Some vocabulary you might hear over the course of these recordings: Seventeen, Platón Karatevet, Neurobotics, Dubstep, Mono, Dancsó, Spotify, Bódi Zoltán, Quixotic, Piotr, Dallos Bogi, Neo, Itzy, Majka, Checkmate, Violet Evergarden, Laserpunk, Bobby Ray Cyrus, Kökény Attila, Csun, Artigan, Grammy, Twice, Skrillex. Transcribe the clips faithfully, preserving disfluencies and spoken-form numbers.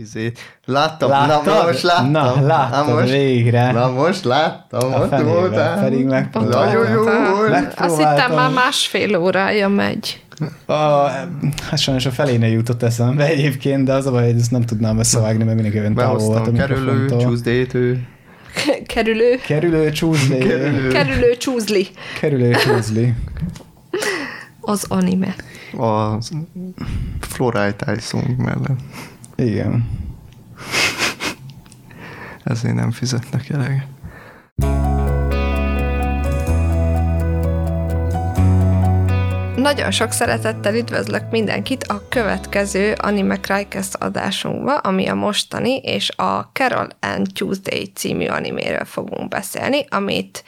izét. Láttam, láttam, na most láttam. Na, láttam na most, végre. Na most láttam, a ott voltál. Pedig megpróbáltam. Nagyon jó volt. Megpróbáltam. Azt hittem már másfél órája megy. A, hát sajnos a felénél jutott eszembe egyébként, de az a baj, hogy ezt nem tudnám összevágni, mert mindig jövőn távol volt a mikrofontól. Kerülő, Tuesday-től. Kerülő. Kerülő, Tuesday. Kerülő. Kerülő, Tuesday. Kerülő, Tuesday. Az anime. A Florida Tyson mellett. Igen. Ezért nem fizetnek eleget. Nagyon sok szeretettel üdvözlök mindenkit a következő Anime Cricast adásunkba, ami a mostani, és a Carole and Tuesday című animéről fogunk beszélni, amit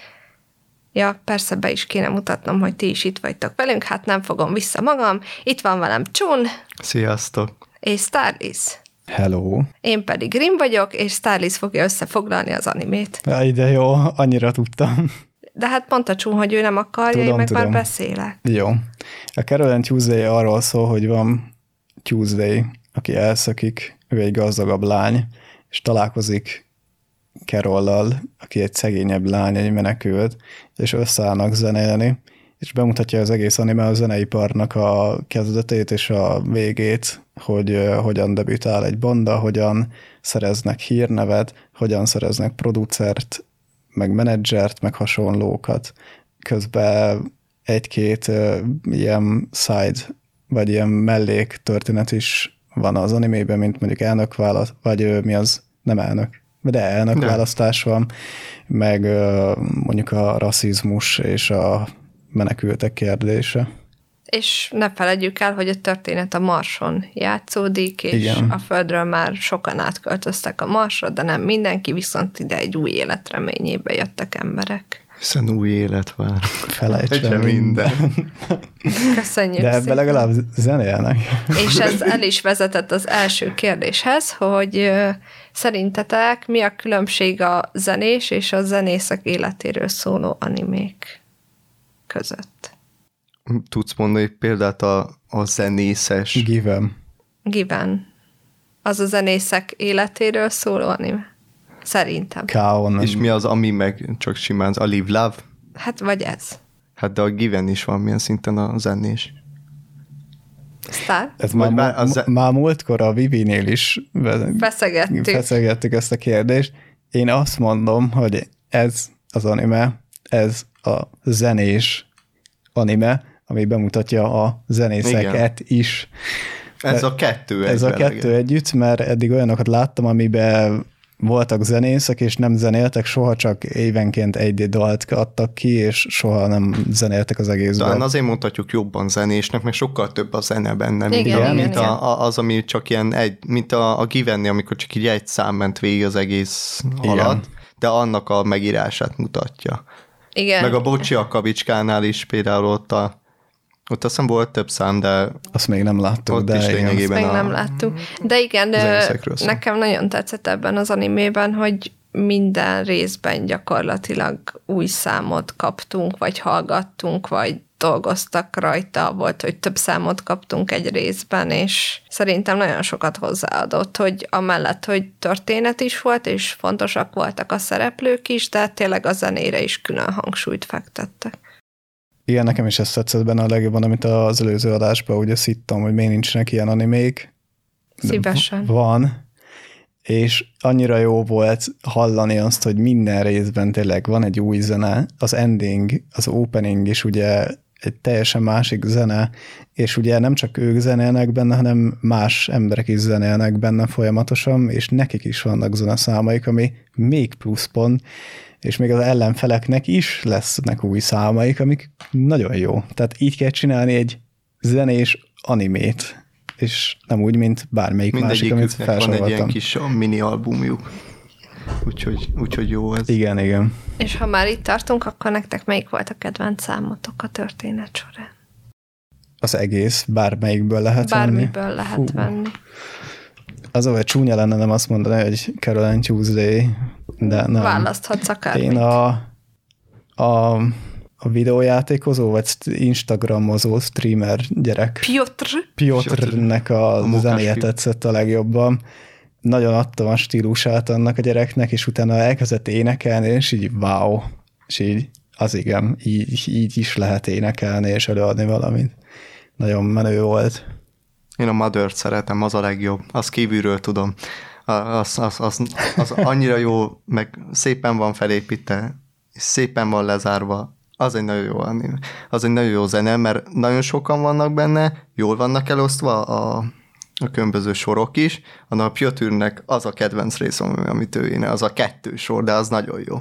ja, persze be is kéne mutatnom, hogy ti is itt vagytok velünk, hát nem fogom vissza magam. Itt van velem Csun. Sziasztok. És Starlis. Hello. Én pedig Grimm vagyok, és Starlis fogja összefoglalni az animét. Jaj, de jó, annyira tudtam. De hát mondta Csun, hogy ő nem akarja, tudom, én meg tudom. Már beszélek. Jó. A Carole and Tuesday arról szól, hogy van Tuesday, aki elszökik, ő egy gazdagabb lány, és találkozik Carole-lal, aki egy szegényebb lány, egy menekült, és összeállnak zenélni, és bemutatja az egész anime a zeneiparnak a kezdetét és a végét, hogy hogyan debütál egy banda, hogyan szereznek hírnevet, hogyan szereznek producert, meg menedzsert, meg hasonlókat. Közben egy-két ilyen side, vagy ilyen mellék történet is van az animében, mint mondjuk elnökválasztás, vagy mi az, nem elnök, de elnökválasztás van, meg mondjuk a rasszizmus és a menekültek kérdése. És ne feledjük el, hogy a történet a Marson játszódik, és igen. A Földről már sokan átköltöztek a Marsra, de nem mindenki, viszont ide egy új élet reményébe jöttek emberek. Hiszen új élet van. Felejtsen minden. Köszönjük de szépen. Ebbe legalább zenélnek. És ez el is vezetett az első kérdéshez, hogy szerintetek mi a különbség a zenés és a zenészek életéről szóló animék között? Tudsz mondani példát a, a zenészes? Given. Given. Az a zenészek életéről szóló anime. Szerintem. Káon. És mi az, ami meg csak simán a Live Love? Hát vagy ez. Hát de a Given is van milyen szinten a zenés. Sztár? Ez már, már, a zen... már múltkor a Vivinél is feszegettük. feszegettük ezt a kérdést. Én azt mondom, hogy ez az anime, ez a zenés anime, ami bemutatja a zenészeket igen. is. Ez a kettő Ez a kettő legyen. Együtt, mert eddig olyanokat láttam, amiben voltak zenészek, és nem zenéltek, soha csak évenként egy dalt adtak ki, és soha nem zenéltek az egészben. Talán azért mondhatjuk jobban zenésnek, mert sokkal több a zene benne, igen, mint, igen, mint igen. A, az, ami csak ilyen egy, mint a, a Givennél, amikor csak így egy szám ment végig az egész igen. alatt, de annak a megírását mutatja. Igen. Meg a Bocsi a Kavicskánál is például ott a ott azt hiszem volt több szám, de azt még nem láttuk, de is igen, azt még nem láttuk. De igen, nekem nagyon tetszett ebben az animében, hogy minden részben gyakorlatilag új számot kaptunk, vagy hallgattunk, vagy dolgoztak rajta, volt, hogy több számot kaptunk egy részben, és szerintem nagyon sokat hozzáadott, hogy amellett, hogy történet is volt, és fontosak voltak a szereplők is, de tényleg a zenére is külön hangsúlyt fektettek. Igen, nekem is ezt tetszett benne a legjobban, amit az előző adásban ugye szittam, hogy még nincsenek ilyen animék. Szívesen. Van. És annyira jó volt hallani azt, hogy minden részben tényleg van egy új zene, az ending, az opening is ugye egy teljesen másik zene, és ugye nem csak ők zenélnek benne, hanem más emberek is zenélnek benne folyamatosan, és nekik is vannak zeneszámaik, ami még pluszpont, és még az ellenfeleknek is lesznek új számaik, amik nagyon jó. Tehát így kell csinálni egy zenés animét, és nem úgy, mint bármelyik másik, amit felsoroltam. Mindegyiküknek van egy ilyen kis mini albumjuk. Úgyhogy, úgyhogy jó ez. Igen, igen. És ha már itt tartunk, akkor nektek melyik volt a kedvenc számotok a történet során? Az egész, bármelyikből lehet Bármiből venni. Bármiből lehet Hú. venni. Az olyan csúnya lenne nem azt mondani, hogy Carole and Tuesday, de nem. Választhatsz akármit. Én a, a, a videójátékozó, vagy instagramozó streamer gyerek. Piotr. Piotrnek a zenéje tetszett a legjobban. nagyon adtam a stílusát annak a gyereknek, és utána elkezdett énekelni, és így wow, és így az igen, így, így is lehet énekelni és előadni valamit. Nagyon menő volt. Én a Mother-t szeretem, az a legjobb. Azt kívülről tudom. Az, az, az, az annyira jó, meg szépen van felépítve, és szépen van lezárva. Az egy nagyon jó anime. Az egy nagyon jó zene, mert nagyon sokan vannak benne, jól vannak elosztva a, a különböző sorok is. A Piotrnek az a kedvenc részem, amit ő éne, az a kettő sor, de az nagyon jó.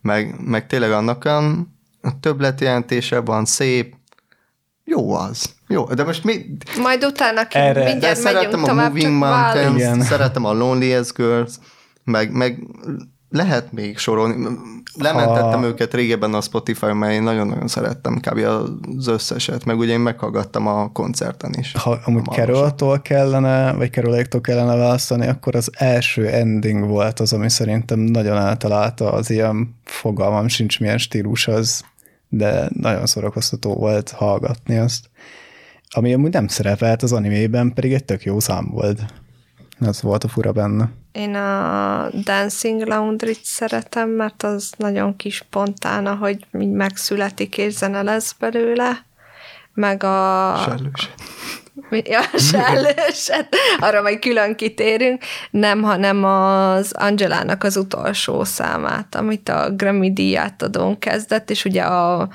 Meg, meg tényleg annak a többletjelentése van, szép, jó az. Jó, de most mi... Majd utána ki erre. Mindjárt megyünk tovább, a Moving Mountains, szeretem a Lonely as Girls, meg, meg lehet még sorolni. Lementettem a... őket régebben a Spotify-on, mert én nagyon-nagyon szerettem kb. Az összeset, meg ugye én meghallgattam a koncerten is. Ha amúgy Carole-tól kellene, vagy Carole-tól kellene választani, akkor az első ending volt az, ami szerintem nagyon eltalálta, az ilyen fogalmam sincs milyen stílus az, de nagyon szórakoztató volt hallgatni azt. Ami amúgy nem szerepelt az animében, pedig egy tök jó szám volt. Ez volt a fura benne. Én a Dancing Laundry-t szeretem, mert az nagyon kis spontán, ahogy így megszületik és zene lesz belőle. Meg a... Sellőset. Ja, Sellőset. Arra majd külön kitérünk. Nem, hanem az Angelának az utolsó számát, amit a Grammy díját adón kezdett, és ugye a...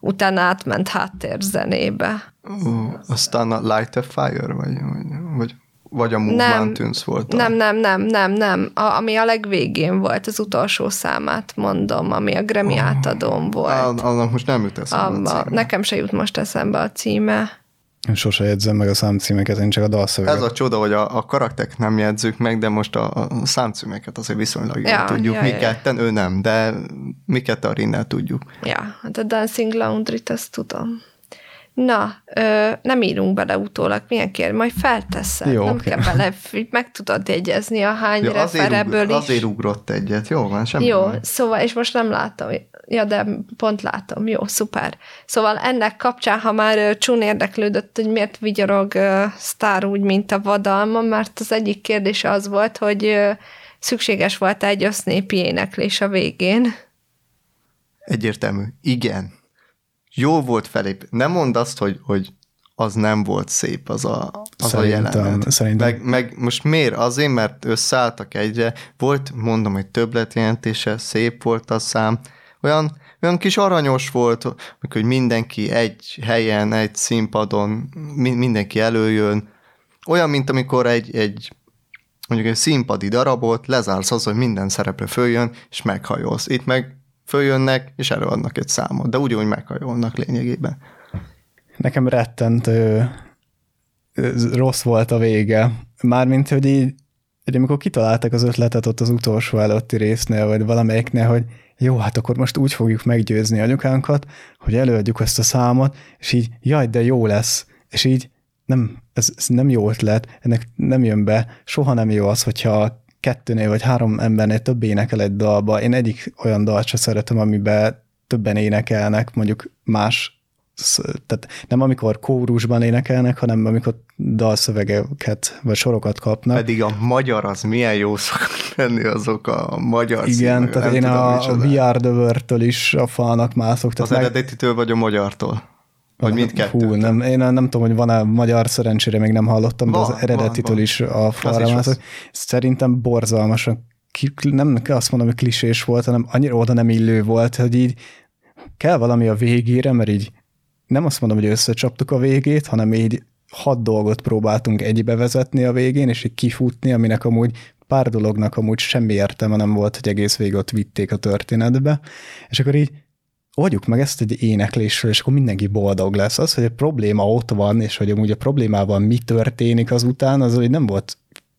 utána átment háttérzenébe. Uh, aztán a Light a Fire, vagy, vagy, vagy a Mountains volt? Nem, nem, nem, nem, nem. A, ami a legvégén volt, az utolsó számát mondom, ami a Grammy oh, átadón volt. Annak most nem jut eszembe a, a Nekem se jut most eszembe a címe. Sose jegyzem meg a számcímeket, én csak a dalszöveget. Ez a csoda, hogy a, a karakterek nem jegyzünk meg, de most a, a számcímeket azért viszonylag jól ja, tudjuk. Ja, mi ja. ketten, ő nem, de mi ketten a Rinnel tudjuk. Ja, hát a Dancing Laundry-t ezt tudom. Na, ö, nem írunk bele utólag, milyen kér, majd felteszem. Jó, nem okay. kell bele, meg tudod jegyezni a hány ja, referebből is. Azért ugrott egyet, jó van, semmi. Jó, van. Szóval, és most nem látom, ja, de pont látom, jó, szuper. Szóval ennek kapcsán, ha már Csun érdeklődött, hogy miért vigyorog uh, sztár úgy, mint a vadalma, mert az egyik kérdése az volt, hogy uh, szükséges volt egy össznépi éneklés a végén. Egyértelmű, igen. Jó volt felép. Nem mondd azt, hogy, hogy az nem volt szép az a, az a jelenet. Meg, meg most miért? Azért, mert összeálltak egyre. Volt, mondom, egy többletjelentése, szép volt a szám. Olyan, olyan kis aranyos volt, hogy mindenki egy helyen, egy színpadon, mindenki előjön. Olyan, mint amikor egy, egy mondjuk egy színpadi darabot lezársz az, hogy minden szereplő följön, és meghajolsz. Itt meg följönnek, és előadnak egy számot, de úgy, hogy meghajolnak lényegében. Nekem rettentő rossz volt a vége. Mármint, hogy így, hogy amikor kitalálták az ötletet ott az utolsó előtti résznél, vagy valamelyiknél, hogy jó, hát akkor most úgy fogjuk meggyőzni anyukánkat, hogy előadjuk ezt a számot, és így, jaj, de jó lesz. És így, nem, ez, ez nem jó ötlet, ennek nem jön be, soha nem jó az, hogyha kettőnél vagy három embernél több énekel egy dalba. Én egyik olyan dalt se szeretem, amiben többen énekelnek, mondjuk más, tehát nem amikor kórusban énekelnek, hanem amikor dalszövegeket vagy sorokat kapnak. Pedig a magyar az milyen jó szokott lenni azok a magyar színű. Igen, tehát én a We Are the World-től is a falnak mászok. Az meg... eredetitől vagy a magyartól? Vagy mindkettőt? Hú, nem, én nem tudom, hogy van-e magyar, szerencsére még nem hallottam, van, de az eredetitől van, van. Is a falra mászok. Szerintem borzalmasan, nem azt mondom, hogy klisés volt, hanem annyira oda nem illő volt, hogy így kell valami a végére, mert így nem azt mondom, hogy összecsaptuk a végét, hanem így hat dolgot próbáltunk egybe vezetni a végén, és így kifutni, aminek amúgy pár dolognak amúgy semmi értelme nem volt, hogy egész végig ott vitték a történetbe. És akkor így oldjuk meg ezt egy éneklésről, és akkor mindenki boldog lesz. Az, hogy a probléma ott van, és hogy amúgy a problémában mi történik azután, az, hogy nem volt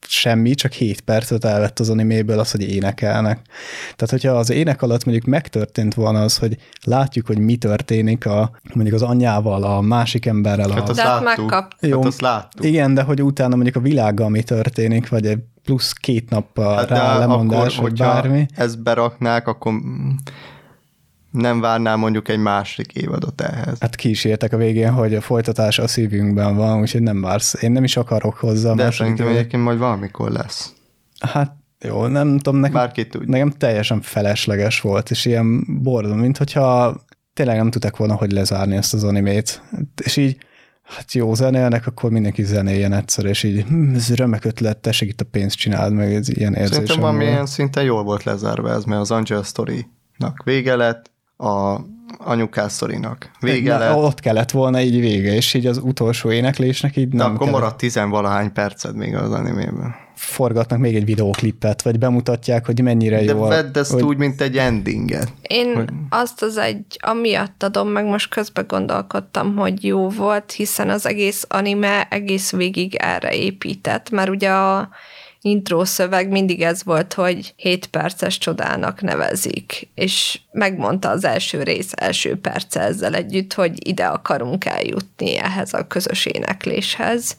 semmi, csak hét percet elvett az animéből az, hogy énekelnek. Tehát, hogyha az ének alatt mondjuk megtörtént volna az, hogy látjuk, hogy mi történik a, mondjuk az anyjával, a másik emberrel. Hát a... azt láttuk. Jó, hát azt láttuk. Igen, de hogy utána mondjuk a világgal mi történik, vagy egy plusz két nap hát rá lemondás, akkor, vagy bármi. Ezt beraknák, akkor... nem várnál mondjuk egy másik évadot ehhez. Hát ki is értek a végén, hogy a folytatás a szívünkben van, úgyhogy nem vársz. Én nem is akarok hozzá. De szerintem egyébként majd valamikor lesz. Hát jó, nem tudom, nekem, nekem teljesen felesleges volt, és ilyen borzom, mint hogyha tényleg nem tudták volna, hogy lezárni ezt az animét. És így, hát jó, zenélnek, akkor mindenki zenéljen egyszer, és így, ez remek ötlet, tessék itt a pénzt csináld, meg ez ilyen érzésem. Szerintem valamilyen szinten jól volt lezárva ez, mert az Angel Story-nak vége lett, a anyukás sztorinak vége lett. Ott kellett volna így vége, és így az utolsó éneklésnek így de nem akkor maradt tizenvalahány percet még az animében. Forgatnak még egy videóklipet, vagy bemutatják, hogy mennyire de jó. De vedd ezt hogy... úgy, mint egy endinget. Én hogy... azt az egy, amiatt adom, meg most közben gondolkodtam, hogy jó volt, hiszen az egész anime egész végig erre épített, mert ugye a intro szöveg mindig ez volt, hogy hét perces csodának nevezik, és megmondta az első rész első perce ezzel együtt, hogy ide akarunk eljutni ehhez a közös énekléshez.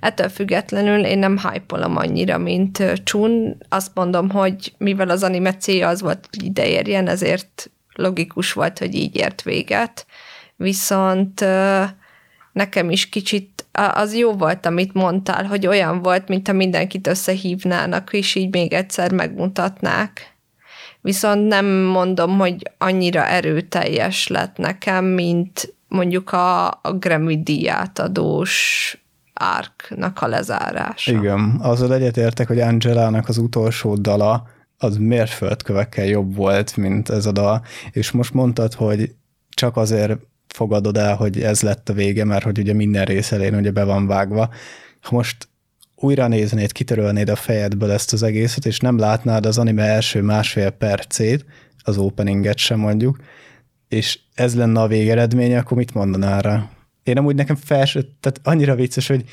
Ettől függetlenül én nem hype-olom annyira, mint Csun. Azt mondom, hogy mivel az anime célja az volt, hogy ide érjen, ezért logikus volt, hogy így ért véget. Viszont nekem is kicsit az jó volt, amit mondtál, hogy olyan volt, mintha mindenkit összehívnának, és így még egyszer megmutatnák. Viszont nem mondom, hogy annyira erőteljes lett nekem, mint mondjuk a, a Grammy díját adós Árknak a lezárása. Igen, azzal egyetértek, hogy Angelának az utolsó dala az mérföldkövekkel jobb volt, mint ez a dal, és most mondtad, hogy csak azért fogadod el, hogy ez lett a vége, mert hogy ugye minden rész elén ugye be van vágva. Ha most újra néznéd, kitörölnéd a fejedből ezt az egészet, és nem látnád az anime első másfél percét, az openinget sem mondjuk, és ez lenne a végeredménye, akkor mit mondanál rá? Én amúgy nekem felső, tehát annyira vicces, hogy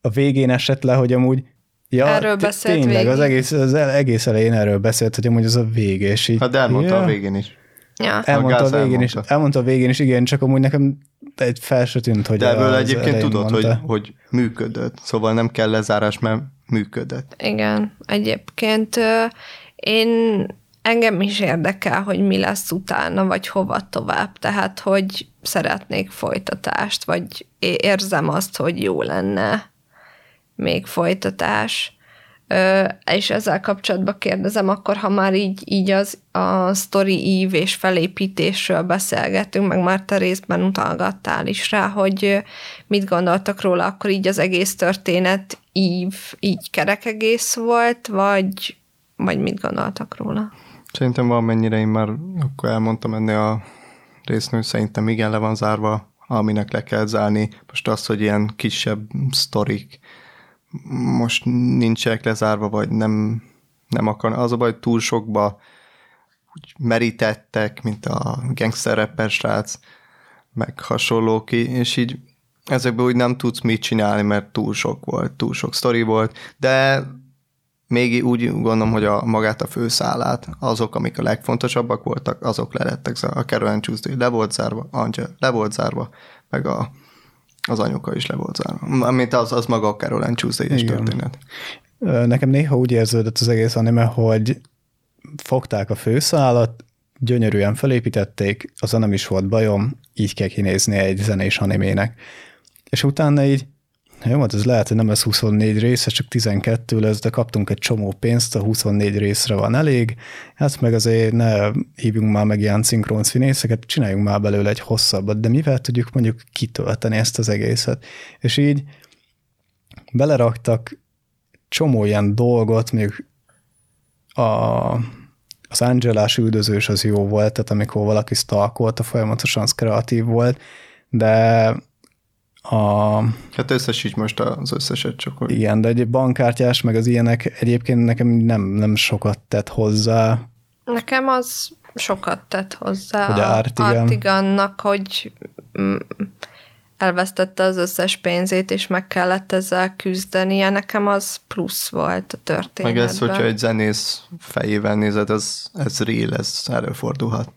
a végén esett le, hogy amúgy, ja, tényleg, az egész, az egész elején erről beszélt, hogy amúgy az a vége, és így... Hát elmondta ja. a végén is. Ja. Elmondta a, a végén elmondta. is, elmondta a végén is, igen, csak amúgy nekem egy felső tűnt, hogy... De ebből egyébként tudod, hogy, hogy működött, szóval nem kell lezárás, mert működött. Igen, egyébként én... Engem is érdekel, hogy mi lesz utána, vagy hova tovább, tehát hogy szeretnék folytatást, vagy érzem azt, hogy jó lenne még folytatás. Ö, és ezzel kapcsolatban kérdezem, akkor ha már így, így az, a sztori ív és felépítésről beszélgetünk, meg már te részben utalgattál is rá, hogy mit gondoltak róla, akkor így az egész történet ív, így kerek egész volt, vagy, vagy mit gondoltak róla? Szerintem valamennyire én már akkor elmondtam ennél a résznő, szerintem igen, le van zárva, aminek le kell zárni. Most az, hogy ilyen kisebb sztorik most nincsenek lezárva, vagy nem, nem akarnak. Az a baj, túl sokba merítettek, mint a gangster rapper srác, meg hasonló ki, és így ezekből úgy nem tudsz mit csinálni, mert túl sok volt, túl sok sztori volt, de... Még úgy gondolom, hogy a magát a főszálát, azok, amik a legfontosabbak voltak, azok lelettek. A Carole and Tuesday le volt zárva, Angel le volt zárva, meg a, az anyuka is le volt zárva. Mint az, az maga a Carole and Tuesday-es történet. Nekem néha úgy érződött az egész anime, hogy fogták a főszálat, gyönyörűen felépítették, azon nem is volt bajom, így kell kinézni egy zenés animének. És utána így jó, hát ez lehet, hogy nem ez huszonnégy rész, ez csak tizenkettő lesz, de kaptunk egy csomó pénzt, a huszonnégy részre van elég, hát meg azért ne hívjunk már meg ilyen szinkron színészeket, csináljunk már belőle egy hosszabbat, de mivel tudjuk mondjuk kitölteni ezt az egészet. És így beleraktak csomó ilyen dolgot, mondjuk a, az Angelás üldözős az jó volt, tehát amikor valaki stalkolta, folyamatosan az kreatív volt, de A... Hát összesíts most az összeset csak. Hogy... Igen, de egy bankkártyás, meg az ilyenek egyébként nekem nem, nem sokat tett hozzá. Nekem az sokat tett hozzá. Hogy Artigan. Artigannak, hogy elvesztette az összes pénzét, és meg kellett ezzel küzdenie. Nekem az plusz volt a történetben. Meg ez, hogyha egy zenész fejével nézed, ez, ez real, ez előfordulhat.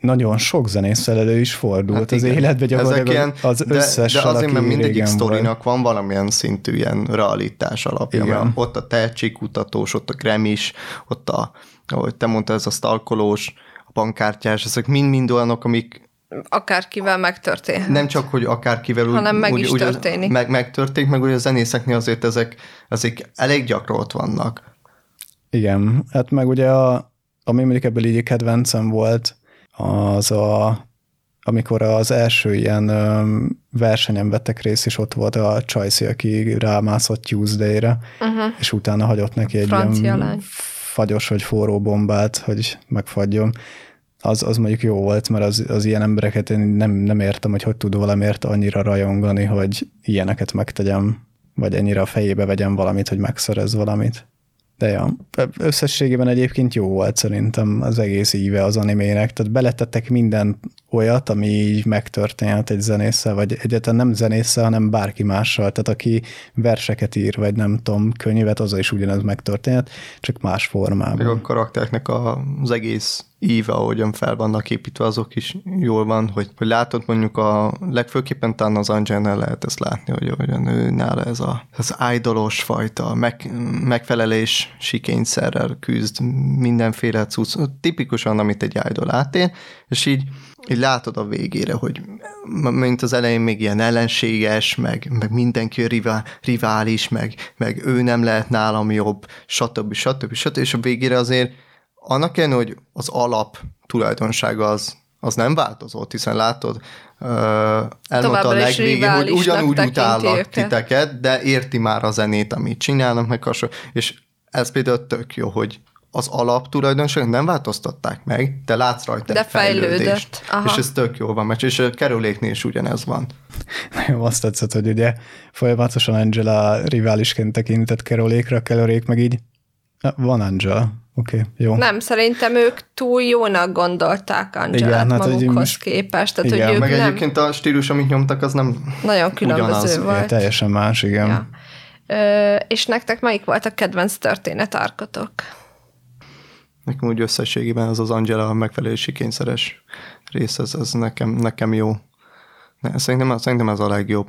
Nagyon sok zenészfelelő is fordult hát az életbe, gyakorlatilag ilyen, az összes. De, de azért, mert mindegyik sztorinak van valamilyen szintű ilyen realitás alapja. Mert ott a tehetségkutatós, ott a Grammy-s, ott a, ahogy te mondtad, ez a stalkolós, a bankkártyás, ezek mind-mind olyanok, amik akárkivel megtörténhet. Nem csak, hogy akárkivel, úgy, hanem meg úgy, is úgy, történik. Meg, megtörténik, meg úgy a zenészeknél azért ezek, ezek elég gyakran ott vannak. Igen, hát meg ugye a, ami mondjuk ebből így kedvencem volt, az a, amikor az első ilyen versenyen vettek részt, és ott volt a Csajci, aki rámászott Tuesday-re, uh-huh. és utána hagyott neki egy francia ilyen fagyos, vagy forró bombát, hogy megfagyjon. Az, az mondjuk jó volt, mert az, az ilyen embereket én nem, nem értem, hogy hogy tud valamiért annyira rajongani, hogy ilyeneket megtegyem, vagy ennyire a fejébe vegyem valamit, hogy megszerez valamit. De ja, összességében egyébként jó volt szerintem az egész íve az animének, tehát beletettek minden olyat, ami így megtörténhet egy zenésszel, vagy egyáltalán nem zenésszel, hanem bárki mással, tehát aki verseket ír, vagy nem tudom, könyvet, azzal is ugyanez megtörténhet, csak más formában. Meg a karaktereknek az egész íve, ahogyan fel vannak építve, azok is jól van, hogy, hogy látod mondjuk a legfőképpen talán az Angelnél lehet ezt látni, hogy olyan ő nála ez a, az idolos fajta meg, megfelelési kényszerrel küzd mindenféle cucc, tipikusan, amit egy idol átél, és így így látod a végére, hogy mint az elején még ilyen ellenséges, meg, meg mindenki rivál, rivális, meg, meg ő nem lehet nálam jobb, stb. stb. stb. És a végére azért annak ellenére, hogy az alap tulajdonsága az, az nem változott, hiszen látod, uh, elmondta a legvégén, hogy ugyanúgy utállak titeket, de érti már a zenét, amit csinálnak, meg hasonló. És ez például tök jó, hogy az alap tulajdonság nem változtatták meg, de látsz rajta de egy fejlődést. És ez tök jól van, mert és a Caroléknél is ugyanez van. Nagyon azt tetszett, hogy ugye folyamatosan Angela riválisként tekintett Carolékra, Carolék meg így van Angela, oké, okay, jó. Nem, szerintem ők túl jónak gondolták Angelát hát magukhoz képest. Tehát, igen, hogy ők meg nem... egyébként a stílus, amit nyomtak, az nem nagyon különböző ugyanaz. Volt. Igen, teljesen más, igen. Ja. Ö, és nektek melyik volt a kedvenc történetárkotok? Nekem úgy összességében az az Angela megfelelési kényszeres rész, ez, ez nekem, nekem jó. Ne, szerintem, szerintem ez a legjobb.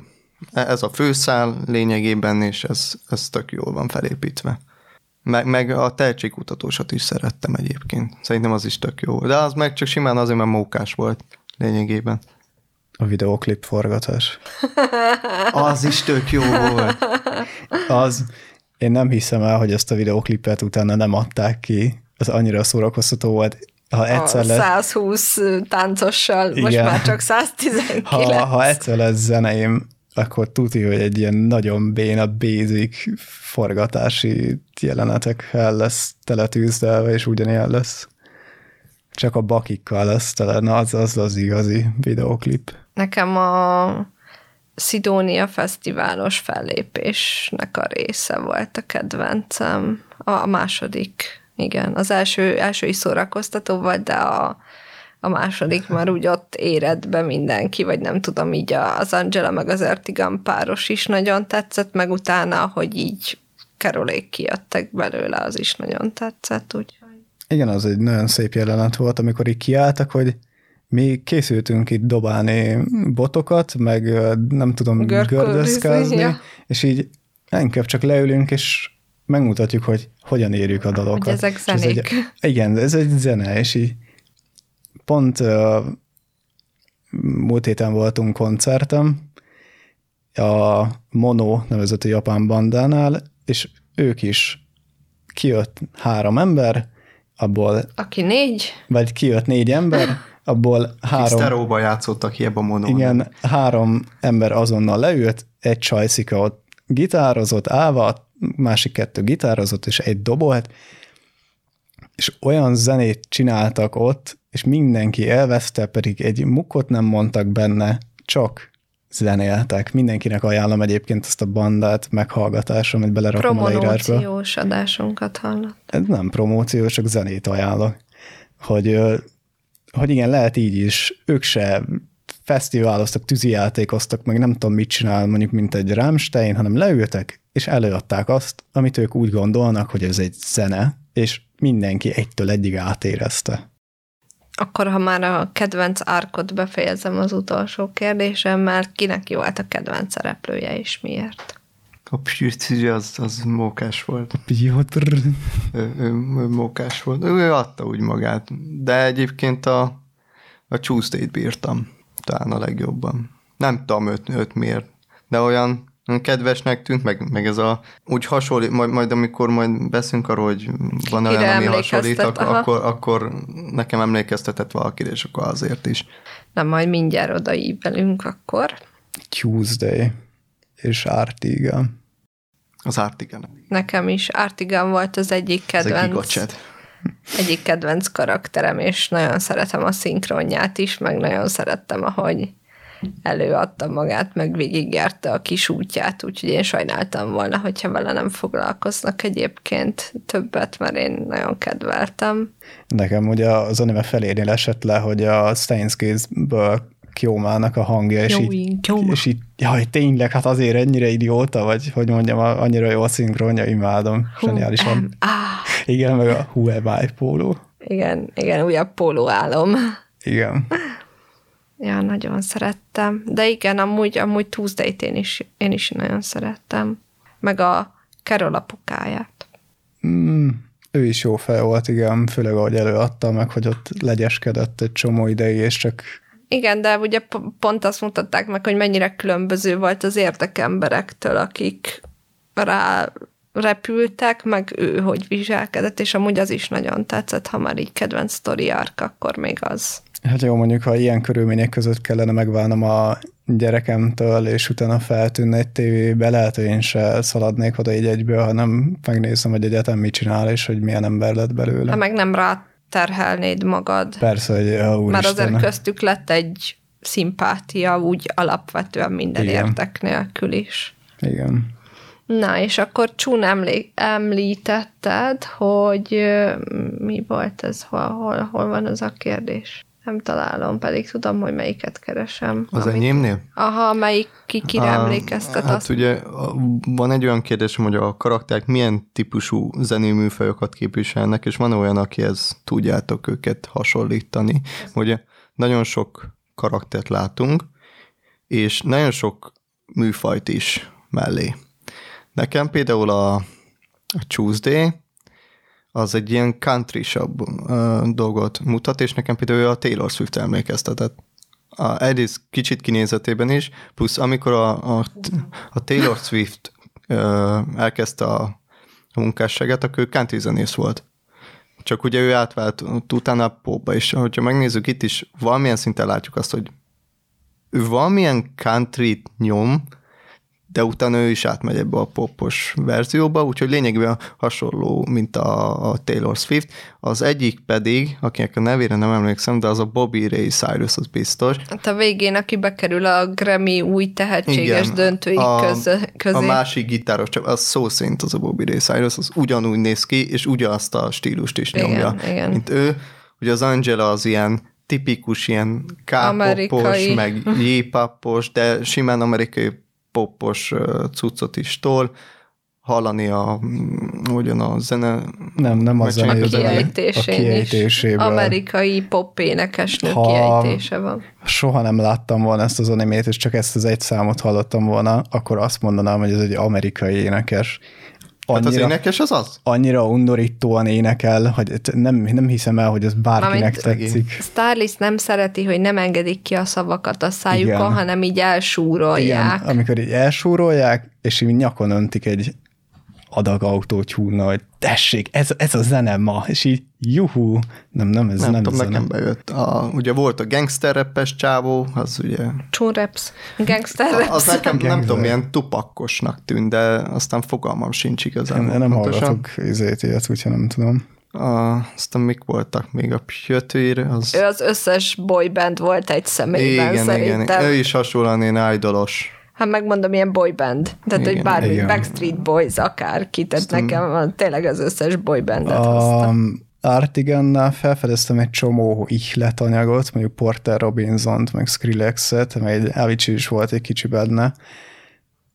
Ez a főszál lényegében, és ez, ez tök jól van felépítve. Meg, meg a tehetségkutatósat is szerettem egyébként. Szerintem az is tök jó. De az meg csak simán azért, mert mókás volt lényegében. A videóklip forgatás. Az is tök jó volt. Az, én nem hiszem el, hogy ezt a videóklipet utána nem adták ki. Az annyira szórakoztató volt. Ha egyszer a százhúsz lett... táncossal, igen. Most már csak száztizenkilenc. Ha, ha egyszer lesz zeneim, akkor tuti, hogy egy ilyen nagyon béna, basic forgatási jelenetekkel lesz teletűzdelve, és ugyanilyen lesz. Csak a bakikkal lesz tele. Na, az az, az igazi videóklip. Nekem a Szidónia fesztiválos fellépésnek a része volt a kedvencem. A második. Igen, az első, első is szórakoztató volt, de a, a második már úgy ott érett be mindenki, vagy nem tudom, így az Angela meg az Ertigan páros is nagyon tetszett, meg utána, hogy így Carolék kijöttek belőle, az is nagyon tetszett. Úgy. Igen, az egy nagyon szép jelenet volt, amikor így kiálltak, hogy mi készültünk itt dobálni botokat, meg nem tudom, gördeszkázni, ja. És így inkább csak leülünk, és megmutatjuk, hogy hogyan érjük a dalokat. Hogy ezek zenék. Ez egy, igen, ez egy zene, és így pont uh, múlt héten voltunk koncertem a Mono nevezetű japán bandánál, és ők is kijött három ember, abból... Aki négy. Vagy kijött négy ember, abból három... Szteróba játszottak ki ebben a Monóban. Igen, három ember azonnal leült, egy Csajcika ott gitározott, állva, másik kettő gitározott, és egy dobolt, és olyan zenét csináltak ott, és mindenki elveszte, pedig egy mukot nem mondtak benne, csak zenéltek. Mindenkinek ajánlom egyébként ezt a bandát, meghallgatásom, hogy belerakom a leírásba. Promóciós adásunkat hallott. Nem promóciós, csak zenét ajánlok. Hogy, hogy igen, lehet így is, ők se fesztiváloztak, tűzijátékoztak, meg nem tudom mit csinál, mondjuk mint egy Rammstein, hanem leültek, és előadták azt, amit ők úgy gondolnak, hogy ez egy zene, és mindenki egytől egyig átérezte. Akkor, ha már a kedvenc árkot befejezem az utolsó kérdésemmel, kinek jó volt a kedvenc szereplője, és miért? A Piotr az, az mókás volt. A Piotr. Ő, ő, ő mókás volt. Ő adta úgy magát, de egyébként a, a Tuesday-t bírtam. talán a legjobban. Nem tudom őt, őt miért, de olyan kedvesnek tűnt, meg, meg ez a... Úgy hasonlít, majd, majd amikor majd beszélünk arról, hogy van olyan, ami hasonlít, akkor, akkor nekem emlékeztetett valakire, és akkor azért is. Na majd mindjárt odaívelünk akkor. Tuesday és Artigan. Az Artigan. Nekem is Artigan volt az egyik kedvenc. Ez egyik kedvenc karakterem, és nagyon szeretem a szinkronját is, meg nagyon szerettem, ahogy előadta magát, meg végigjárta a kis útját, úgyhogy én sajnáltam volna, hogyha vele nem foglalkoznak egyébként többet, mert én nagyon kedveltem. Nekem ugye az anime felénél esett le, hogy a Steins Gate-ből Kiomának a hangja, és így, és így, jaj, tényleg, hát azért ennyire idióta, vagy hogy mondjam, annyira jó a szinkronja, imádom. Zseniálisan. Igen, meg a Who Am I póló. Igen, igen, újabb póló álom. Igen. Ja, nagyon szerettem. De igen, amúgy, amúgy Tuesday-t én is, én is nagyon szerettem. Meg a Carole apukáját. Mm, ő is jó fej volt, igen, főleg ahogy előadta meg, hogy ott legyeskedett egy csomó ideig, és csak... Igen, de ugye pont azt mutatták meg, hogy mennyire különböző volt az érdekemberektől, akik rá repültek, meg ő hogy viselkedett, és amúgy az is nagyon tetszett, ha már így kedvenc sztori arc, akkor még az. Hát jó, mondjuk, ha ilyen körülmények között kellene megválnom a gyerekemtől, és utána feltűnne egy tévébe, lehet, hogy én se szaladnék oda így egyből, hanem megnézem, hogy egyetem mit csinál, és hogy milyen ember lett belőle. Ha meg nem rá terhelnéd magad. Persze, hogy ja, úristen. Mert azért köztük lett egy szimpátia, úgy alapvetően minden igen. Értek nélkül is. Igen. Na, és akkor Csun emlé- említetted, hogy mi volt ez, hol, hol, hol van az a kérdés? Nem találom, pedig tudom, hogy melyiket keresem. Az amit... enyémnél? Aha, melyik ki kire emlékeztet. Hát azt... ugye van egy olyan kérdésem, hogy a karakterek milyen típusú zenéműfajokat képviselnek, és van olyan, akihez tudjátok őket hasonlítani. Ugye nagyon sok karaktert látunk, és nagyon sok műfajt is mellé. Nekem például a, a Tuesday az egy ilyen country-sabb uh, dolgot mutat, és nekem például a Taylor Swift emlékeztetett. A, egyrészt kicsit kinézetében is, plusz amikor a, a, a Taylor Swift uh, elkezdte a, a munkásságát, akkor ő country zenész volt. Csak ugye ő átvált utána popba, és hogyha megnézzük itt is, valamilyen szinten látjuk azt, hogy ő valamilyen country-t nyom, de utána ő is átmegy ebbe a popos verzióba, úgyhogy lényegében hasonló, mint a, a Taylor Swift. Az egyik pedig, akinek a nevére nem emlékszem, de az a Bobby Ray Cyrus, az biztos. Hát a végén, aki bekerül a Grammy új tehetséges igen, döntői a, köz, közé. A másik gitáros, az szó szerint az a Bobby Ray Cyrus, az ugyanúgy néz ki, és ugyanazt a stílust is nyomja, igen, igen. mint ő. Ugye az Angela az ilyen tipikus, ilyen k-popos, meg j-popos, de simán amerikai popos cuccot is tol, hallani a, ugyan a zene... Nem, nem az zene, a kiejtéséből. Amerikai pop énekesnő kiejtése van. Soha nem láttam volna ezt az animét, és csak ezt az egy számot hallottam volna, akkor azt mondanám, hogy ez egy amerikai énekes. Annyira, hát az énekes az az? Annyira undorítóan énekel, hogy nem, nem hiszem el, hogy ez bárkinek amit tetszik. Starlis nem szereti, hogy nem engedik ki a szavakat a szájukon, hanem így elsúrolják. Igen, amikor így elsúrolják, és így nyakon öntik egy adag autótyúna, hogy tessék, ez, ez a zene ma, és így juhú, nem, nem, ez nem, nem tudom, zene. Nekem bejött. A, ugye volt a gangster rappes csávó, az ugye... Csun raps, gangster raps. Az nekem gangster. Nem tudom, ilyen tupakkosnak tűnt, de aztán fogalmam sincs igazán. Én nem hallgatok izét ilyet, úgyhogy nem tudom. A, aztán mik voltak még a Piotr? Az... Ő az összes boyband volt egy személyben, igen, szerintem. Igen, ő is hasonlóan ilyen idolos. Hát megmondom, ilyen boyband. Tehát, igen, hogy bármi, igen. Backstreet Boys, akárki, tehát aztán nekem tényleg az összes boybandet hoztam. Artigannál felfedeztem egy csomó ihletanyagot, mondjuk Porter Robinsont, meg Skrillexet, meg Avicii is volt egy kicsi benne,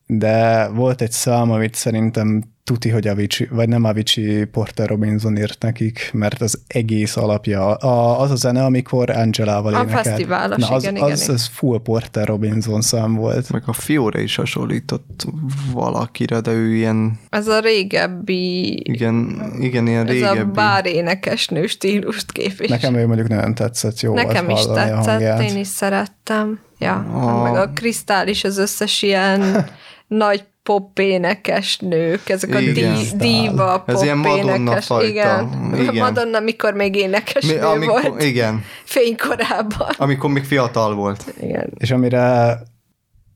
de volt egy szám, amit szerintem tuti, hogy Avicii, vagy nem Avicii, Porter Robinson írt nekik, mert az egész alapja, a, az a zene, amikor Angelával énekelt. A fesztiválos, na, az, igen, igen. Az, az full Porter Robinson szám volt. Meg a Fiore is hasonlított valakire, de ő ilyen... Ez a régebbi... Igen, igen, ilyen régebbi. Ez a bár énekesnő stílust képvisel. Nekem ő mondjuk nagyon tetszett, jó nekem volt hallani a hangját. Nekem is tetszett, én is szerettem. Ja, a... meg a Kristális, az összes ilyen nagy pop énekes nők, ezek a dí- díva pop ez ilyen énekes. Igen. igen. Madonna, mikor még énekes Mi, nő amikor, volt. Igen. Fénykorában. Amikor még fiatal volt. Igen. És amire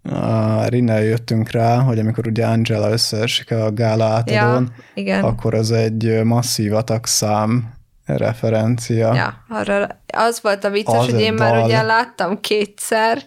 uh, Rinnel jöttünk rá, hogy amikor ugye Angela összeesik a gála átadón, ja, akkor az egy masszív atakszám referencia. Ja, arra, az volt a vicces, az hogy én dal. Már ugye láttam kétszer,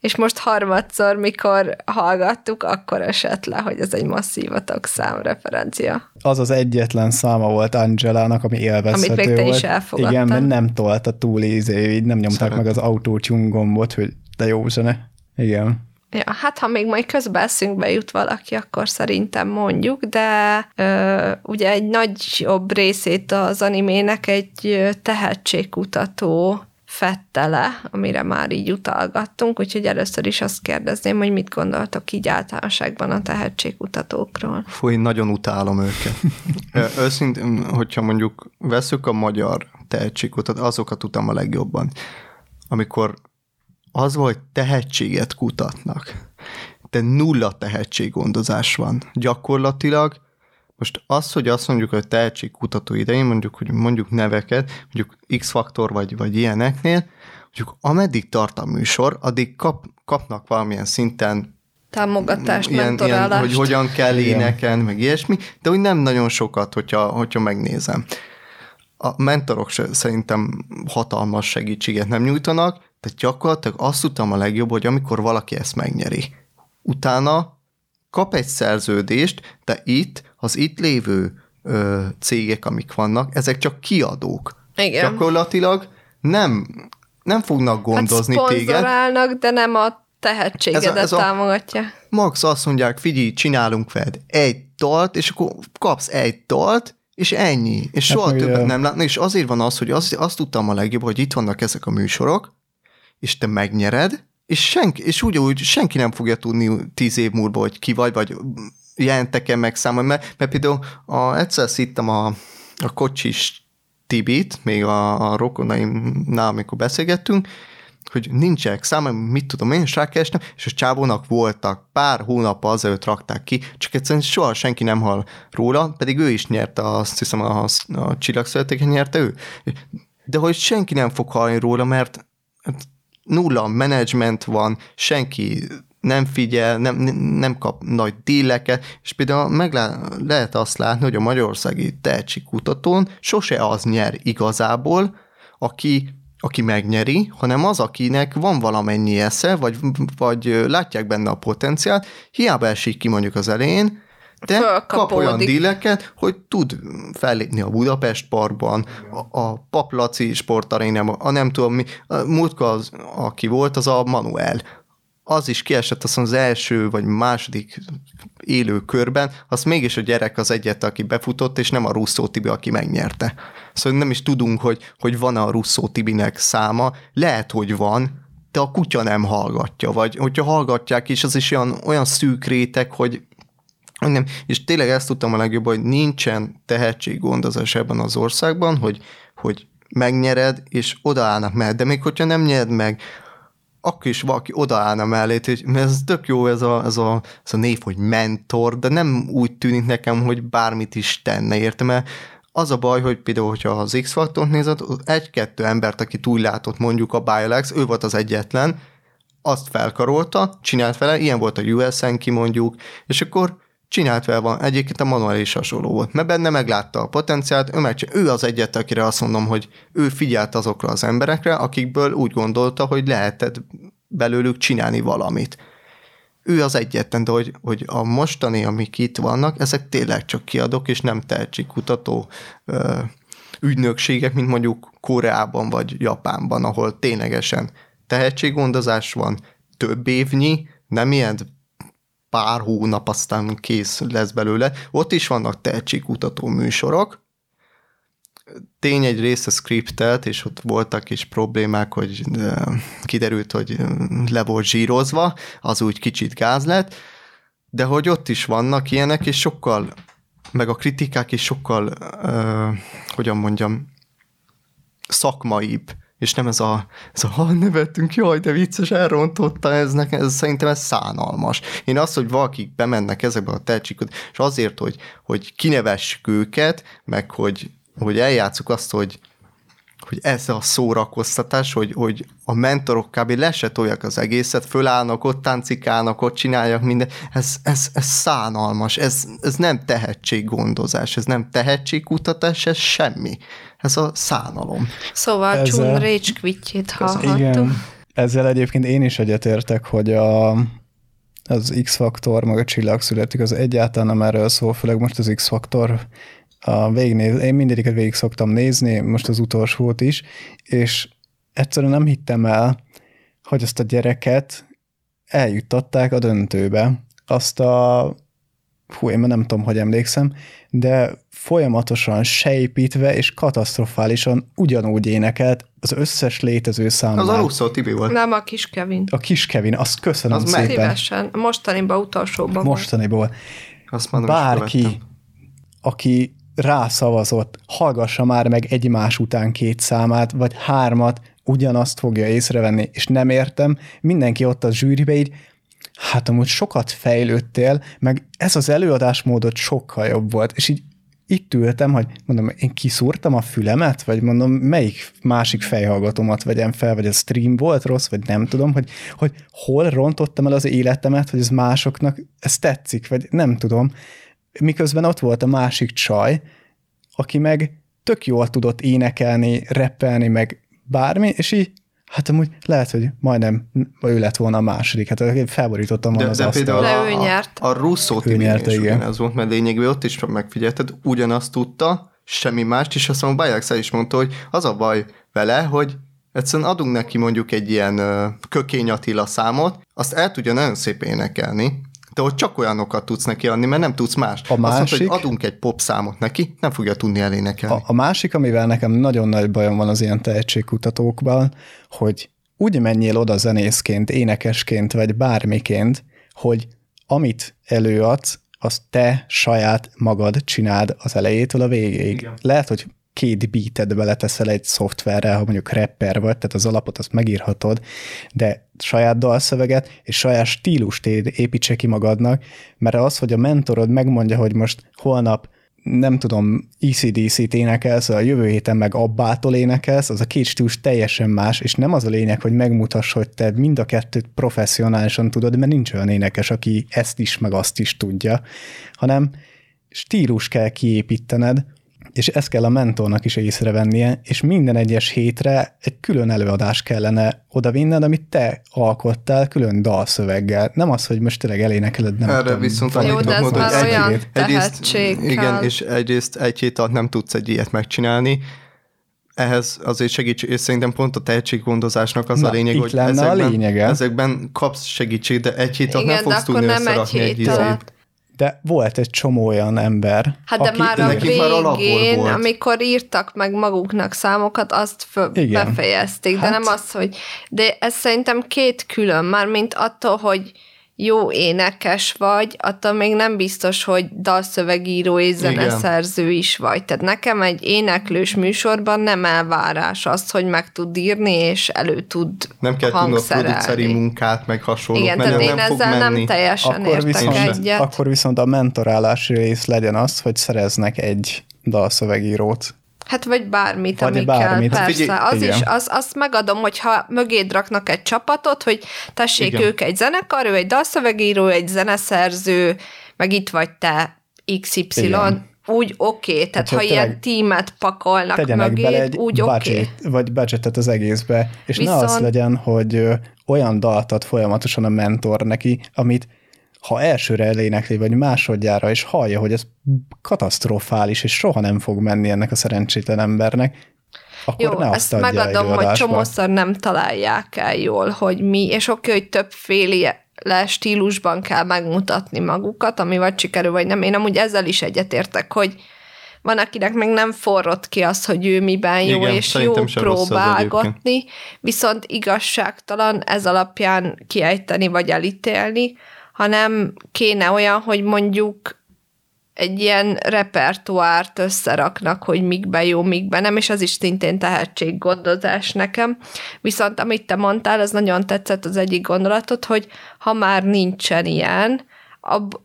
és most harmadszor, mikor hallgattuk, akkor esett le, hogy ez egy masszív atakszám referencia. Az az egyetlen száma volt Angelának, ami élvezhető volt. Amit még te is elfogadtad. Igen, mert nem tolta túl ízé, így nem nyomták Szeret. meg az autótyún gombot, hogy de jó zene. Igen. Ja, hát ha még majd közben eszünkbe jut valaki, akkor szerintem mondjuk, de ö, ugye egy nagyobb részét az animének egy tehetségkutató fette le, amire már így utalgattunk, úgyhogy először is azt kérdezném, hogy mit gondoltok így általánosságban a tehetségkutatókról. Fú, én nagyon utálom őket. Őszintén, hogyha mondjuk veszük a magyar tehetségkutatókat, azokat utálom a legjobban. Amikor az volt, tehetséget kutatnak, de nulla tehetséggondozás van. Gyakorlatilag most az, hogy azt mondjuk, hogy tehetségkutató idején, mondjuk, hogy mondjuk neveket, mondjuk X-faktor vagy, vagy ilyeneknél, mondjuk ameddig tart a műsor, addig kap, kapnak valamilyen szinten támogatást, ilyen, mentorálást. Ilyen, hogy hogyan kell énekelni, meg ilyesmi, de úgy nem nagyon sokat, hogyha, hogyha megnézem. A mentorok szerintem hatalmas segítséget nem nyújtanak, de gyakorlatilag azt tudtam a legjobb, hogy amikor valaki ezt megnyeri, utána kap egy szerződést, de itt az itt lévő ö, cégek, amik vannak, ezek csak kiadók. Igen. Gyakorlatilag nem, nem fognak gondozni hát téged. Szponzorálnak, de nem a tehetségedet ez a, ez támogatja. A, max azt mondják, figyelj, csinálunk veled egy dalt, és akkor kapsz egy dalt, és ennyi. És soha hát, többet nem látni. És azért van az, hogy azt, azt tudtam a legjobb, hogy itt vannak ezek a műsorok, és te megnyered, és, senki, és úgy, úgy senki nem fogja tudni tíz év múlva, hogy ki vagy, vagy jelentek-e meg számolni, mert, mert például a, egyszer szittem a, a kocsis Tibit, még a, a rokonaimnál, amikor beszélgettünk, hogy nincsenek számolni, mit tudom én, és rákerestem, és a csávónak voltak, pár hónap azelőtt rakták ki, csak egyszerűen soha senki nem hall róla, pedig ő is nyerte, azt hiszem a, a csillagszületéket nyerte ő. De hogy senki nem fog hallani róla, mert nulla menedzsment van, senki nem figyel, nem, nem kap nagy díleket, és például meg lehet azt látni, hogy a magyarországi tehetségkutatón sose az nyer igazából, aki, aki megnyeri, hanem az, akinek van valamennyi esze, vagy, vagy látják benne a potenciált, hiába esik ki mondjuk az elején, de kap olyan díleket, hogy tud fellépni a Budapest Parkban, a, a Paplaci sportarénában, a nem tudom mi, a múltkor az, aki volt, az a Manuel. Az is kiesett azt az első vagy második élő körben, az mégis a gyerek az egyet, aki befutott, és nem a Russo Tibi, aki megnyerte. Szóval nem is tudunk, hogy, hogy van-e a Russo Tibinek száma, lehet, hogy van, de a kutya nem hallgatja, vagy hogyha hallgatják is, az is olyan, olyan szűk réteg, hogy nem. És tényleg ezt tudtam a legjobb, hogy nincsen tehetséggondozás ebben az országban, hogy, hogy megnyered, és odaállnak mellett. De még hogyha nem nyered meg, akkor is valaki odaállna mellé, mert ez tök jó ez a, ez, a, ez a név, hogy mentor, de nem úgy tűnik nekem, hogy bármit is tenne, értem, mert az a baj, hogy például, hogyha az X-faktort nézed, egy-kettő embert, aki túl látott mondjuk a Bialex, ő volt az egyetlen, azt felkarolta, csinált vele, ilyen volt a u es en ki mondjuk, és akkor csinált vele van, egyébként a Manuel is hasonló volt, mert benne meglátta a potenciált, ő, meg, ő az egyet, akire azt mondom, hogy ő figyelt azokra az emberekre, akikből úgy gondolta, hogy lehetett belőlük csinálni valamit. Ő az egyetlen, de hogy, hogy a mostani, amik itt vannak, ezek tényleg csak kiadók, és nem tehetségkutató ö, ügynökségek, mint mondjuk Koreában vagy Japánban, ahol ténylegesen tehetséggondozás van, több évnyi, nem ilyen pár hónap, aztán kész lesz belőle. Ott is vannak tehetségkutató műsorok. Tény egy része scriptelt, és ott voltak is problémák, hogy kiderült, hogy le volt zsírozva, az úgy kicsit gáz lett, de hogy ott is vannak ilyenek, és sokkal, meg a kritikák is sokkal, uh, hogyan mondjam, szakmaibb, és nem ez a, ez a ha, nevettünk, jaj, de vicces, elrontotta, ez nekem, ez, szerintem ez szánalmas. Én azt, hogy valakik bemennek ezekbe a tehetségkutatók, és azért, hogy, hogy kinevessük őket, meg hogy hogy eljátszuk azt, hogy, hogy ez a szórakoztatás, hogy, hogy a mentorok kb. Lesetolják az egészet, fölállnak, ott táncikálnak, ott csinálják mindent, ez, ez, ez szánalmas, ez, ez nem tehetséggondozás, ez nem tehetségkutatás, ez semmi. Ez a szánalom. Szóval ezzel... Csún rage quitjét hallhattuk. Igen. Ezzel egyébként én is egyetértek, hogy a... az X-faktor, meg a csillag születik, az egyáltalán nem erről szól, főleg most az X-faktor a végignéz, én mindegyiket végig szoktam nézni, most az utolsót is, és egyszerűen nem hittem el, hogy azt a gyereket eljuttatták a döntőbe. Azt a, hú, én már nem tudom, hogy emlékszem, de folyamatosan sejpítve és katasztrofálisan ugyanúgy énekelt az összes létező számát. Az Aluszó Tibi volt. Nem, a Kis Kevin. A Kis Kevin, azt köszönöm az szépen. Az szívesen, mostaniban, utolsóban. Mostaniban volt. Azt mondom, bárki, aki rászavazott, hallgassa már meg egymás után két számát, vagy hármat, ugyanazt fogja észrevenni, és nem értem, mindenki ott a zsűribe így, hát amúgy sokat fejlődtél, meg ez az előadásmódod sokkal jobb volt, és így itt ültem, hogy mondom, én kiszúrtam a fülemet, vagy mondom, melyik másik fejhallgatómat vegyem fel, vagy a stream volt rossz, vagy nem tudom, hogy, hogy hol rontottam el az életemet, hogy ez másoknak, ez tetszik, vagy nem tudom. Miközben ott volt a másik csaj, aki meg tök jól tudott énekelni, rappelni, meg bármi, és így, hát amúgy lehet, hogy majdnem ő lett volna a második, hát felborítottam volna az asztalt. De például a, a, a Russo Timin is ugyanez volt, mert lényegben ott is megfigyelted, ugyanazt tudta, semmi mást, és aztán a Bajaxel is mondta, hogy az a baj vele, hogy egyszerűen adunk neki mondjuk egy ilyen uh, Kökény Attila számot, azt el tudja nagyon szép énekelni, de hogy csak olyanokat tudsz neki adni, mert nem tudsz más. A másik, azt mondta, hogy adunk egy pop számot neki, nem fogja tudni elénekelni. A, a másik, amivel nekem nagyon nagy bajom van az ilyen tehetségkutatókban, hogy úgy menjél oda zenészként, énekesként, vagy bármiként, hogy amit előadsz, azt te saját magad csináld az elejétől a végéig. Igen. Lehet, hogy két beatet beleteszel egy szoftverrel, ha mondjuk rapper vagy, tehát az alapot azt megírhatod, de saját dalszöveget és saját stílust építse ki magadnak, mert az, hogy a mentorod megmondja, hogy most holnap nem tudom, á cé dé cét énekelsz, a jövő héten meg Abbától énekelsz, az a két stílus teljesen más, és nem az a lényeg, hogy megmutass, hogy te mind a kettőt professzionálisan tudod, mert nincs olyan énekes, aki ezt is, meg azt is tudja, hanem stílus kell kiépítened, és ezt kell a mentornak is észrevennie, és minden egyes hétre egy külön előadás kellene odavinned, amit te alkottál külön dalszöveggel. Nem az, hogy most tényleg elénekeled, nem. Erre viszont annyit tudok mondani, hogy egy tehetség. Igen, és egyrészt egy hét alatt nem tudsz egy ilyet megcsinálni. Ehhez azért segítség, és szerintem pont a tehetséggondozásnak az na, a lényeg, hogy ezekben, a ezekben kapsz segítség, de egy hét alatt nem fogsz tudni összerakni egy ízét. De volt egy csomó olyan ember. Hát de aki, már a végén, már amikor írtak meg maguknak számokat, azt f- igen, befejezték, hát. De nem az, hogy... De ez szerintem két külön, már mint attól, hogy jó énekes vagy, attól még nem biztos, hogy dalszövegíró és zeneszerző is vagy. Tehát nekem egy éneklős műsorban nem elvárás az, hogy meg tud írni, és elő tud hangszerelni. Nem kell tudni a produceri munkát, meg hasonlót. Igen, tehát én ezzel nem teljesen akkor értek viszont, egyet. Akkor viszont a mentorálás rész legyen az, hogy szereznek egy dalszövegírót. Hát vagy bármit, vagy ami bármit. Kell, persze. Hát figyelj, az is, az, azt megadom, hogyha mögéd raknak egy csapatot, hogy tessék, igen, ők egy zenekar, ő egy dalszövegíró, egy zeneszerző, meg itt vagy te, iksz ipszilon, igen, úgy oké. Okay. Tehát hát, ha ilyen tímet pakolnak mögéd, úgy oké. Okay. Vagy budgetet az egészbe, és viszont... ne az legyen, hogy olyan dalt ad folyamatosan a mentor neki, amit ha elsőre elénekli, vagy másodjára, és hallja, hogy ez katasztrofális, és soha nem fog menni ennek a szerencsétlen embernek, akkor jó, ne azt adja. Jó, ezt megadom, hogy csomószor nem találják el jól, hogy mi, és oké, hogy többféle le stílusban kell megmutatni magukat, ami vagy sikerül, vagy nem. Én amúgy ezzel is egyetértek, hogy van, akinek meg nem forrott ki az, hogy ő miben jó, igen, és jó próbálgatni, viszont igazságtalan ez alapján kiejteni, vagy elítélni, hanem kéne olyan, hogy mondjuk egy ilyen repertoárt összeraknak, hogy mikbe jó, mikbe nem, és az is szintén tehetséggondozás nekem. Viszont amit te mondtál, az nagyon tetszett az egyik gondolatot, hogy ha már nincsen ilyen,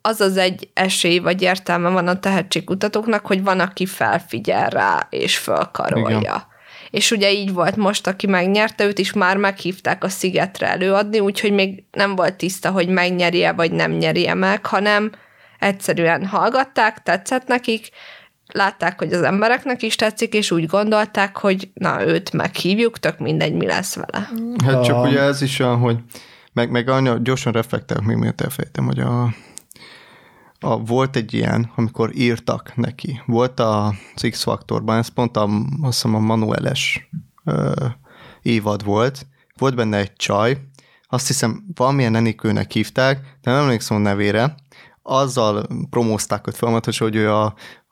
az az egy esély vagy értelme van a tehetségkutatóknak, hogy van, aki felfigyel rá és fölkarolja. Igen. És ugye így volt most, aki megnyerte, őt is már meghívták a Szigetre előadni, úgyhogy még nem volt tiszta, hogy megnyeri-e vagy nem nyeri-e meg, hanem egyszerűen hallgatták, tetszett nekik, látták, hogy az embereknek is tetszik, és úgy gondolták, hogy na, őt meghívjuk, tök mindegy, mi lesz vele. Hát csak ugye ez is olyan, hogy meg, meg anya, gyorsan reflektálok, még miért elfelejtem, hogy a, a, volt egy ilyen, amikor írtak neki. Volt a X-faktorban, ez pont a, azt hiszem, a Manueles ö, évad volt. Volt benne egy csaj, azt hiszem valamilyen enikőnek hívták, de nem emlékszem a nevére, azzal promózták őt folyamatosan, hogy ő a,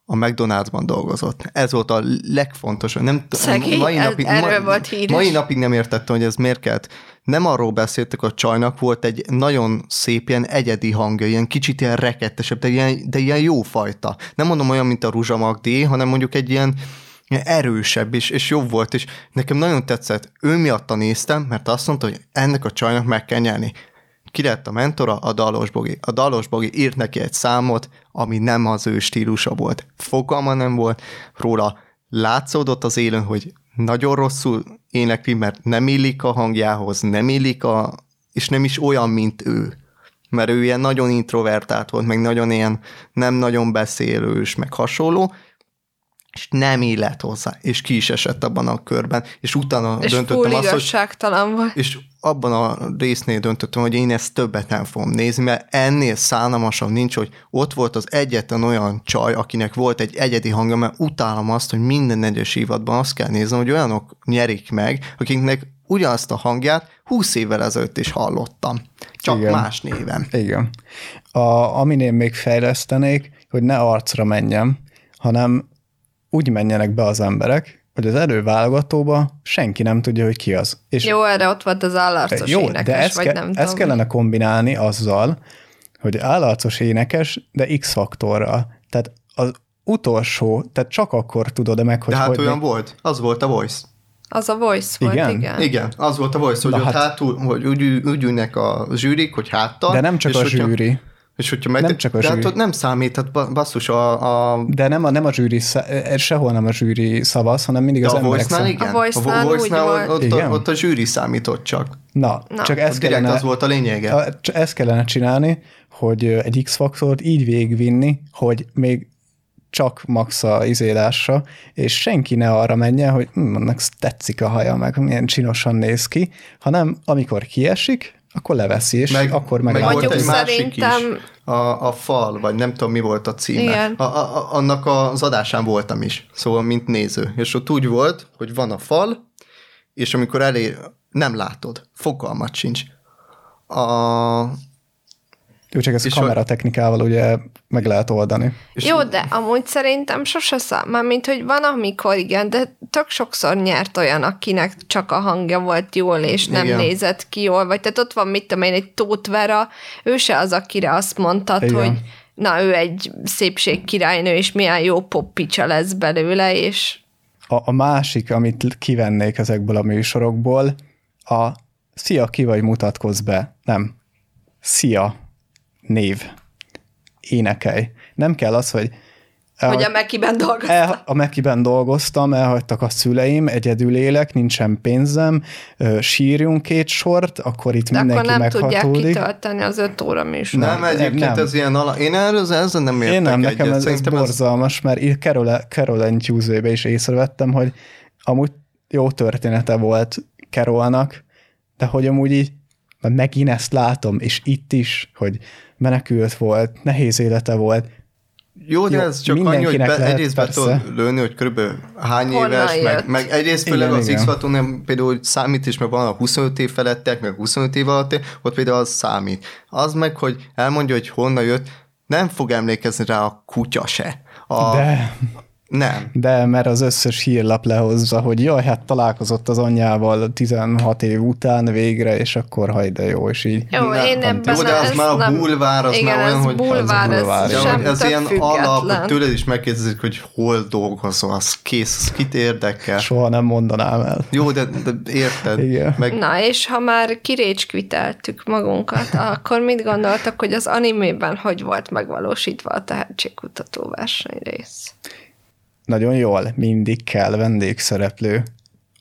a McDonald's-ban dolgozott. Ez volt a legfontosabb. Nem, Szegény, mai napig, erről ma, volt híres. Mai napig nem értettem, hogy ez miért kellett. Nem arról beszéltek, a csajnak volt egy nagyon szép, ilyen egyedi hangja, ilyen kicsit ilyen rekettesebb, de ilyen, de ilyen jó fajta. Nem mondom olyan, mint a Ruzsa Magdi, hanem mondjuk egy ilyen, ilyen erősebb, és, és jobb volt, és nekem nagyon tetszett. Ő miatta néztem, mert azt mondta, hogy ennek a csajnak meg kell nyerni. Ki lett a mentora? A Dallos Bogi. A Dallos Bogi írt neki egy számot, ami nem az ő stílusa volt. Fogalma nem volt róla. Látszódott az élőn, hogy nagyon rosszul énekli, mert nem illik a hangjához, nem illik a... és nem is olyan, mint ő. Mert ő ilyen nagyon introvertált volt, meg nagyon ilyen nem nagyon beszélős, meg hasonló, és nem illett hozzá, és ki is esett abban a körben, és utána és döntöttem azt, igazságtalan hogy... Vagy. És abban a résznél döntöttem, hogy én ezt többet nem fogom nézni, mert ennél szánalmasabb nincs, hogy ott volt az egyetlen olyan csaj, akinek volt egy egyedi hangja, mert utálom azt, hogy minden egyes évadban azt kell néznem, hogy olyanok nyerik meg, akiknek ugyanazt a hangját húsz évvel ezelőtt is hallottam. Csak igen. Más néven. Igen. A, amin én még fejlesztenék, hogy ne arcra menjem, hanem úgy menjenek be az emberek, hogy az előválogatóba senki nem tudja, hogy ki az. És jó, erre ott volt az állarcos jó, énekes, de ezt vagy ke- nem ezt kellene kombinálni azzal, hogy állarcos énekes, de X-faktorral. Tehát az utolsó, tehát csak akkor tudod meg, hogy... De hát hogy olyan még... volt, az volt a Voice. Az a Voice volt, igen. Igen, igen az volt a Voice, hogy, hát... hátul, hogy úgy, úgy ülnek a zsűrik, hogy háttal. De nem csak a zsűri. A... És hogyha meg... Nem csak a zsűri. De hát nem számít, tehát basszus a... a... De nem a, nem a zsűri, sehol nem a zsűri szavaz, hanem mindig de az emberek szám. Igen. A Voice-nál, a Voice-nál ott, igen. Ott a zsűri számított csak. Na, Na. csak ez kellene... Az volt a lényege. A, ezt kellene csinálni, hogy egy X-faktort így végvinni, hogy még csak maxa izélása, és senki ne arra menjen, hogy annak tetszik a haja, meg milyen csinosan néz ki, hanem amikor kiesik, akkor leveszi, és meg, akkor megállítani. Meg volt egy szerintem... másik is, a, a fal, vagy nem tudom, mi volt a címe. A, a, annak az adásán voltam is, szóval mint néző. És ott úgy volt, hogy van a fal, és amikor elér, nem látod, fogalmat sincs. A... Jó, csak ezt a kameratechnikával ugye meg lehet oldani. Jó, de amúgy szerintem sose számít, mint hogy van, amikor igen, de tök sokszor nyert olyan, akinek csak a hangja volt jól, és nem igen. nézett ki jól, vagy tehát ott van, mit tudom én, egy Tóth Vera, ő se az, akire azt mondtad, igen. hogy na, ő egy szépségkirálynő, és milyen jó poppicsa lesz belőle, és... A, a másik, amit kivennék ezekből a műsorokból, a szia, ki vagy, mutatkozz be. Nem. Szia. Név. Énekelj. Nem kell az, hogy... Hogy a Mekiben dolgoztam. El, a Mekiben dolgoztam, elhagytak a szüleim, egyedül élek, nincsen pénzem, sírjunk két sort, akkor itt de mindenki meghatódik. De akkor nem meghatódik. Tudják kitölteni az öt óra műsor. Nem, egyébként nem. Ez ilyen ala... Én erről ezzel nem értek. Én nem, egyet. Nekem ez, ez borzalmas, mert Carole and Tuesday-be is észrevettem, hogy amúgy jó története volt Carole-nak, de hogy amúgy így, mert megint ezt látom, és itt is, hogy menekült volt, nehéz élete volt, Jó, de ez csak annyi, hogy be, egyrészt be tudod lőni, hogy körülbelül hány honnan éves, meg, meg egyrészt főleg az iksz haton például hogy számít is, meg van a huszonöt év felettek, meg huszonöt év alatt, ott például az számít. Az meg, hogy elmondja, hogy honnan jött, nem fog emlékezni rá a kutya se. A, de... Nem. De mert az összes hírlap lehozza, hogy jaj, hát találkozott az anyjával tizenhat év után végre, és akkor hajde jó, és így. Jó, nem, én ebben jó, de az már a bulvár, az igen, már olyan, hogy bulvár, ez, bulvár, ez, sem ez ilyen független. Alap, hogy tőled is megkérdezik, hogy hol dolgozol, az kész, az kit érdekel. Soha nem mondanám el. Jó, de, de érted. Meg... Na, és ha már kirécskviteltük magunkat, akkor mit gondoltak, hogy az animében hogy volt megvalósítva a tehetségkutató versenyrész? Nagyon jól, mindig kell vendégszereplő.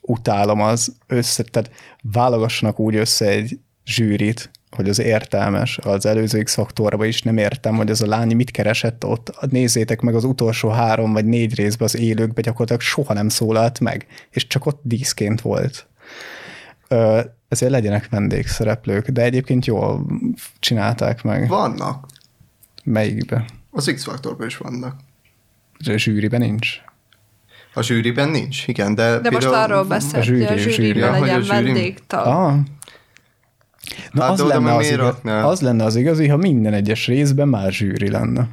Utálom az össze, tehát válogassanak úgy össze egy zsűrit, hogy az értelmes. Az előző X-faktorban is nem értem, hogy az a lány mit keresett ott. Nézzétek meg az utolsó három vagy négy részben az élőkben gyakorlatilag soha nem szólalt meg, és csak ott díszként volt. Ö, ezért legyenek vendégszereplők, de egyébként jól csinálták meg. Vannak. Melyikben? Az X-faktorban is vannak. A zsűriben nincs. A zsűriben nincs, igen, de... De most arról beszélt, zsűri, hogy a zsűriben zsűri, legyen vendégtag. Ah. Na hát az, de lenne az, igaz, az lenne az igazi, ha minden egyes részben már zsűri lenne.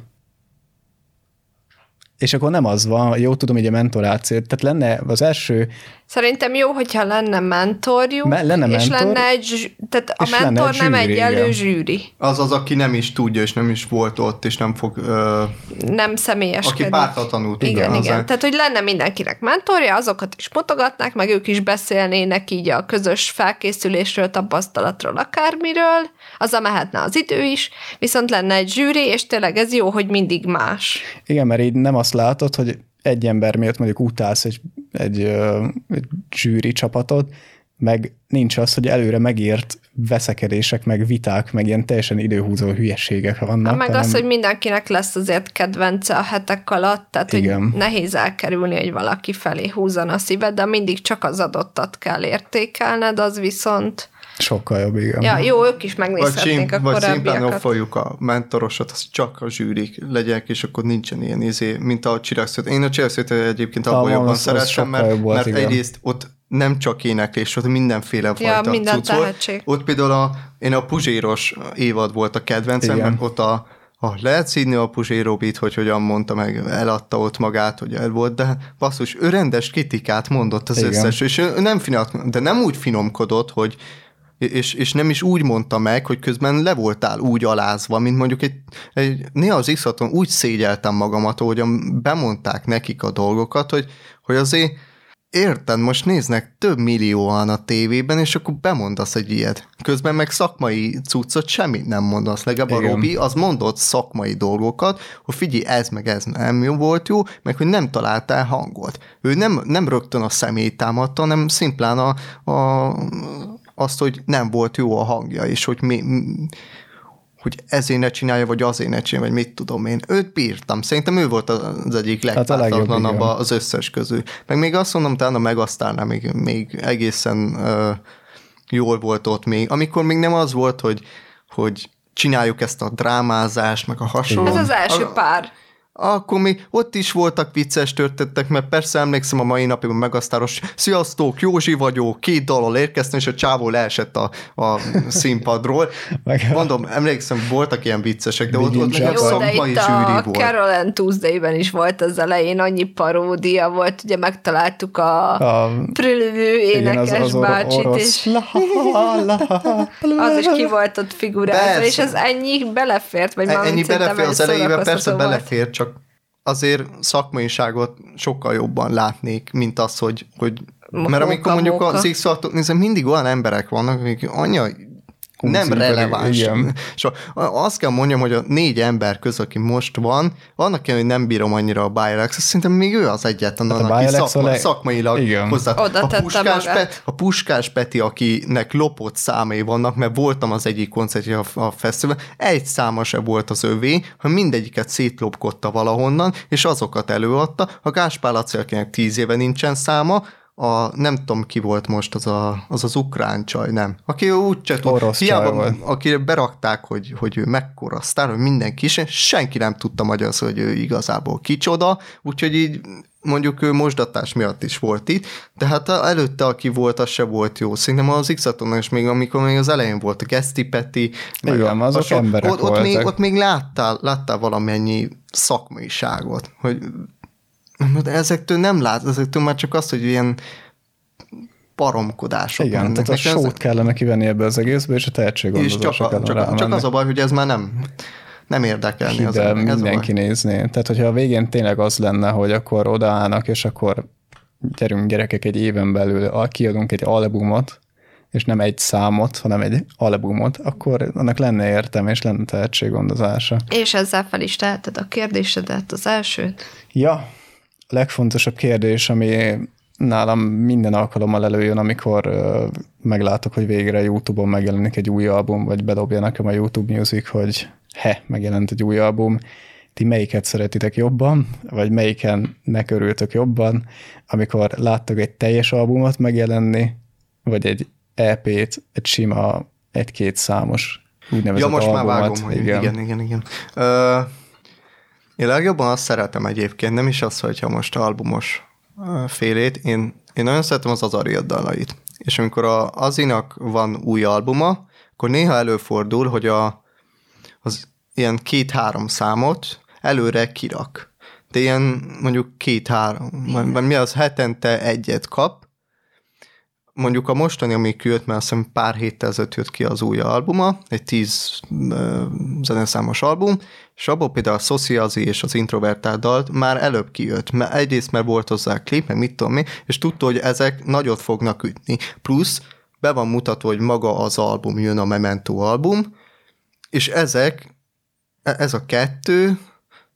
És akkor nem az van, jó tudom, hogy a mentoráció, tehát lenne az első... Szerintem jó, hogyha lenne mentorjuk, Me, lenne mentor, és lenne egy... Tehát a mentor egy zsűri, nem egyenlő zsűri. Az az, aki nem is tudja, és nem is volt ott, és nem fog... Uh, nem személyeskedik. Aki pártat tanult. Igen, igen. igen. Tehát, hogy lenne mindenkinek mentorja, azokat is mutogatnák, meg ők is beszélnének így a közös felkészülésről, tapasztalatról, akármiről. Azzal mehetne az idő is, viszont lenne egy zsűri, és tényleg ez jó, hogy mindig más. Igen, mert így nem azt látod, hogy egy ember miatt mondjuk utálsz egy, egy, egy zsűri csapatot, meg nincs az, hogy előre megírt veszekedések, meg viták, meg ilyen teljesen időhúzó hülyeségek vannak. Ha meg hanem... az, hogy mindenkinek lesz azért kedvence a hetek alatt, tehát igen. Hogy nehéz elkerülni, hogy valaki felé húzzon a szíved, de mindig csak az adottat kell értékelned, az viszont... Sokkal jobb, igen. Ja, jó, ők is megnézhetnék a korábbiakat. Vagy szimplán ofoljuk a mentorosat, az csak a zsűrik legyek, és akkor nincsen ilyen izé, mint a Csirakszőt. Én a Csirakszőt egyébként abban jobban szeretem, mert, volt, mert egyrészt ott nem csak éneklés, ott mindenféle ja, fajta minden cucc volt. Ott például a, én a Puzséros évad volt a kedvencem, mert ott a Ah, lehet szídni a Puzsi Róbit, hogy hogyan mondta meg, eladta ott magát, hogy el volt, de basszus, ő rendes kritikát mondott az igen. összes, és ő nem finom, de nem úgy finomkodott, hogy és, és nem is úgy mondta meg, hogy közben le voltál úgy alázva, mint mondjuk egy, egy néha az iksz haton úgy szégyeltem magamat, ahogyan bemondták nekik a dolgokat, hogy, hogy azért érted, most néznek több millióan a tévében, és akkor bemondasz egy ilyet. Közben meg szakmai cuccot semmit nem mondasz. Legalább a Robi az mondott szakmai dolgokat, hogy figyelj, ez meg ez nem jó volt jó, meg hogy nem találtál hangot. Ő nem, nem rögtön a személyt támadta, hanem szimplán a, a, azt, hogy nem volt jó a hangja, és hogy mi... hogy ezért ne csinálja, vagy azért ne csinálja, vagy mit tudom én. Őt bírtam. Szerintem ő volt az egyik legpártatlanabb hát az összes közül. Meg még azt mondom, talán a Megasztárnál még, még egészen uh, jól volt ott még. Amikor még nem az volt, hogy, hogy csináljuk ezt a drámázást, meg a hasonlót. Ez az első pár. Akkor még ott is voltak vicces történetek, mert persze emlékszem a mai napig a Megasztáros, sziasztok, Józsi vagyok, két dallal érkeztem, és a csávó leesett a, a színpadról. Mondom, emlékszem, voltak ilyen viccesek, de ott, ott nekem szakmai zsűri volt. A Carole and Tuesday-ben is volt az elején, annyi paródia volt, ugye megtaláltuk a, a prülövő énekes az, az bácsit, orosz. És az is ki volt ott figurázva, és ez ennyi belefért, vagy már ennyi belefér, az elejében persze belefért, csak azért szakmaiságot sokkal jobban látnék, mint az, hogy... hogy mert móka, amikor mondjuk móka. Az X-faktor, nézem, mindig olyan emberek vannak, akik annyira nem releváns. És azt kell mondjam, hogy a négy ember köz, aki most van, annak kell, hogy nem bírom annyira a Bialex, szerintem még ő az egyetlen, hát aki szakma, leg... szakmailag igen. hozzá. A Puskás, Pe, a Puskás Peti, akinek lopott számai vannak, mert voltam az egyik koncertje a, a fesztivál, egy száma se volt az övé, ha mindegyiket szétlopkodta valahonnan, és azokat előadta. A Gáspár Laci, akinek tíz éve nincsen száma, a, nem tudom ki volt most az a, az, az ukrán csaj, nem. Aki úgy se tud, hiába, akire berakták, hogy, hogy ő mekkora sztár, hogy mindenki, senki nem tudta magyar szó, hogy ő igazából kicsoda, úgyhogy így mondjuk ő mosdatás miatt is volt itt, de hát előtte, aki volt, az se volt jó. Szerintem az X-Atonon is még, amikor még az elején volt a Geszti Peti. Igen, azok az emberek ott, voltak. Ott még, ott még láttál, láttál valamennyi szakmaiságot, hogy de ezektől nem lát, ezektől már csak azt, hogy ilyen paromkodások. Igen, tehát a sót kellene kivenni ebbe az egészbe, és a tehetséggondozásra kellene rámenni. Csak az a baj, hogy ez már nem... nem érdekelni Hide, az emberek. De mindenki nézné. Tehát, hogyha a végén tényleg az lenne, hogy akkor odaállnak, és akkor gyerünk gyerekek egy éven belül, kiadunk egy albumot, és nem egy számot, hanem egy albumot, akkor annak lenne értelme, és lenne tehetséggondozása. És ezzel fel is teheted a kérdésedet, az elsőt. Ja, a legfontosabb kérdés, ami nálam minden alkalommal előjön, amikor uh, meglátok, hogy végre YouTube-on megjelenik egy új album, vagy bedobja nekem a YouTube Music, hogy he, megjelent egy új album, ti melyiket szeretitek jobban, vagy melyiken ne körültök jobban, amikor láttok egy teljes albumot megjelenni, vagy egy é pét, egy sima, egy-két számos úgynevezett albumot. Ja, most albumot. Már vágom, hogy igen, igen, igen. igen. Ö, én legjobban azt szeretem egyébként, nem is az, hogyha most albumos félét, én, én nagyon szeretem az Azariad dalait. És amikor a Azinak van új albuma, akkor néha előfordul, hogy a az ilyen két-három számot előre kirak. De ilyen mondjuk két-három, vagy mi az, hetente egyet kap. Mondjuk a mostani, ami küld, mert azt hiszem pár héttel ezelőtt jött ki az új albuma, egy tíz uh, zeneszámos album, és abból például a Szociazi és az Introvertált dalt már előbb kijött. Mert egyrészt már volt hozzá klip, meg mit tudom én, és tudta, hogy ezek nagyot fognak ütni. Plusz be van mutatva, hogy maga az album jön, a Memento album, és ezek, ez a kettő,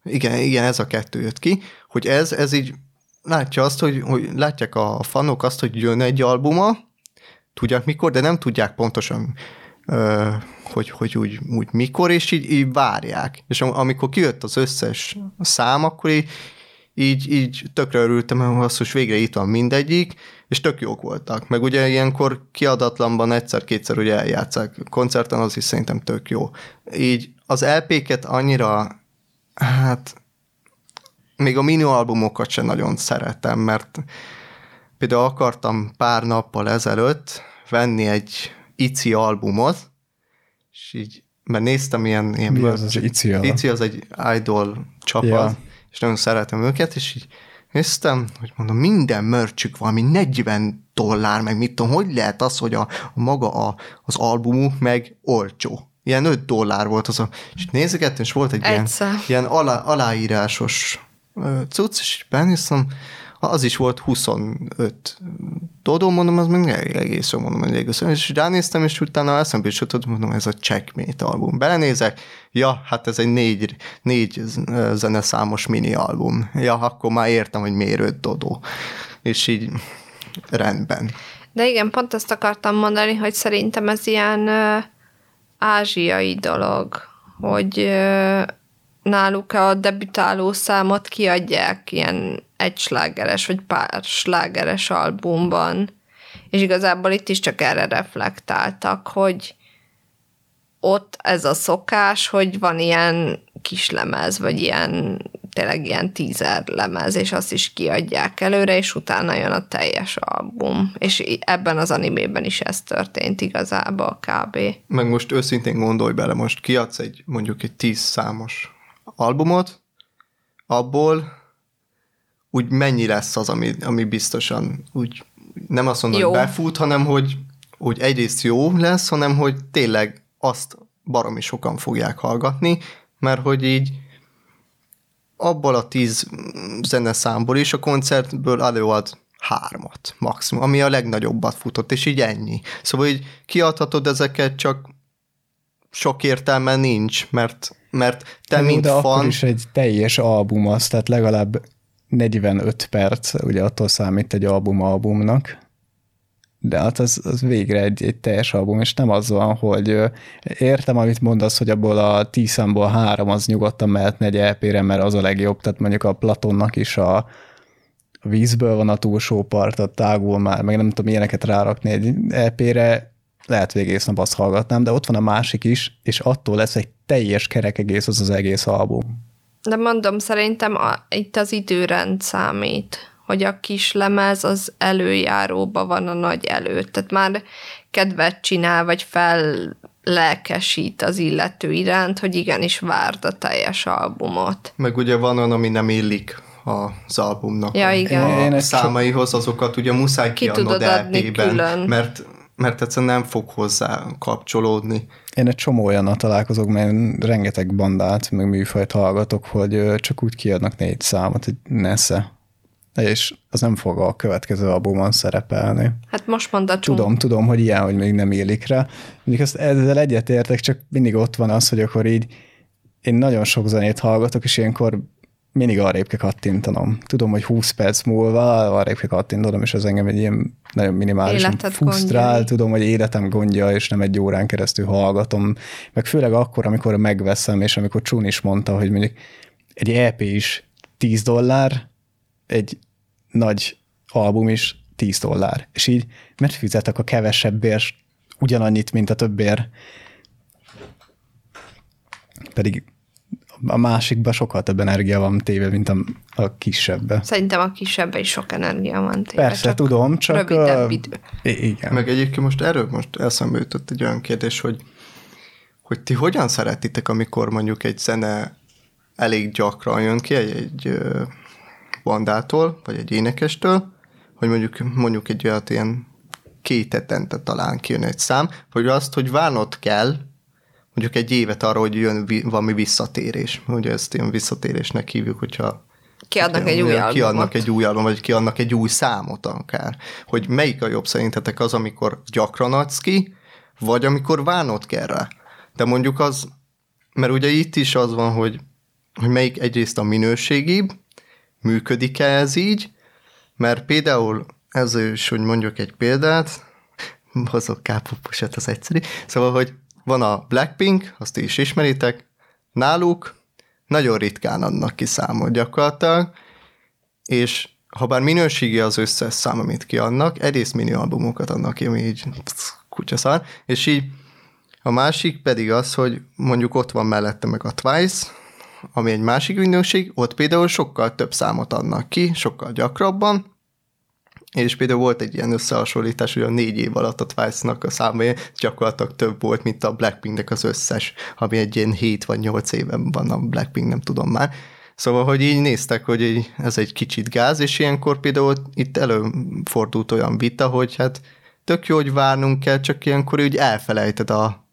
igen, igen, ez a kettő jött ki, hogy ez, ez így látja azt, hogy, hogy látják a fanok azt, hogy jön egy albuma, tudják mikor, de nem tudják pontosan, hogy, hogy úgy, úgy mikor, és így, így várják. És amikor kijött az összes szám, akkor így, így, így tökre örültem, hogy azt végre itt van mindegyik, és tök jók voltak. Meg ugye ilyenkor kiadatlanban egyszer-kétszer ugye eljátszák. Koncerten az is szerintem tök jó. Így az é péket annyira, hát még a mini albumokat sem nagyon szeretem, mert például akartam pár nappal ezelőtt venni egy Itzy albumot, és így, mert néztem ilyen... ilyen Mi az az Itzy? Itzy az egy idol csapat, yeah. És nagyon szeretem őket, és így néztem, hogy mondom, minden merch-ük valami negyven dollár, meg mit tudom, hogy lehet az, hogy a, a maga a, az albumuk meg olcsó. Ilyen öt dollár volt az a... És nézegettem, és volt egy Egyszer. ilyen, ilyen alá, aláírásos cucc, és benéztem, az is volt huszonöt dodó, mondom, az még egész jó, mondom, egész jó. És ránéztem, és utána eszembe is jutott, mondom, ez a Checkmate album. Belenézek, ja, hát ez egy négy, négy zeneszámos mini album. Ja, akkor már értem, hogy miért öt dodó. És így rendben. De igen, pont ezt akartam mondani, hogy szerintem ez ilyen ö, ázsiai dolog, hogy ö, náluk a debütáló számot kiadják ilyen egy slágeres vagy pár slágeres albumban, és igazából itt is csak erre reflektáltak, hogy ott ez a szokás, hogy van ilyen kislemez, vagy ilyen tényleg ilyen teaser lemez, és azt is kiadják előre, és utána jön a teljes album. És ebben az animében is ez történt igazából kb. Meg most őszintén gondolj bele, most kiadsz egy mondjuk egy tíz számos albumot, abból úgy mennyi lesz az, ami, ami biztosan úgy nem azt mondom, jó. Hogy befut, hanem hogy, hogy egyrészt jó lesz, hanem hogy tényleg azt baromi sokan fogják hallgatni, mert hogy így abból a tíz zeneszámból is a koncertből előad hármat maximum, ami a legnagyobbat futott, és így ennyi. Szóval így kiadhatod ezeket, csak sok értelme nincs, mert, mert te, de mint de fan... De akkor is egy teljes album az, tehát legalább negyvenöt perc, ugye attól számít egy album albumnak, de hát az, az végre egy, egy teljes album, és nem az van, hogy értem, amit mondasz, hogy abból a tíz számból három az nyugodtan mehetne egy é pére, mert az a legjobb, tehát mondjuk a Platónnak is a a vízből van a túlsó part, a tágul már, meg nem tudom ilyeneket rárakni egy é pére, lehet, hogy egész nap azt hallgatnám, de ott van a másik is, és attól lesz egy teljes kerek egész az az egész album. De mondom, szerintem a, itt az időrend számít, hogy a kis lemez az előjáróba van a nagy előtt, tehát már kedvet csinál, vagy fellelkesít az illető iránt, hogy igenis várd a teljes albumot. Meg ugye van olyan, ami nem illik az albumnak ja, igen. a számaihoz, azokat ugye muszáj kiadnod é pében, mert, mert egyszerűen nem fog hozzá kapcsolódni. Én egy csomó olyannal találkozok, mert rengeteg bandát, meg műfajt hallgatok, hogy csak úgy kiadnak négy számot, hogy nesze. És az nem fog a következő albumon szerepelni. Hát most mondd a csúm. Tudom, tudom, hogy ilyen, hogy még nem illik rá. Mindig azt ezzel egyetértek, csak mindig ott van az, hogy akkor így én nagyon sok zenét hallgatok, és ilyenkor mindig arrébb kell kattintanom. Tudom, hogy húsz perc múlva arrébb kell kattintanom, és az engem egy ilyen nagyon minimálisan frusztrál. Tudom, hogy életem gondja, és nem egy órán keresztül hallgatom. Meg főleg akkor, amikor megveszem, és amikor Csun is mondta, hogy mondjuk egy é pé is tíz dollár, egy nagy album is tíz dollár. És így mert fizetek a kevesebbért ugyanannyit, mint a többért. Pedig a másikban sokkal több energia van téve, mint a, a kisebben. Szerintem a kisebben is sok energia van téve. Persze, csak tudom, csak... Rövidebb idő. Igen. Meg egyébként most erről most eszembe jutott egy olyan kérdés, hogy, hogy ti hogyan szeretitek, amikor mondjuk egy zene elég gyakran jön ki egy, egy bandától, vagy egy énekestől, hogy mondjuk, mondjuk egy olyat ilyen két hetente talán kijön egy szám, vagy azt, hogy várnod kell mondjuk egy évet arra, hogy jön valami visszatérés. Ugye ezt ilyen visszatérésnek hívjuk, hogyha kiadnak, ugye, egy, ugye, új kiadnak egy új albumot, vagy kiadnak egy új számot akár. Hogy melyik a jobb szerintetek, az, amikor gyakran adsz ki, vagy amikor várnod kell rá. De mondjuk az, mert ugye itt is az van, hogy, hogy melyik egyrészt a minőségibb, működik-e ez így, mert például ez is, hogy mondjuk egy példát, hozok kápoposat, az egyszerű, szóval, hogy van a Blackpink, azt is ismeritek, náluk nagyon ritkán adnak ki számot gyakorlatilag, és ha bár minőségi az összes szám, amit kiadnak, egyrészt mini albumokat adnak ki, ami így kutyaszár, és így a másik pedig az, hogy mondjuk ott van mellette meg a Twice, ami egy másik ügynökség, ott például sokkal több számot adnak ki, sokkal gyakrabban, és például volt egy ilyen összehasonlítás, hogy a négy év alatt a Twice-nak a számai gyakorlatilag több volt, mint a Blackpinknek az összes, ami egy ilyen hét vagy nyolc éven van a Blackpink, nem tudom már. Szóval, hogy így néztek, hogy ez egy kicsit gáz, és ilyenkor például itt előfordult olyan vita, hogy hát tök jó, hogy várnunk kell, csak ilyenkor úgy elfelejted a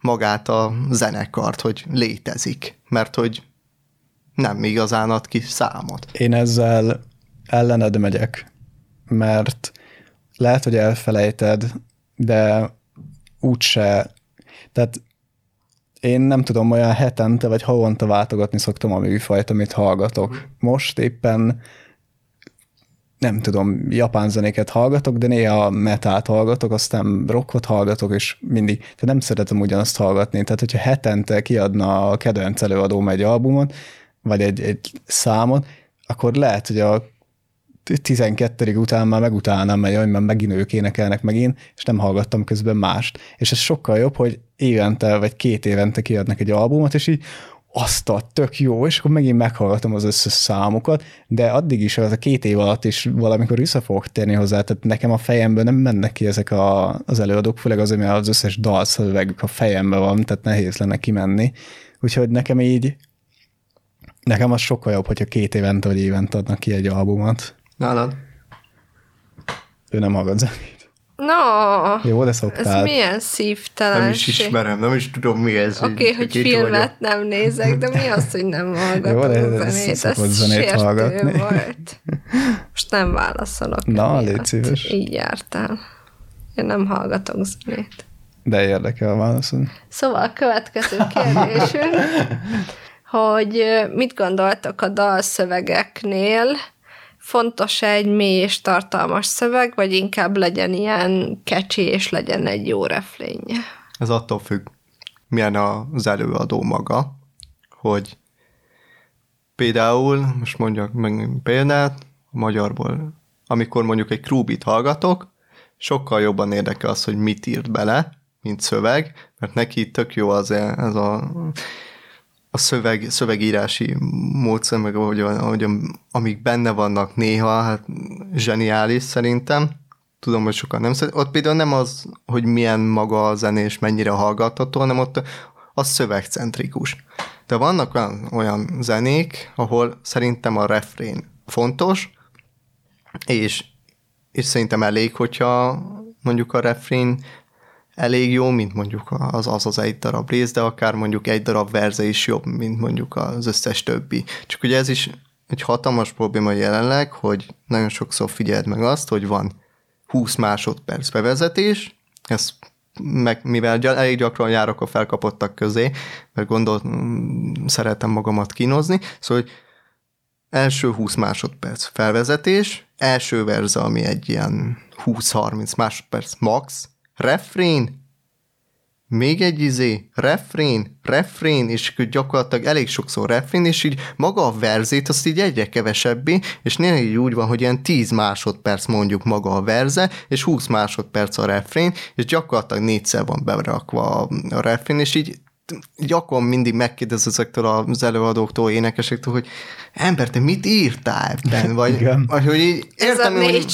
magát a zenekart, hogy létezik, mert hogy nem igazán ad ki számot. Én ezzel ellened megyek, mert lehet, hogy elfelejted, de úgyse. Tehát én nem tudom, olyan hetente vagy havonta váltogatni szoktam a műfajt, amit hallgatok. Most éppen nem tudom, japán zenéket hallgatok, de néha metált hallgatok, aztán rockot hallgatok, és mindig, tehát nem szeretem ugyanazt hallgatni. Tehát, hogyha hetente kiadna a kedvenc előadóm egy albumot, vagy egy, egy számot, akkor lehet, hogy a tizenkettedik után már megutálnám, mert jaj, mert megint ők énekelnek megint, és nem hallgattam közben mást. És ez sokkal jobb, hogy évente vagy két évente kiadnak egy albumot, és így azt a tök jó, és akkor megint meghallgatom az összes számukat, de addig is, az a két év alatt is valamikor vissza fogok térni hozzá, tehát nekem a fejemből nem mennek ki ezek a, az előadók, főleg azért, mert az összes dalszövegük a fejemben van, tehát nehéz lenne kimenni. Úgyhogy nekem így, nekem az sokkal jobb, hogyha két évente vagy évente adnak ki egy albumot. Nálad? Ő nem hallgat zenét. No, jó, de szoktál. Ez milyen szívtelenség. Nem is ismerem, nem is tudom, mi ez. Oké, okay, hogy filmet nem nézek, de mi az, hogy nem hallgatom jó, de ez zenét? Ez zenét hallgatni volt. Most nem válaszolok. Na, légy szíves. Így jártál. Én nem hallgatok zenét. De érdekel a válaszolni. Szóval a következő kérdésünk, hogy mit gondoltok a dalszövegeknél, fontos egy mély és tartalmas szöveg, vagy inkább legyen ilyen kecsi, és legyen egy jó reflénye? Ez attól függ, milyen az előadó maga, hogy például, most mondjak meg példát, magyarból. Amikor mondjuk egy krúbit hallgatok, sokkal jobban érdekel az, hogy mit írt bele, mint szöveg, mert neki tök jó az ez a, a szöveg, szövegírási módszer, meg ahogy, ahogy, amik benne vannak néha, hát zseniális szerintem. Tudom, hogy sokan nem szeretem. Ott például nem az, hogy milyen maga a zenés, mennyire hallgatható, hanem ott a szövegcentrikus. De vannak olyan, olyan zenék, ahol szerintem a refrén fontos, és, és szerintem elég, hogyha mondjuk a refrén elég jó, mint mondjuk az az, az egy darab rész, de akár mondjuk egy darab verze is jobb, mint mondjuk az összes többi. Csak ugye ez is egy hatalmas probléma jelenleg, hogy nagyon sokszor figyeld meg azt, hogy van húsz másodperc bevezetés, ez meg, mivel elég gyakran járok a felkapottak közé, mert gondolt, szeretem magamat kínozni, szóval első húsz másodperc felvezetés, első verze, ami egy ilyen húsz-harminc másodperc max, refrén, még egy izé, refrén, refrén, és gyakorlatilag elég sokszor refrén, és így maga a verzét azt így egyre kevesebbé, és néha így úgy van, hogy ilyen tíz másodperc mondjuk maga a verze, és húsz másodperc a refrén, és gyakorlatilag négyszer van berakva a, a refrén, és így gyakran mindig megkérdez ezektől az előadóktól, énekesektől, hogy ember, te mit írtál ebben? Vagy, vagy hogy így értem, hogy,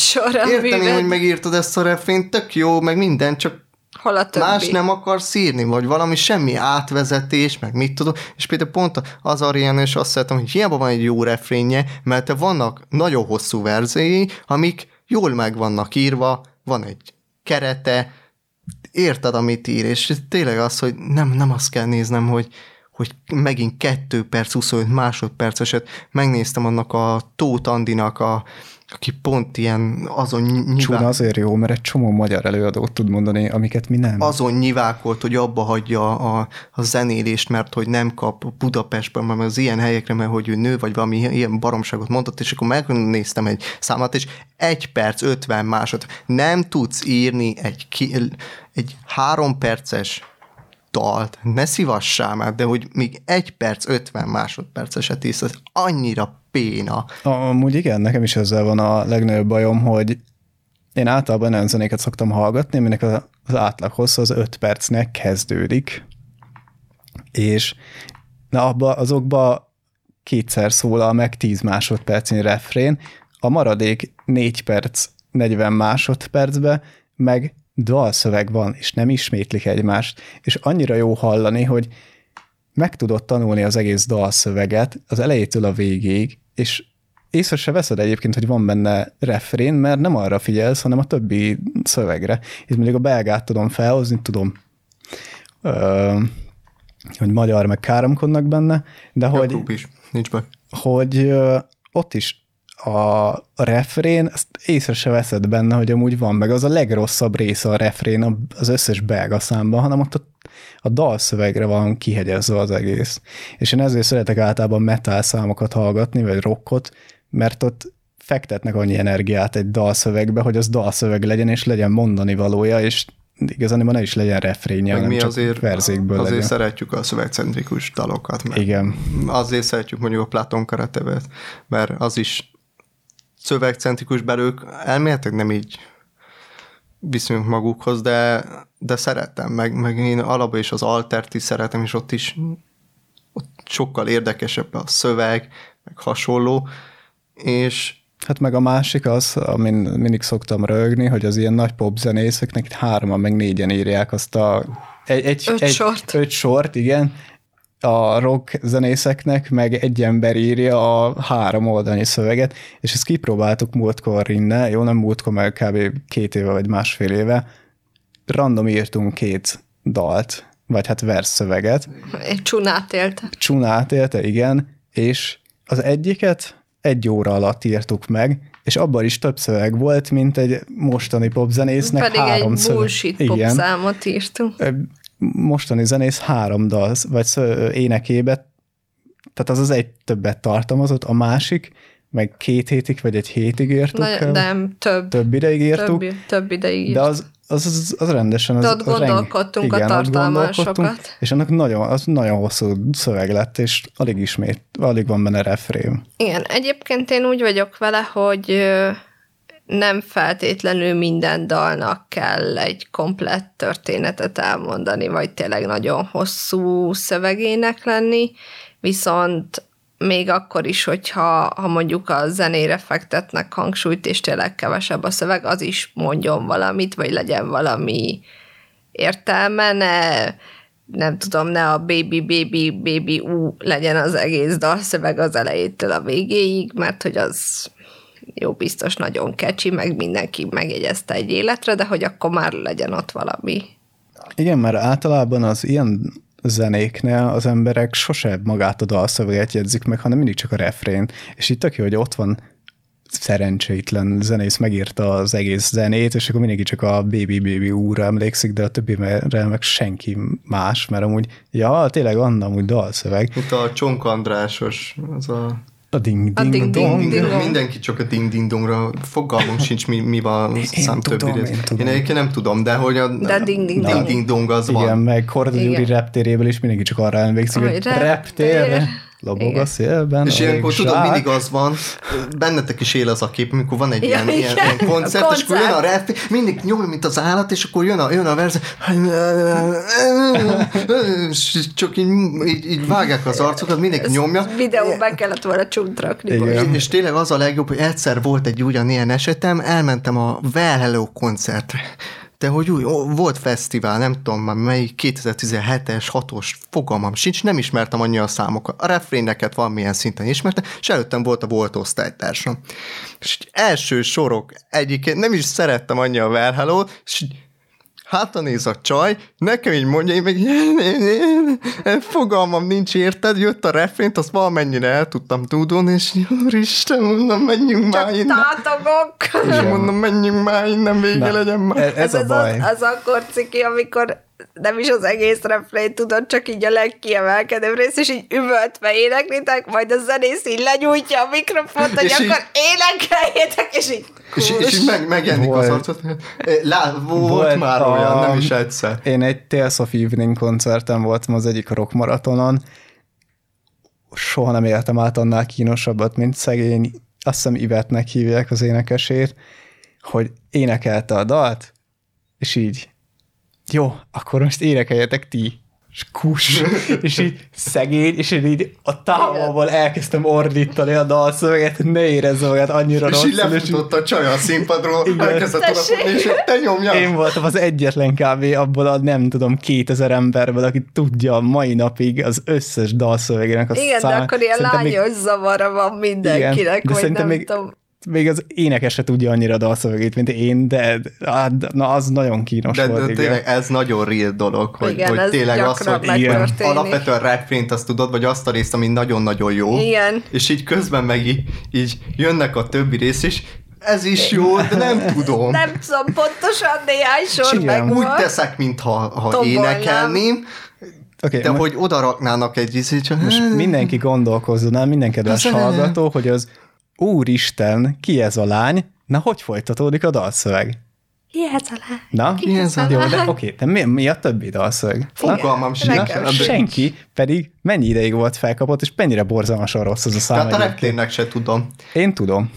értem hogy megírtad ezt a refrént, tök jó, meg minden, csak más nem akarsz írni, vagy valami semmi átvezetés, meg mit tudom, és például pont az Arián is azt szeretem, hogy hiába van egy jó refrénje, mert vannak nagyon hosszú verzéi, amik jól meg vannak írva, van egy kerete, érted, amit ír, és tényleg az, hogy nem, nem azt kell néznem, hogy, hogy megint kettő perc, huszonöt másodperceset megnéztem annak a Tóth Andinak a aki pont ilyen azon nyilván... Csúna azért jó, mert egy csomó magyar előadót tud mondani, amiket mi nem. Azon nyivákolt, hogy abba hagyja a, a zenélést, mert hogy nem kap Budapestben, mert az ilyen helyekre, mert hogy ő nő, vagy valami ilyen baromságot mondott, és akkor megnéztem egy számát, és egy perc, ötven másod. Nem tudsz írni egy, ki, egy három perces dalt, ne szívassál már, de hogy még egy perc, ötven másodperceset is, az annyira péna. Amúgy igen, nekem is ezzel van a legnagyobb bajom, hogy én általában olyan zenéket szoktam hallgatni, aminek az átlag hossza az öt percnek kezdődik, és na abba, azokba kétszer szólal meg tíz másodpercnyi refrén, a maradék négy perc, negyven másodpercbe meg dalszöveg van, és nem ismétlik egymást, és annyira jó hallani, hogy meg tudod tanulni az egész dalszöveget az elejétől a végéig, és észre se veszed egyébként, hogy van benne refrén, mert nem arra figyelsz, hanem a többi szövegre. És mondjuk a Belgát tudom felhozni, tudom, ö, hogy magyar meg káromkodnak benne, de hogy, a klub is. Nincs baj. Hogy ö, ott is a refrén, ezt észre se veszed benne, hogy amúgy van, meg az a legrosszabb része a refrén az összes belga számban, hanem ott a, a dalszövegre van kihegyezve az egész. És én ezért szeretek általában metal számokat hallgatni, vagy rockot, mert ott fektetnek annyi energiát egy dalszövegbe, hogy az dalszöveg legyen, és legyen mondani valója, és igazán ne is legyen refrénje, hanem csak azért, verzékből azért legyen. Szeretjük a szövegcentrikus dalokat. Mert igen. Azért szeretjük mondjuk a Platón Karatevet, mert az is szövegcentrikus, bár ők elméletek nem így viszonyunk magukhoz, de, de szeretem, meg, meg én alapban is az altert is szeretem, és ott is ott sokkal érdekesebb a szöveg, meg hasonló, és... Hát meg a másik az, amin mindig szoktam röhögni, hogy az ilyen nagy popzenészeknek hárman, meg négyen írják azt a... Egy, egy, öt egy, sort. Öt sort, igen. A rock zenészeknek, meg egy ember írja a három oldalnyi szöveget, és ezt kipróbáltuk múltkor innen, jó, nem múltkor, meg kb. két éve vagy másfél éve, random írtunk két dalt, vagy hát versszöveget. Csunát élte. Csunát élte, igen, és az egyiket egy óra alatt írtuk meg, és abban is több szöveg volt, mint egy mostani popzenésznek pedig három szöveg. Pedig egy bullshit szöveg. Popszámot írtunk. Mostani zenész három dal, vagy szó, énekébe, tehát az az egy többet tartalmazott, a másik meg két hétig, vagy egy hétig írtuk. Na, nem, több. Több ideig írtuk. Több, több ideig írtuk. De az, az, az, az rendesen... Az, ott az gondolkodtunk reng... Igen, a tartalmán sokat. És annak nagyon, az nagyon hosszú szöveg lett, és alig ismét, alig van benne refrém. Igen, egyébként én úgy vagyok vele, hogy nem feltétlenül minden dalnak kell egy komplett történetet elmondani, vagy tényleg nagyon hosszú szövegének lenni, viszont még akkor is, hogyha ha mondjuk a zenére fektetnek hangsúlyt, és tényleg kevesebb a szöveg, az is mondjon valamit, vagy legyen valami értelme, ne, nem tudom, ne a baby, baby, baby, ú legyen az egész dalszöveg az elejétől a végéig, mert hogy az jó, biztos nagyon kecsi, meg mindenki megjegyezte egy életre, de hogy akkor már legyen ott valami. Igen, mert általában az ilyen zenéknél az emberek sose magát a dalszöveget jegyzik meg, hanem mindig csak a refrén. És itt tök jó, hogy ott van szerencsétlen zenész, megírta az egész zenét, és akkor mindenki csak a baby baby úrra emlékszik, de a többire meg senki más, mert amúgy, ja, tényleg van amúgy dalszöveg. Itt a Csonka Andrásos, az a... A ding-ding-dong. Mindenki csak a ding-ding-dongra, fogalmunk sincs, mi, mi van szám többi részt. Én egyébként nem tudom, de hogy a ding-ding-dong az van. Igen, meg Korda Gyuri reptéréből is mindenki csak arra emlékszik, hogy reptér, lobog a szélben. És ilyenkor tudom, mindig az van, bennetek is él az a kép, amikor van egy ilyen koncert, és akkor jön a reptér, mindig nyomul, mint az állat, és akkor jön a verze, csak így vágják az arcokat, mindenki nyomja. Videóban kellett volna rakni. És tényleg az a legjobb, hogy egyszer volt egy ugyanilyen esetem, elmentem a Well Hello koncertre. De hogy új, volt fesztivál, nem tudom már melyik, kétezer-tizenhetes, hatos, fogalmam sincs, nem ismertem annyira a számokat. A refréneket valamilyen szinten ismertem, és előttem volt a volt osztálytársam. És első sorok egyik, nem is szerettem annyira a Well Hello, és hátra néz a csaj, nekem így mondja, én meg fogalmam nincs, érted, jött a refrént, azt valamennyire el tudtam tudni, és úristen, mondom, menjünk már innen. Csak tátogok! És mondom, menjünk már innen, vége legyen már. Ez, ez, ez a baj. Az, az akkor ciki, amikor nem is az egész refrént tudod, csak így a legkiemelkedőbb rész, és így üvöltve éneklitek, majd a zenész így lenyújtja a mikrofont, hogy és akkor így... énekeljétek, és így... És, és így meg, megjelenik az arcot. Lá, volt, volt már a... olyan, nem is egyszer. Én egy Taylor Swift Evening koncerten voltam az egyik rockmaratonon. Soha nem éltem át annál kínosabbat, mint szegény, azt hiszem Ivetnek hívják az énekesét, hogy énekelte a dalt, és így jó, akkor most énekeljetek ti. És kus, és így szegény, és én így a távolból elkezdtem ordítani a dalszöveget, hogy ne érezze magát annyira rosszul. És így lefutott a csaj a színpadról, elkezdett odafutni, és te nyomjál. Én voltam az egyetlen kb. Abból a nem tudom, kétezer emberből, aki tudja a mai napig az összes dalszövegének a számát. Igen, szám... de akkor ilyen lányos még... zavara van mindenkinek, igen, de nem még... tudom. Még az énekes se tudja annyira a dalszövegét, mint én, de á, na, az nagyon kínos de, volt. De tényleg igen. Ez nagyon real dolog, hogy, igen, hogy tényleg az, hogy alapvetően refrént azt tudod, vagy azt a részt, ami nagyon-nagyon jó. Igen. És így közben meg így, így jönnek a többi rész is, ez is jó, de nem tudom. Nem tudom, pontosan néhány sor megvan. Úgy teszek, mintha énekelném, okay, de hogy oda raknának egy részét. Most mindenki gondolkozzon el, minden kedves hallgató, hogy az úristen, ki ez a lány? Na, hogy folytatódik a dalszöveg? Ki ez a lány? Na, ki ez a jó, lány? De, oké, de mi, mi a többi dalszöveg? Fogalmam sincs. Senki, pedig mennyi ideig volt felkapott, és mennyire borzalmasan rossz az a szám. Tehát a reptérnek se tudom. Én tudom.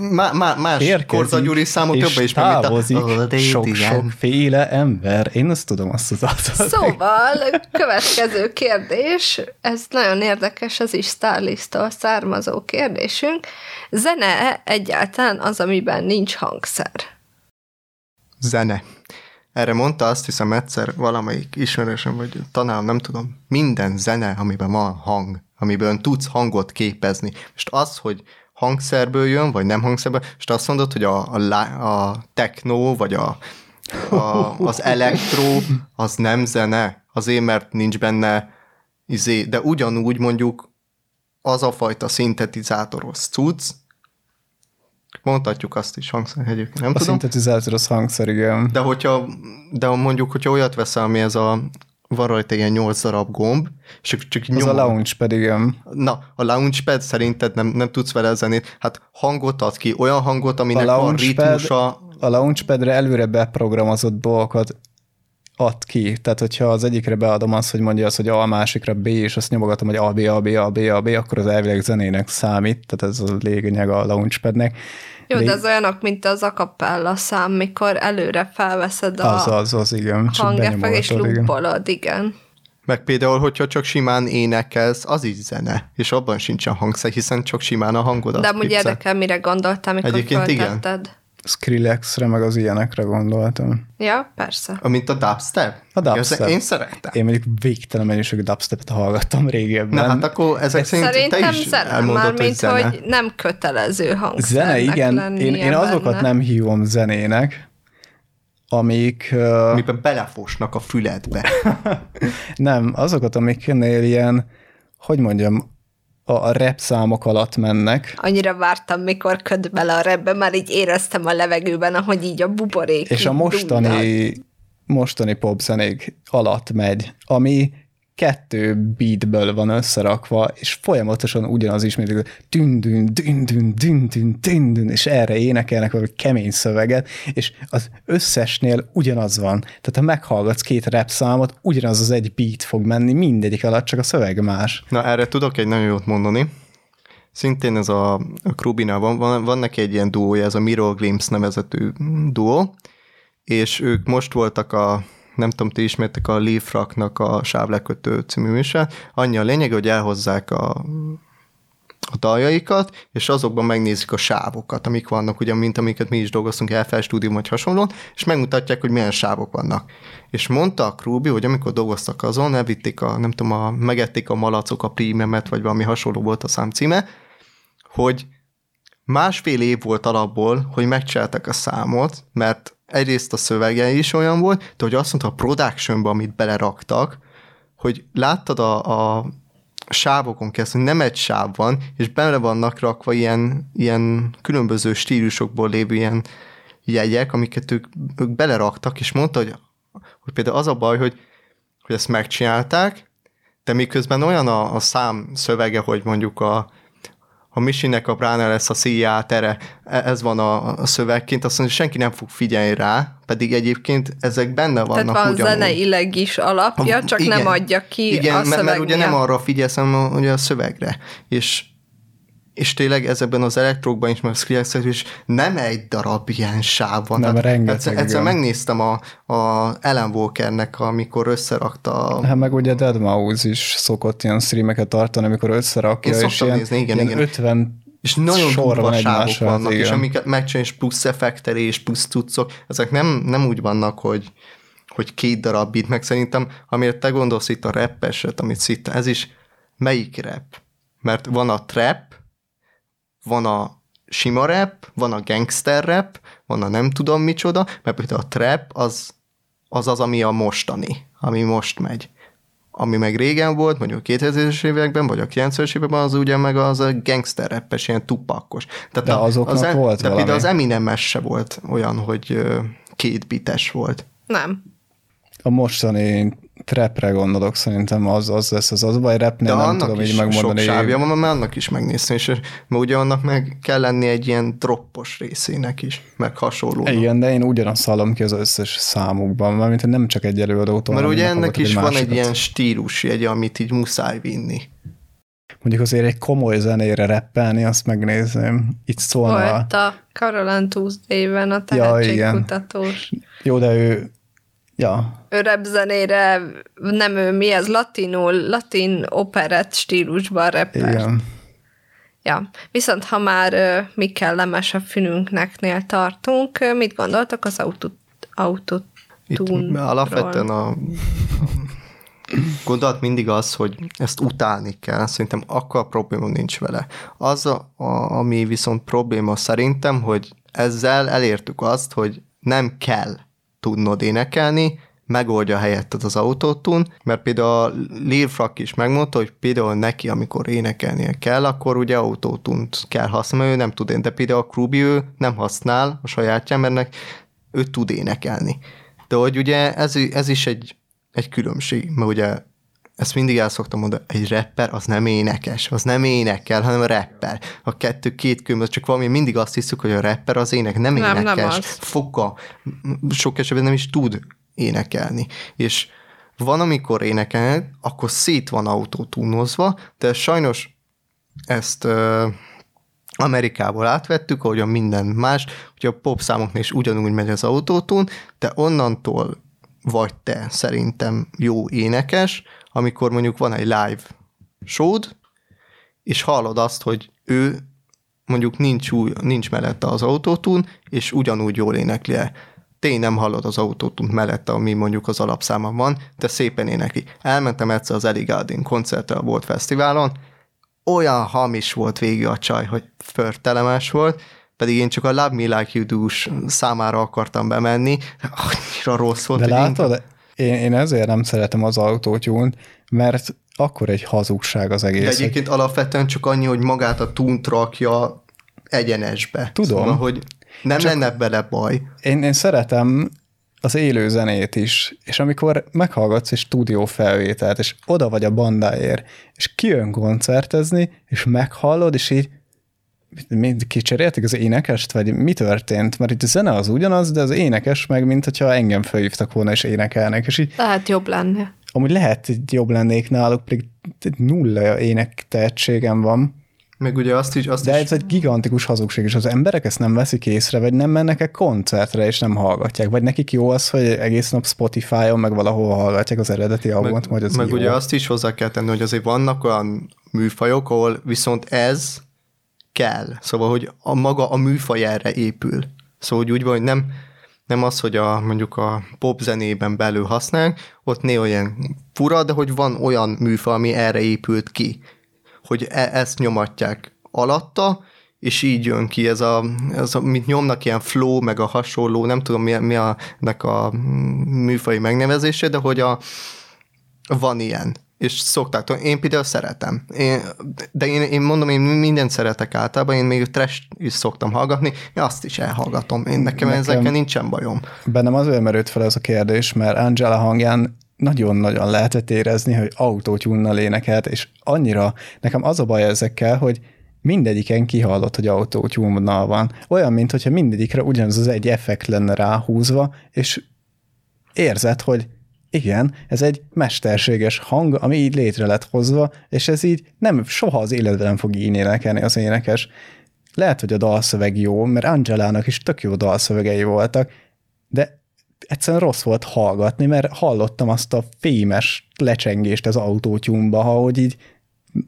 Má, má, más Korza Gyuri számot jobban is megmutatom. Távozik oh, sok-sokféle ember. Én azt tudom, azt az az. Szóval, következő kérdés, ez nagyon érdekes, ez is Starlistól származó kérdésünk. Zene egyáltalán az, amiben nincs hangszer? Zene. Erre mondta azt hiszem egyszer valamelyik ismerősöm, vagy tanárom, nem tudom, minden zene, amiben van hang, amiben tudsz hangot képezni. Most az, hogy hangszerből jön, vagy nem hangszerből, és azt mondod, hogy a, a, a techno, vagy a, a, az elektró, az nem zene, azért, mert nincs benne izé, de ugyanúgy mondjuk az a fajta szintetizátoros cucc, mondhatjuk azt is hangszer, egyébként nem a tudom. A szintetizátor az hangszer, igen. De hogyha, de mondjuk, hogyha olyat veszel, ami ez a van rajta ilyen nyolc darab gomb, és csak, csak nyomod. Az a Launchpad, igen. Na, a Launchpad szerinted nem, nem tudsz vele zenét, hát hangot ad ki, olyan hangot, aminek a, a ritmusa. A Launchpadre előre beprogramozott dolgokat ad ki. Tehát, hogyha az egyikre beadom azt, hogy mondja azt, hogy A, másikra B, és azt nyomogatom, hogy A, B, A, B, A, B, A, B, akkor az elvileg zenének számít, tehát ez a lényeg a Launchpadnek. Jó, de, de ez olyanok, mint az acapella szám, mikor előre felveszed a az, az, az, igen. hangeffekt, és loopolod, igen. Meg például, hogyha csak simán énekelsz, az így zene, és abban sincsen hangszer, hiszen csak simán a hangodat. De amúgy érdekel, mire gondoltál, mikor föltetted. Skrillexre, meg az ilyenekre gondoltam. Ja, persze. Amint a dubstep? A dubstep. Én szeretem. Én mondjuk végtelen mennyiségű dubstepet hallgattam régebben. Na hát akkor ezek ez szerint szerintem te is zene, elmondod, már, hogy mint zene. Hogy nem kötelező hangszernek lennie benne. Zene, igen. Én, én azokat nem hívom zenének, amik... Uh... Miben belefosnak a füledbe. Nem, azokat, amiknél ilyen, hogy mondjam, a rap számok alatt mennek. Annyira vártam, mikor köd bele a rapbe, már így éreztem a levegőben, ahogy így a buborék. És a mostani, mostani popzenék alatt megy, ami kettő beatből van összerakva, és folyamatosan ugyanaz ismétlik, tündün, tündün, tündün, tündün, és erre énekelnek valami kemény szöveget, és az összesnél ugyanaz van. Tehát ha meghallgatsz két rap számot, ugyanaz az egy beat fog menni mindegyik alatt, csak a szöveg más. Na erre tudok egy nagyon jót mondani. Szintén ez a, a Krubinál van, van, van neki egy ilyen duója, ez a Mirror Glimpse nevezetű duó, és ők most voltak a nem tudom, ti ismertek a Leaf Rock-nak a Sávlekötő című műsor. Annyi a lényeg, hogy elhozzák a, a daljaikat, és azokban megnézik a sávokat, amik vannak, ugyan, mint amiket mi is dolgoztunk el fel stúdióban, vagy hasonlón, és megmutatják, hogy milyen sávok vannak. És mondta a Krúbi, hogy amikor dolgoztak azon, elvitték a, nem tudom, a, megették a malacok a prímemet, vagy valami hasonló volt a szám címe, hogy másfél év volt alapból, hogy megcsináltak a számot, mert egyrészt a szövege is olyan volt, de hogy azt mondta a productionba, amit beleraktak, hogy láttad a, a sávokon keresztül, hogy nem egy sáv van, és bele vannak rakva ilyen, ilyen különböző stílusokból lévő ilyen jegyek, amiket ők, ők beleraktak, és mondta, hogy, hogy például az a baj, hogy, hogy ezt megcsinálták, de miközben olyan a, a szám szövege, hogy mondjuk a a Misinek a brána lesz a szíjátere, ez van a, a szövegként, azt mondja, senki nem fog figyelni rá, pedig egyébként ezek benne vannak ugyanúgy. Tehát van ugyanúgy. Zeneileg is alapja, a, csak igen, nem adja ki igen, a szövegnél. Mert ugye nem arra figyelsz, hanem ugye a szövegre. És, és tényleg ezekben az elektrókban is, meg a Skrillexben is nem egy darab ilyen sáv van. Nem, hát rengeteg. Egyszer megnéztem a, a Alan Walkernek, amikor összerakta... Hát meg ugye deadmau five is szokott ilyen streameket tartani, amikor összerakja, és ilyen, nézni, igen, ilyen igen. ötven és nagyon durva sávok vannak, igen. És amiket megcsinálni, és plusz effektelés, plusz cuccok, ezek nem, nem úgy vannak, hogy, hogy két darab beat, meg szerintem, amire te gondolsz itt a rap eset, amit itt, ez is melyik rap? Mert van a trap, van a sima rap, van a gangster rap, van a nem tudom micsoda, mert például a trap az, az az, ami a mostani, ami most megy. Ami meg régen volt, mondjuk kétezres években, vagy a kilencvenes években, az ugye meg az a gangster rappes, ilyen Tupacos. Tehát de azoknak az, volt de valami. De az Eminem-es se volt olyan, hogy két bites volt. Nem. A mostani trapre gondolok, szerintem az, az lesz az az baj, rapnél nem tudom így megmondani. De annak is sok sávja, mert annak is megnézni, és mert ugye annak meg kell lenni egy ilyen droppos részének is, meg hasonló. Igen, de én ugyanazt hallom ki az összes számukban, mármint nem csak egy előadótól. Mert ugye ennek is van egy ilyen stílus jegye, amit így muszáj vinni. Mondjuk azért egy komoly zenére rappelni, azt megnézném. Itt szólna... Volt a Carole and Tuesday-ben a tehetségkutatós. Ja, jó, de ő... Ja. Ő rapzenére, nem ő, mi ez, latinul, latin operett stílusban rappelt. Igen. Ja. Viszont ha már uh, mi kellemesebb fülünkneknél tartunk, uh, mit gondoltak az autotúnról? Alapvetően a, a gondolat mindig az, hogy ezt utálni kell, szerintem akkor probléma nincs vele. Az, a, a, ami viszont probléma szerintem, hogy ezzel elértük azt, hogy nem kell tudnod énekelni, megoldja helyetted az autotune, mert például a Lil Frak is megmondta, hogy például neki, amikor énekelnie kell, akkor ugye autotune-t kell használni, ő nem tud énekelni, de például a Krubi ő nem használ a sajátján, mert ő tud énekelni. De hogy ugye ez, ez is egy egy különbség, mert ugye ezt mindig el szoktam mondani, egy rapper az nem énekes, az nem énekel, hanem a rapper. A kettő két különböző, csak valami, mindig azt hiszük, hogy a rapper az ének, nem, nem énekes, nem foga, sok esetben nem is tud énekelni. És van, amikor énekel, akkor szét van autótúnozva, de sajnos ezt ö, Amerikából átvettük, ahogyan minden más, hogy a pop számoknál is ugyanúgy megy az autótún, de onnantól vagy te szerintem jó énekes, amikor mondjuk van egy live showd, és hallod azt, hogy ő mondjuk nincs, új, nincs mellette az autótún, és ugyanúgy jól énekli el. Tény nem hallod az autótún mellette, ami mondjuk az alapszáma van, de szépen énekli. Elmentem egyszer az Eligardin koncertre a Bolt Fesztiválon, olyan hamis volt végig a csaj, hogy förtelemes volt, pedig én csak a Love Me Like You Do-s számára akartam bemenni, annyira rossz volt. De látod, én... Én, én ezért nem szeretem az autótyúnt, mert akkor egy hazugság az egész. De egyébként hogy... alapvetően csak annyi, hogy magát a túnt rakja egyenesbe. Tudom. Szóval, hogy nem csak lenne bele baj. Én, én szeretem az élő zenét is, és amikor meghallgatsz egy stúdió felvételt, és oda vagy a bandáért, és kijön koncertezni, és meghallod, és így kicserélték az énekest, vagy mi történt? Mert itt a zene az ugyanaz, de az énekes meg, mint hogyha engem felhívtak volna, és énekelnek. És így, lehet jobb lenni. Amúgy lehet, hogy jobb lennék náluk, pedig nulla énektehetségem van. Meg ugye azt is... Azt de ez is... egy gigantikus hazugség, és az emberek ezt nem veszik észre, vagy nem mennek egy koncertre, és nem hallgatják. Vagy nekik jó az, hogy egész nap Spotify-on, meg valahol hallgatják az eredeti albumot, vagy az Meg jó. Ugye azt is hozzá kell tenni, hogy azért vannak olyan műfajok, ahol viszont ez kell. Szóval, hogy a maga a műfaj erre épül. Szóval, hogy úgy van, hogy nem, nem az, hogy a, mondjuk a pop zenében belül használják, ott néha olyan fura, de hogy van olyan műfaj, ami erre épült ki. Hogy e- ezt nyomatják alatta, és így jön ki ez a, ez a, mint nyomnak ilyen flow, meg a hasonló, nem tudom mi, mi a, ennek a műfaj megnevezése, de hogy a, van ilyen. És szokták, én például szeretem. Én, de én, én mondom, én mindent szeretek általában, én még trash is szoktam hallgatni, én azt is elhallgatom. Én nekem, nekem ezekkel nincsen bajom. Bennem azért merült fel ez a kérdés, mert Angela hangján nagyon-nagyon lehetett érezni, hogy autótyúnnal énekelt, és annyira nekem az a baj ezekkel, hogy mindegyiken kihallott, hogy autótyúnnal van. Olyan, mint hogyha mindegyikre ugyanaz az egy effekt lenne ráhúzva, és érzed, hogy igen, ez egy mesterséges hang, ami így létre lett hozva, és ez így nem, soha az életben nem fog így énekelni az énekes. Lehet, hogy a dalszöveg jó, mert Angelának is tök jó dalszövegei voltak, de egyszerűen rossz volt hallgatni, mert hallottam azt a fémes lecsengést az autótyúnba, ahogy így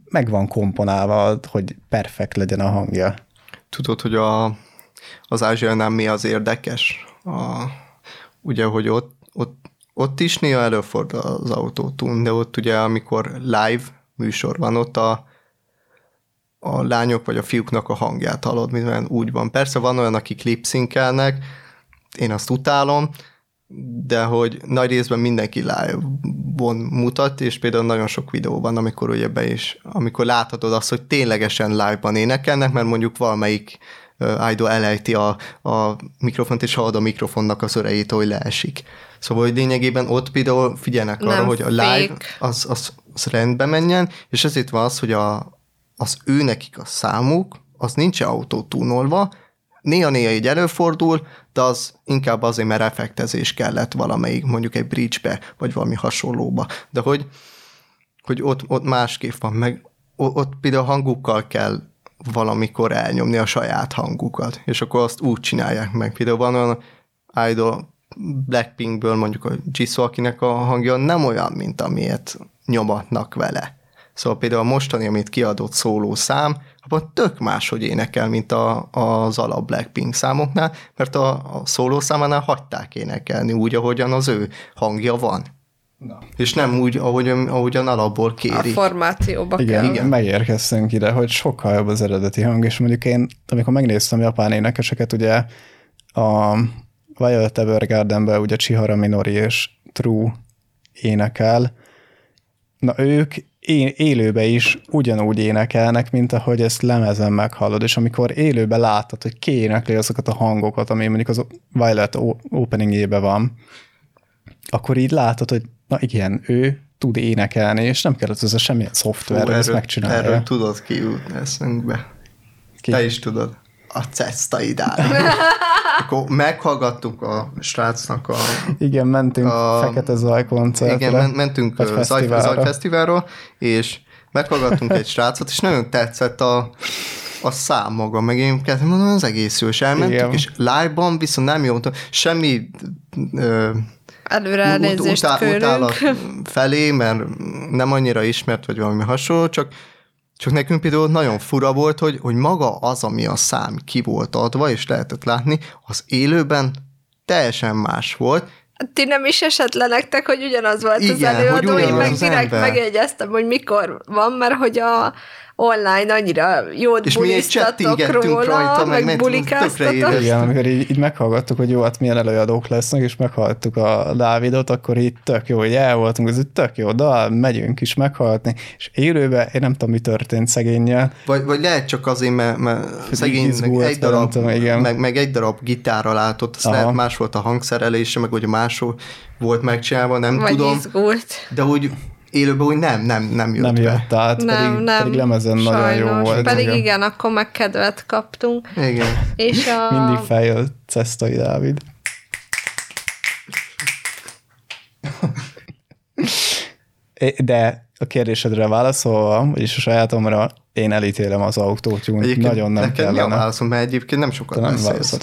meg van komponálva, hogy perfekt legyen a hangja. Tudod, hogy a, az Ázsiánál mi az érdekes? A, ugye, hogy ott, ott Ott is néha előfordul az autótún, de ott ugye, amikor live műsor van, ott a, a lányok vagy a fiúknak a hangját hallod, minden úgy van. Persze van olyan, akik lipszinkelnek, én azt utálom, de hogy nagy részben mindenki live-on mutat, és például nagyon sok videó van, amikor ugye be is, amikor láthatod azt, hogy ténylegesen live-ban énekelnek, mert mondjuk valamelyik idol elejti a, a mikrofont, és hallod a mikrofonnak az örejét, hogy leesik. Szóval, hogy lényegében ott például figyelnek arra, nem hogy a live az, az, az rendbe menjen, és ezért van az, hogy a, az ő nekik a számuk, az nincs autótúnolva, néha-néha így előfordul, de az inkább azért, mert effektezés kellett valamelyik, mondjuk egy bridge-be, vagy valami hasonlóba. De hogy, hogy ott, ott másképp van, meg ott például hangukkal kell valamikor elnyomni a saját hangukat, és akkor azt úgy csinálják meg. Például van olyan idol Blackpinkből mondjuk a Jisoo, akinek a hangja nem olyan, mint amilyet nyomatnak vele. Szóval például a mostani, amit kiadott szóló szám, abban tök máshogy énekel, mint a, az alap Blackpink számoknál, mert a, a szóló számánál hagyták énekelni úgy, ahogyan az ő hangja van. Na. És nem úgy, ahogyan, ahogyan alapból kéri. A formációba igen, kell. Igen, megérkeztünk ide, hogy sokkal jobb az eredeti hang, és mondjuk én, amikor megnéztem japán énekeseket, ugye a Violet Evergardenben ugye Chihara Minori és True énekel, na ők élőben is ugyanúgy énekelnek, mint ahogy ezt lemezen meghallod, és amikor élőben látod, hogy ki énekli azokat a hangokat, ami mondjuk az Violet openingjében van, akkor így látod, hogy na igen, ő tud énekelni, és nem kellett hozzá semmilyen szoftver, ezt megcsinálja. Erről tudod kijutni eszünkbe. Ki? Te is tudod. A Szesztay Dávid. Akkor meghallgattuk a srácnak a... Igen, mentünk a Fekete Zaj koncertre. Igen, mentünk a Zaj fesztiválról, és meghallgattunk egy srácot, és nagyon tetszett a, a szám maga, meg én kezdtem mondani, az egész jó, és elmentünk, igen. És live-ban viszont nem jó, semmi... Ö, előrenézést utá, kölünk. Utálat felé, mert nem annyira ismert, vagy valami hasonló, csak, csak nekünk például nagyon fura volt, hogy, hogy maga az, ami a szám ki volt adva, és lehetett látni, az élőben teljesen más volt. Ti nem is esett le nektek, hogy ugyanaz volt. Igen, az előadó, én meg direkt megjegyeztem, hogy mikor van, mert hogy a online annyira jót buliztatok róla, rajta, meg, meg bulikáztatok. Igen, amikor így, így meghallgattuk, hogy jó, hát milyen előadók lesznek, és meghallgattuk a Dávidot, akkor így tök jó, hogy el voltunk, ez így tök jó dal, megyünk is meghallgatni, és élőben én nem tudom, mi történt szegénnyel. Vagy, vagy lehet csak azért, mert, mert szegény meg egy, darab, tudom, meg, meg egy darab gitárral látott, azt lehet más volt a hangszerelése, meg hogy máshol volt megcsinálva, nem vagy tudom. Izgult. De úgy élőben úgy nem, nem, nem jött nem be. Jött át, nem, pedig, nem, pedig lemezen sajnos, nagyon jó volt. Pedig igen. igen, akkor meg kedvet kaptunk. Igen. És a... Mindig feljött Szesztay Dávid. De a kérdésedre válaszolva, vagyis a sajátomra, én elítélem az autótyúnt, nagyon nem kellene. Neked mi a válaszom, mert egyébként nem sokat beszélsz.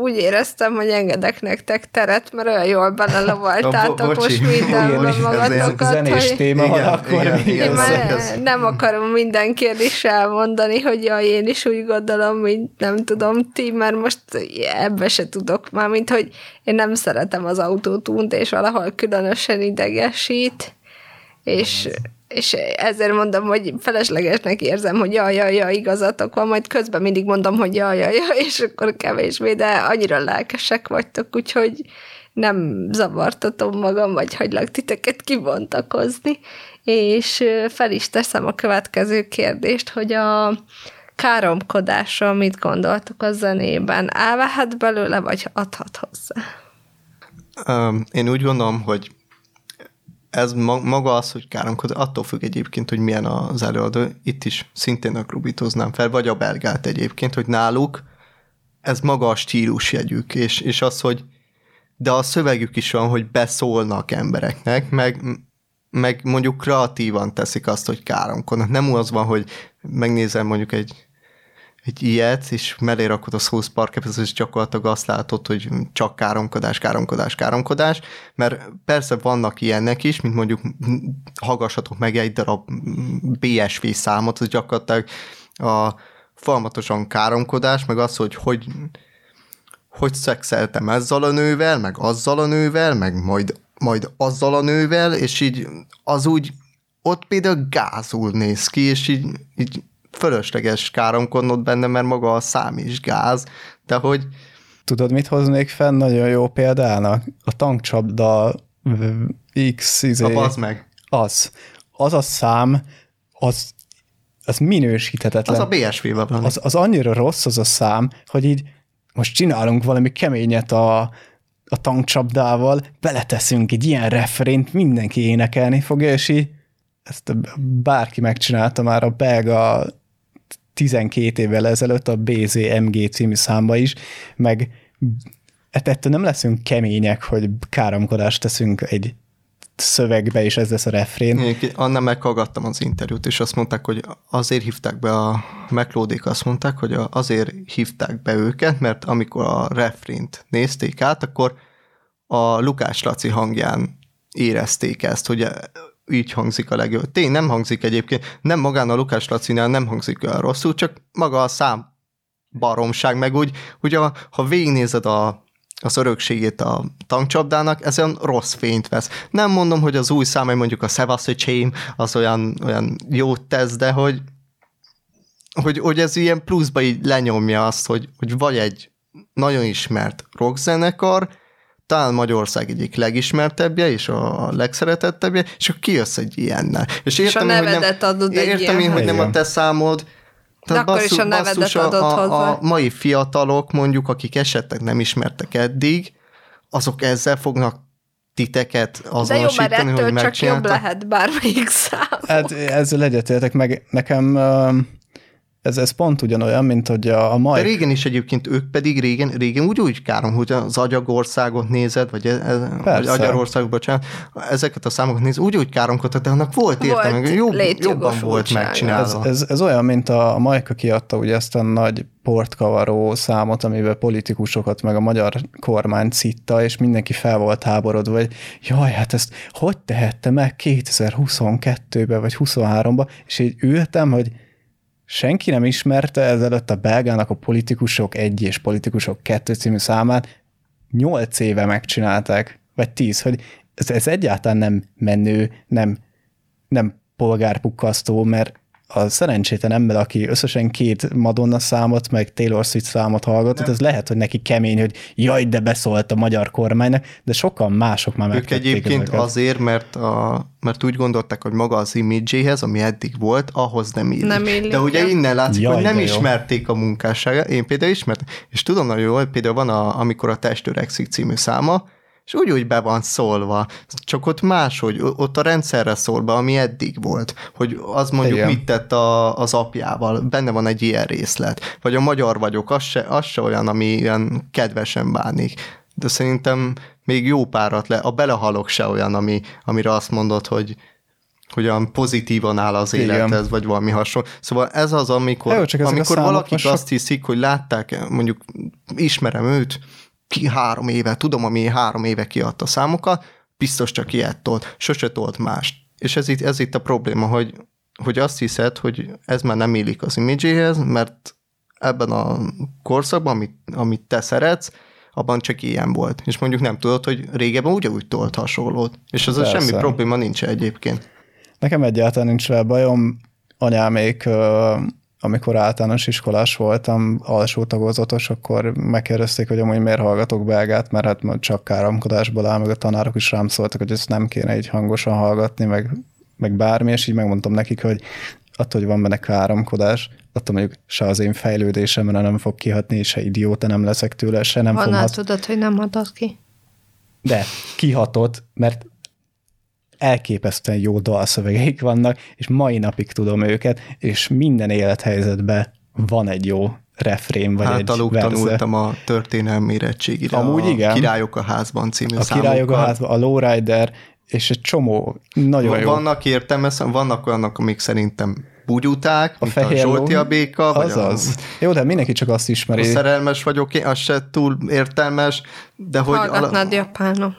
Úgy éreztem, hogy engedek nektek teret, mert olyan jól belelovaltátok most mindenben magatokat. Zenés hogy... téma igen, van, igen, akkor igen, igen, nem akarom minden kérdést elmondani, hogy ja, én is úgy gondolom, mint nem tudom ti, mert most ebbe se tudok már, mint hogy én nem szeretem az autótyúnt, és valahol különösen idegesít, és... és ezért mondom, hogy feleslegesnek érzem, hogy jaj, jaj, jaj, igazatok van, majd közben mindig mondom, hogy jaj, jaj, jaj, és akkor kevésbé, de annyira lelkesek vagytok, úgyhogy nem zavartatom magam, vagy hagylak titeket kibontakozni, és fel is teszem a következő kérdést, hogy a káromkodásról mit gondoltok a zenében? Elvehet belőle, vagy adhat hozzá? Um, én úgy gondolom, hogy ez maga az, hogy káromkodás, attól függ egyébként, hogy milyen az előadó. Itt is szintén a klubítoznám fel, vagy a Belgát egyébként, hogy náluk ez maga a stílusjegyük, és, és az, hogy de a szövegük is van, hogy beszólnak embereknek, meg, meg mondjuk kreatívan teszik azt, hogy káromkodnak. Nem az van, hogy megnézem mondjuk egy, egy ilyet, és mellé rakod a South Park-et, és gyakorlatilag azt látod, hogy csak káromkodás, káromkodás, káromkodás, mert persze vannak ilyenek is, mint mondjuk hallgassatok meg egy darab bé es vé számot, az gyakorlatilag a folyamatosan káromkodás, meg az, hogy hogy, hogy szexeltem ezzel a nővel, meg azzal a nővel, meg majd, majd azzal a nővel, és így az úgy, ott például gázul néz ki, és így, így fölösleges káromkodnod benne, mert maga a szám is gáz, de hogy... Tudod, mit hoznék fenn nagyon jó példának? A tankcsapda X... Izé, a bazd meg. Az. Az a szám, az, az minősíthetetlen. Az a bé es vé-ben van. Az, az annyira rossz az a szám, hogy így most csinálunk valami keményet a... a tankcsapdával, beleteszünk egy ilyen refrént, mindenki énekelni fogja, és így ezt bárki megcsinálta már a belga tizenkét évvel ezelőtt a bé zé em gé című számba is, meg ettől nem leszünk kemények, hogy káromkodást teszünk egy szövegbe, és ez lesz a refrén. Én annál meghallgattam az interjút, és azt mondták, hogy azért hívták be a McLeodék, azt mondták, hogy azért hívták be őket, mert amikor a refrént nézték át, akkor a Lukács Laci hangján érezték ezt, hogy így hangzik a legjobb. Tény, nem hangzik egyébként, nem magán a Lukács Lacinál nem hangzik olyan rosszul, csak maga a szám baromság, meg úgy, ugye ha végignézed a, az örökségét a tankcsapdának, ez olyan rossz fényt vesz. Nem mondom, hogy az új szám, mondjuk a Szevaszöcsém, az olyan, olyan jót tesz, de hogy, hogy, hogy ez ilyen pluszba így lenyomja azt, hogy, hogy vagy egy nagyon ismert rockzenekar, talán Magyarország egyik legismertebbje, és a legszeretettebbje, és akkor kijössz egy ilyennel. És, és értem, a nevedet nem, adod egy Értem én, hogy nem a te számod. Tehát akkor basszus, is a nevedet adod a, hozzá. A mai fiatalok, mondjuk, akik esetleg nem ismertek eddig, azok ezzel fognak titeket azonosítani, de jó, mert ettől hogy csak jobb lehet bármelyik számok. Hát ezzel egyetértek, meg nekem ez, ez pont ugyanolyan, mint hogy a, a mai... De régen is egyébként, ők pedig régen, régen úgy úgy károm, hogy az Agyagországot nézed, vagy, ez, vagy Agyarországot, bocsánat, ezeket a számokat nézed, úgy úgy káromkodtak, de annak volt értelme, jobb, jobban volt megcsinálva. Ez, ez, ez olyan, mint a, a Majka kiadta ugye ezt a nagy portkavaró számot, amiben politikusokat meg a magyar kormány citta, és mindenki fel volt háborodva, hogy jaj, hát ezt hogy tehette meg kétezer-huszonkettőben, vagy huszonháromban, és így ültem, hogy senki nem ismerte ezelőtt a Belgának a Politikusok egy és Politikusok kettő című számát, nyolc éve megcsinálták, vagy tíz, hogy ez, ez egyáltalán nem menő, nem, nem polgárpukkasztó, mert a szerencsétlen ember, aki összesen két Madonna számot, meg Taylor Swift számot hallgatott, ez lehet, hogy neki kemény, hogy jaj, de beszólt a magyar kormánynak, de sokan mások már megtették. Ők egyébként ezeket. Azért, mert, a, mert úgy gondolták, hogy maga az imidzséhez, ami eddig volt, ahhoz nem illik. Nem illik de ugye nem. Innen látszik, jaj, hogy nem ismerték a munkásságát. Én például ismertem, és tudom nagyon jól, például van a, Amikor a test öregszik című száma, és úgy-úgy be van szólva, csak ott máshogy, ott a rendszerre szól be, ami eddig volt, hogy az mondjuk igen. Mit tett a, az apjával, benne van egy ilyen részlet, vagy a Magyar vagyok, az se, az se olyan, ami ilyen kedvesen bánik, de szerintem még jó párat le, a Belehalok se olyan, ami, amire azt mondod, hogy hogyan pozitívan áll az élethez, igen. Vagy valami hasonló. Szóval ez az, amikor, jó, amikor valakik so... azt hiszik, hogy látták, mondjuk ismerem őt, ki három éve, tudom, ami három éve kiadta számokat, biztos csak ilyet tolt, sose tolt mást. És ez itt, ez itt a probléma, hogy, hogy azt hiszed, hogy ez már nem illik az imidzséhez, mert ebben a korszakban, amit, amit te szeretsz, abban csak ilyen volt. És mondjuk nem tudod, hogy régebben ugyanúgy tolt hasonlót. És az semmi probléma nincs egyébként. Nekem egyáltalán nincs rá bajom. Anyámék... amikor általános iskolás voltam, alsó tagozatos, akkor megkérdezték, hogy amúgy miért hallgatok Belgát, mert hát csak káromkodásból áll, meg a tanárok is rám szóltak, hogy ezt nem kéne így hangosan hallgatni, meg, meg bármi, és így megmondtam nekik, hogy attól, hogy van benne káromkodás, attól mondjuk se az én fejlődésemre nem fog kihatni, se idióta nem leszek tőle, se nem fogom... Honnan tudod, hogy nem hatott ki? De kihatott, mert... elképesztően jó dalszövegeik vannak, és mai napig tudom őket, és minden élethelyzetben van egy jó refrém, vagy hát, egy verze. Általuk tanultam a történelmi érettségire. Amúgy a igen. Királyok a házban című számokkal. A Királyok a házban, a Lowrider, és egy csomó, nagyon jó. Vannak értelme, vannak olyanok, amik szerintem bugyuták, a mint a Zsolti a béka. Vagy azaz. A... Jó, de mindenki csak azt ismeri. A Szerelmes vagyok én, az se túl értelmes, de hogy... Hallgatnád japánom.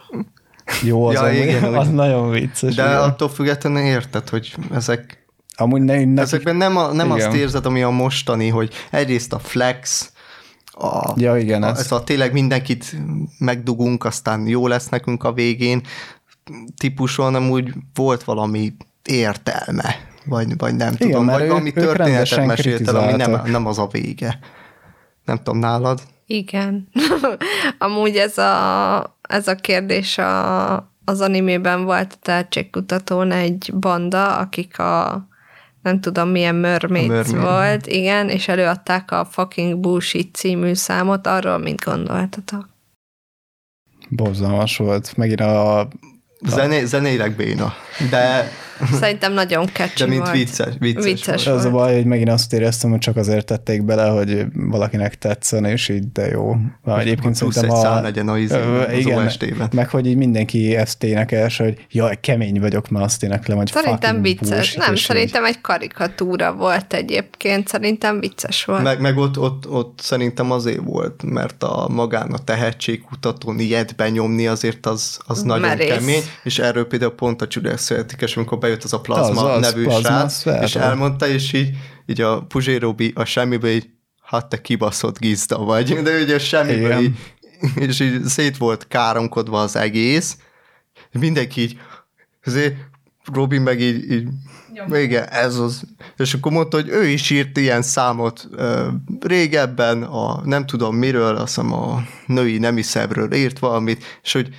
Jó, az, ja, amúgy, igen, az nagyon vicces. De igen. Attól függetlenül érted, hogy ezek, amúgy ne, ne, ezekben nem, a, nem azt érzed, ami a mostani, hogy egyrészt a flex, a, ja, igen, a, ez a tényleg mindenkit megdugunk, aztán jó lesz nekünk a végén típusról, nem úgy volt valami értelme, vagy, vagy nem igen, tudom, vagy ő, valami történetet mesélted, ami nem, nem az a vége. Nem tudom, nálad? Igen. Amúgy ez a, ez a kérdés a, az animében volt a tehetségkutatón egy banda, akik a nem tudom milyen Mermaids volt, igen, és előadták a Fucking Bullshit című számot, arról mit gondoltatok? Borzalmas volt, megint a... a... Zené, zenéleg béna, de... Szerintem nagyon catchy volt. De mint vicces, vicces, vicces volt. Az a baj, hogy megint azt éreztem, hogy csak azért tették bele, hogy valakinek tetszen, és így de jó. Na, egyébként szerintem a... szám legyen a izé, az igen, o es té-ben. Meg hogy így mindenki ezt énekes, hogy jaj, kemény vagyok, mert azt éneklem, hogy szerintem vicces. Nem, szerintem egy karikatúra volt egyébként. Szerintem vicces volt. Meg, meg ott, ott, ott szerintem azért volt, mert a magán a tehetségkutatón ilyet benyomni azért az, az nagyon merész. Kemény. És erről például pont a Csodák Születékes, amikor bejött az a Plazma az, az nevű srác, és elmondta, és így, így a Puzsi Róbi a semmiből így, hát te kibaszott gizda vagy, de ugye semmiből így, és így szét volt káromkodva az egész, mindenki így, azért Róbi meg így, így igen, ez az, és akkor mondta, hogy ő is írt ilyen számot ö, régebben, a nem tudom miről, azt hiszem a női nemiszervről írt valamit, és hogy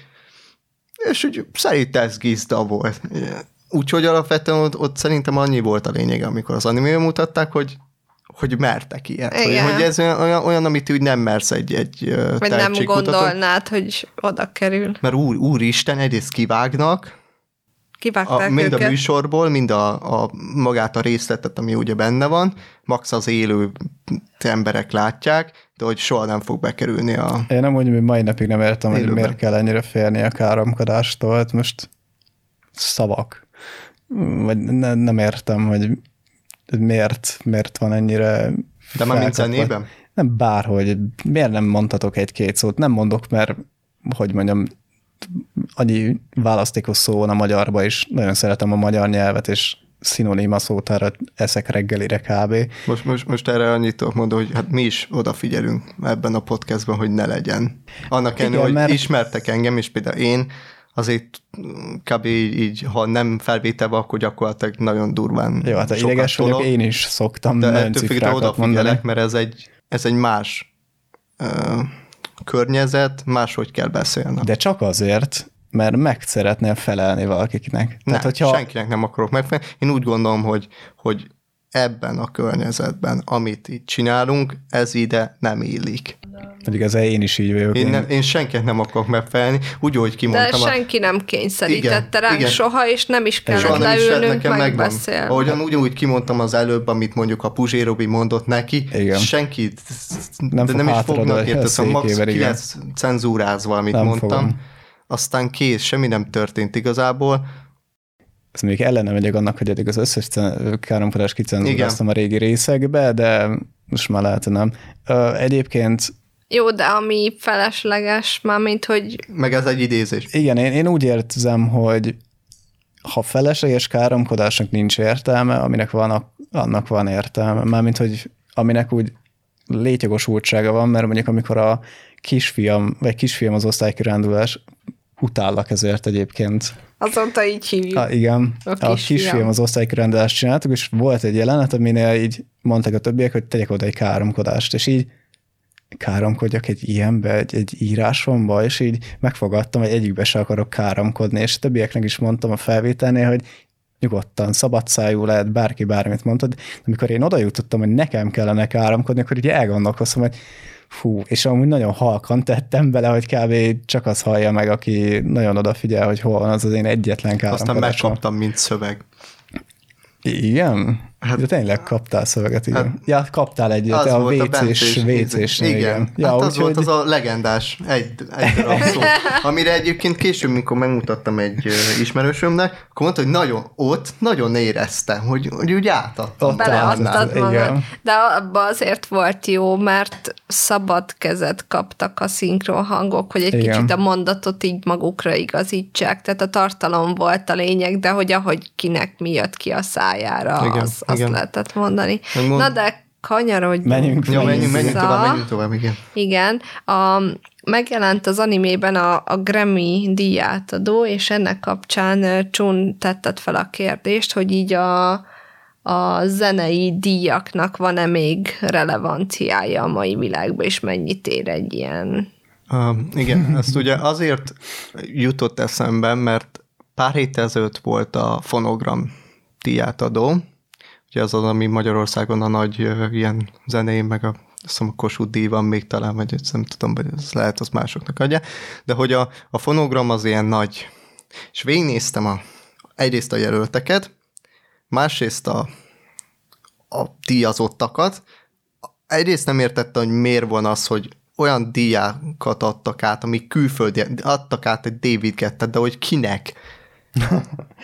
és úgy szerint ez gizda volt. Úgyhogy alapvetően ott, ott szerintem annyi volt a lényeg, amikor az animébe mutatták, hogy, hogy mertek ilyet. Hogy, hogy ez olyan, olyan, amit úgy nem mersz egy, egy vagy nem gondolnád, hogy oda kerül. Mert úr, úristen, egyrészt kivágnak, a, mind őket. A műsorból, mind a, a magát a részletet, ami ugye benne van, max az élő emberek látják, de hogy soha nem fog bekerülni a... Én nem úgy, hogy mai napig nem értem, élőben. Hogy miért kell ennyire félni a káromkodástól, hát most szavak. Vagy ne, nem értem, hogy miért, miért van ennyire... De már mint zenében? Nem, bárhogy. Miért nem mondhatok egy-két szót? Nem mondok, mert, hogy mondjam, annyi választékos szó van a magyarban is. Nagyon szeretem a magyar nyelvet, és szinonima szótára eszek reggelire kb. Most, most, most erre annyit tudok mondani, hogy hát mi is odafigyelünk ebben a podcastban, hogy ne legyen. Annak ellenére, hogy mert... ismertek engem, és például én azért kb. Így, ha nem felvételve, akkor gyakorlatilag nagyon durván jó, hát ideges vagyok, én is szoktam nagyon cifrákat mondani. Mert ez egy, ez egy más... Uh, környezet, máshogy kell beszélnem. De csak azért, mert meg szeretnél felelni valakiknek. Tehát, ne, hogyha... senkinek nem akarok megfelelni. Én úgy gondolom, hogy, hogy ebben a környezetben, amit itt csinálunk, ez ide nem illik. Igaz, én is így vagyok. Én, nem, én senkinek nem akarok megfelelni, úgy, ahogy kimondtam. De senki nem kényszerítette ránk soha, és nem is kellett leülnünk megbeszélni. Ahogyan úgy, ahogy kimondtam az előbb, amit mondjuk a Puzsi Róbi mondott neki, igen. senki nem, de nem is fognak érteni, max kilenc cenzúrázva, amit nem mondtam. Fogom. Aztán kész, semmi nem történt igazából. Ez még ellene megyek annak, hogy eddig az összes káromkodás kicenzúráztam a régi részekbe, de most már lehet, nem. Egyébként jó, de ami felesleges, mármint, hogy... Meg ez egy idézés. Igen, én, én úgy érzem, hogy ha felesleges káromkodásnak nincs értelme, aminek van, annak van értelme. Mármint, hogy aminek úgy létjogosultsága van, mert mondjuk amikor a kisfiam, vagy kisfiam az osztálykirándulás, utállak ezért egyébként. Azonta így hívjuk. A, igen. A, a kisfiam kisfiam az osztálykirándulást csináltuk, és volt egy jelenet, aminél így mondták a többiek, hogy tegyek oda egy káromkodást, és így káromkodjak egy ilyenbe, egy, egy írásomba, és így megfogadtam, hogy egyikbe se akarok káromkodni, és többieknek is mondtam a felvételnél, hogy nyugodtan, szabadszájú lehet, bárki bármit mondtad, de amikor én oda jutottam, hogy nekem kellene káromkodni, akkor így elgondolkoztam, hogy fú, és amúgy nagyon halkan tettem bele, hogy kb. Csak az hallja meg, aki nagyon odafigyel, hogy hol van az az én egyetlen káromkodásom. Aztán megkaptam, mint szöveg. Igen? Hát, de tényleg kaptál szöveget, igen. Hát, ja, kaptál egyet, a vécés, vécés. Igen, igen. Ja, hát úgy, az volt hogy... az a legendás egy, egy darab szó, amire egyébként később, mikor megmutattam egy ismerősömnek, akkor mondta, hogy nagyon ott, nagyon éreztem, hogy, hogy úgy átadtam. Beleadtad magad. De abban azért volt jó, mert szabad kezet kaptak a szinkron hangok, hogy egy igen. kicsit a mondatot így magukra igazítsák. Tehát a tartalom volt a lényeg, de hogy ahogy kinek mi jött ki a szájára, igen. az igen. azt lehetett mondani. Mond... Na de kanyarodjunk. Menjünk, ja, menjünk, menjünk tovább, menjünk tovább, igen. Igen. A, megjelent az animében a, a Grammy díjátadó, és ennek kapcsán Csun tetted fel a kérdést, hogy így a, a zenei díjaknak van-e még relevanciája a mai világban, és mennyit ér egy ilyen? Uh, igen, ezt ugye azért jutott eszembe, mert pár hét ezelőtt volt a fonogram díjátadó, az az, ami Magyarországon a nagy uh, ilyen zenén, meg a, a Kossuth díj van még talán, vagy nem tudom, hogy ez lehet, az másoknak adja, de hogy a, a fonogram az ilyen nagy. És végignéztem a, egyrészt a jelölteket, másrészt a, a díjazottakat. Egyrészt nem értettem, hogy miért van az, hogy olyan díjákat adtak át, amik külföldi, adtak át egy David Gettet, de hogy kinek?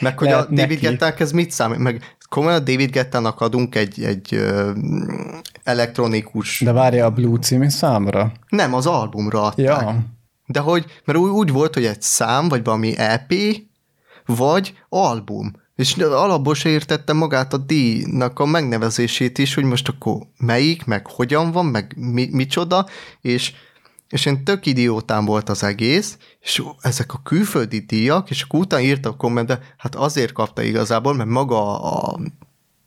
Meg hogy lehet a David Gettának ez mit számít? Meg komolyan a David Gettának adunk egy, egy ö, elektronikus... De várja a Blue című számra? Nem, az albumra adták. Ja. De hogy, mert úgy volt, hogy egy szám, vagy valami é pé, vagy album. És alapból se értettem magát a díjnak a megnevezését is, hogy most akkor melyik, meg hogyan van, meg mi, micsoda, és... és én tök idiótán volt az egész, és ezek a külföldi díjak, és akkor utána írta a kommentbe, hát azért kapta igazából, mert maga a,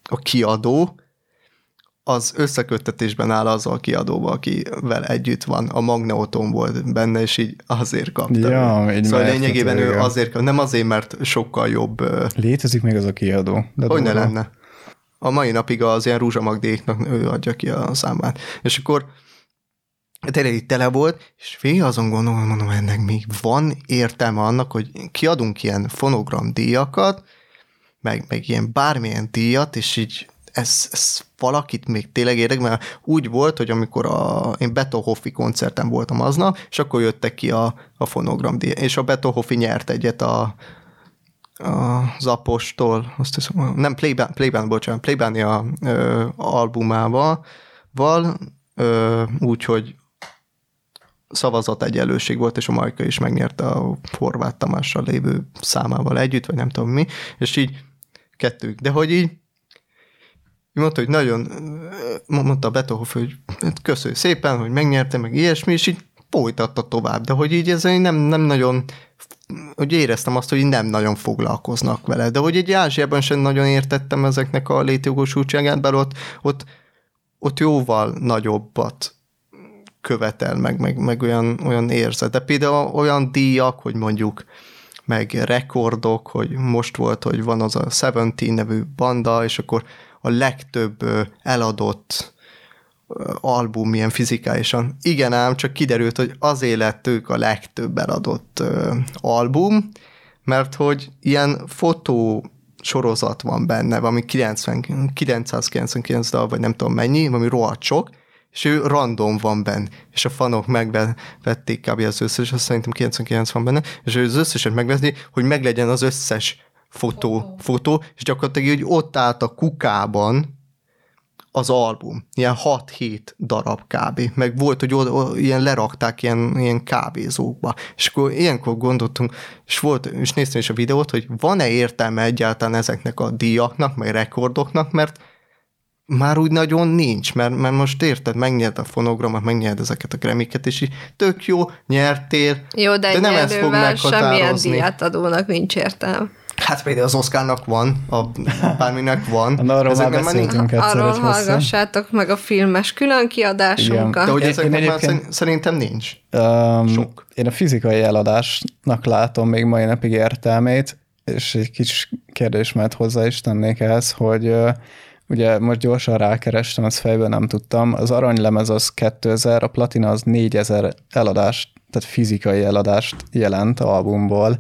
a kiadó az összeköttetésben áll azzal a kiadóval, akivel együtt van, a Magneoton volt benne, és így azért kapta. Ja, így szóval lényegében ő azért kapta, nem azért, mert sokkal jobb... Létezik még az a kiadó. Hogyne lenne. a mai napig az ilyen Rúzsamagdéknak ő adja ki a számát. És akkor tényleg itt tele volt, és végig azon gondolom, mondom, ennek még van értelme annak, hogy kiadunk ilyen fonogram díjakat, meg, meg ilyen bármilyen díjat, és így ez, ez valakit még tényleg érek, mert úgy volt, hogy amikor a, én Beethoven-i koncerten voltam aznap, és akkor jöttek ki a, a fonogram díjat, és a Beethoven nyert egyet a az Apostól, azt hiszem, nem, Playband, Playband bocsánat, Playbania albumával, úgyhogy szavazat egyenlőség volt, és a Majka is megnyerte a Horváth Tamással lévő számával együtt, vagy nem tudom mi, és így kettők. De hogy így mondta, hogy nagyon, mondta a Beethoven, hogy köszönj szépen, hogy megnyerte, meg ilyesmi, és így folytatta tovább, de hogy így ez nem, nem nagyon, hogy éreztem azt, hogy nem nagyon foglalkoznak vele, de hogy egy Ázsiában sem nagyon értettem ezeknek a létjogosultságát, bár ott, ott, ott jóval nagyobbat követel, meg, meg, meg olyan, olyan érzet. De például olyan díjak, hogy mondjuk meg rekordok, hogy most volt, hogy van az a Seventeen nevű banda, és akkor a legtöbb eladott album ilyen fizikálisan. Igen ám, csak kiderült, hogy azért lett ők a legtöbb eladott ö, album, mert hogy ilyen fotó sorozat van benne, valami kilencven, kilencszázkilencvenkilenc dal, vagy nem tudom mennyi, valami rohadt sok, és ő random van benne, és a fanok megvették kb. Az összes, azt szerintem kilencvenkilenc van benne, és ő az összeset megveszi, hogy meglegyen az összes fotó, oh. fotó, és gyakorlatilag hogy ott állt a kukában az album, ilyen hat-hét darab kb. Meg volt, hogy oda, oda, ilyen lerakták ilyen, ilyen kávézókba. És akkor ilyenkor gondoltunk, és, volt, és néztem is a videót, hogy van-e értelme egyáltalán ezeknek a díjaknak, meg rekordoknak, mert már úgy nagyon nincs, mert, mert most érted, megnyered a fonogramot, megnyered ezeket a Grammy-ket, és így tök jó, nyertél, jó, de, de nem ezt fog meghatározni. Semmilyen díjat adónak nincs értelme. Hát például az Oscarnak van, a bárminek van. Na, arról ezek már beszéltünk egyszer, hogy arról hallgassátok meg a filmes különkiadásunkat. De hogy ezeknek már szerintem nincs. Um, Sok. Én a fizikai eladásnak látom még mai napig értelmét, és egy kis kérdés mellett hozzá is tennék ehhez, hogy uh, ugye most gyorsan rákerestem, ezt fejben nem tudtam, az aranylemez az kétezer, a platina az négyezer eladást, tehát fizikai eladást jelent albumból.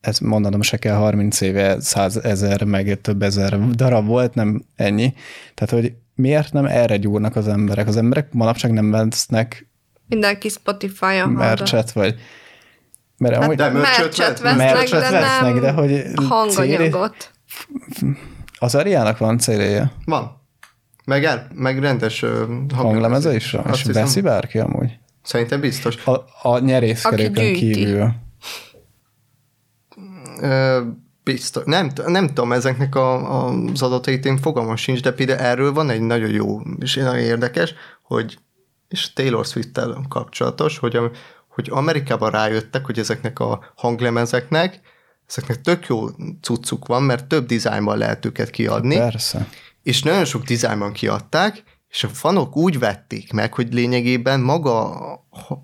Ezt mondanom se kell, harminc éve százezer, meg több ezer darab volt, nem ennyi. Tehát, hogy miért nem erre gyúrnak az emberek? Az emberek manapság nem vesznek... Mindenki Spotify-on mercset, vagy... Mert hát amúgy, de mercset vesznek, vesznek, de vesznek, nem de hogy hanganyagot. Célé... Az Ariának van célja? Van. Meg, el, meg rendes... Uh, hanglemeze is van? És veszi bárki amúgy? Szerintem biztos. A, a nyerészkeréken kívül... Biztos. Nem, nem tudom, ezeknek a, az adatait én fogalmam sincs, de például erről van egy nagyon jó, és nagyon érdekes, hogy, és Taylor Swift-tel kapcsolatos, hogy, hogy Amerikában rájöttek, hogy ezeknek a hanglemezeknek, ezeknek tök jó cuccuk van, mert több dizájnban lehet őket kiadni. Persze. És nagyon sok dizájnban kiadták, és a fanok úgy vették meg, hogy lényegében maga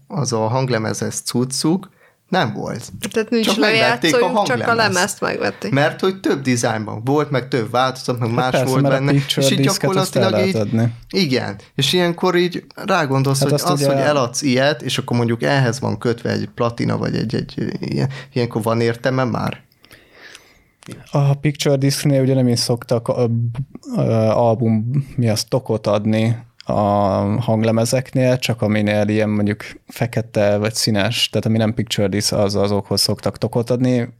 az a hanglemezes cuccuk nem volt. Tehát nincs csak megvették a hanglemezt. Csak a lemezt megvették. Mert hogy több dizájnban volt, meg több változat, meg hát más persze, volt benne. És így gyakorlatilag így... Adni. Igen. És ilyenkor így rágondolsz, hát hogy az, ugye... hogy eladsz ilyet, és akkor mondjuk ehhez van kötve egy platina, vagy egy, egy, egy ilyen, ilyenkor van értelme már? A Picture Disc-nél ugye nem is szoktak a, a, a album, mi az, tokot adni a hanglemezeknél, csak aminél ilyen mondjuk fekete vagy színes, tehát ami nem picture disc, az azokhoz szoktak tokot adni. Én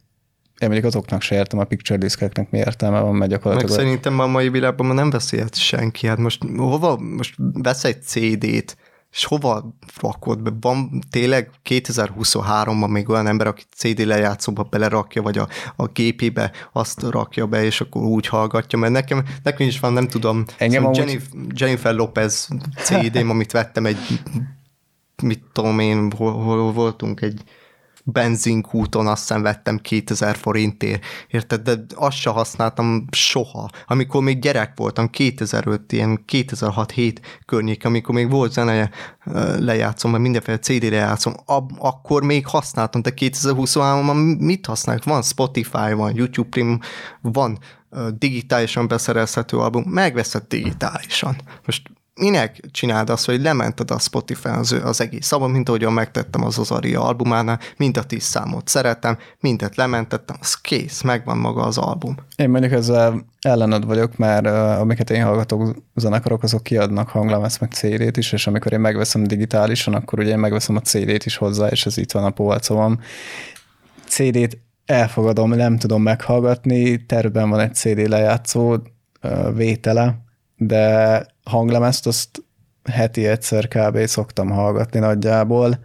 mondjuk azoknak se értem, a picture disceknek mi értelme van, mert gyakorlatilag... Meg szerintem a mai világban ma nem beszélhet senki. Hát most hova, most vesz egy cé dét, és hova rakod be? Van tényleg kétezer-huszonháromban még olyan ember, aki cé dé lejátszóba belerakja, vagy a, a gépébe azt rakja be, és akkor úgy hallgatja, mert nekem, nekem is van, nem tudom, amúgy... Jennifer, Jennifer Lopez cé dém, amit vettem egy, mit tudom én, hol, hol voltunk, egy benzinkúton, azt hiszem vettem kétezer forintért, érted? De azt se használtam soha. Amikor még gyerek voltam, kétezer-öt, ilyen kétezer-hat-hét környék, amikor még volt zene lejátszom, vagy mindenféle cé dé-re játszom, ab, akkor még használtam, de kétezer-huszonháromban mit használok? Van Spotify, van YouTube Premium, van digitálisan beszerezhető album, megveszed digitálisan. Most minek csináld azt, hogy lemented a Spotify-on az, az egész album, mint ahogyan megtettem az Azaria albumánál, mind a tíz számot szeretem, mindet lementettem, az kész, megvan maga az album. Én mondjuk ezzel ellened vagyok, mert uh, amiket én hallgatok zenekarok, azok kiadnak hanglemezt meg cé dét is, és amikor én megveszem digitálisan, akkor ugye én megveszem a cé dét is hozzá, és ez itt van a polcomon. cé dét elfogadom, nem tudom meghallgatni, tervben van egy cé dé lejátszó uh, vétele, de hanglemezt azt heti egyszer kb. Szoktam hallgatni nagyjából,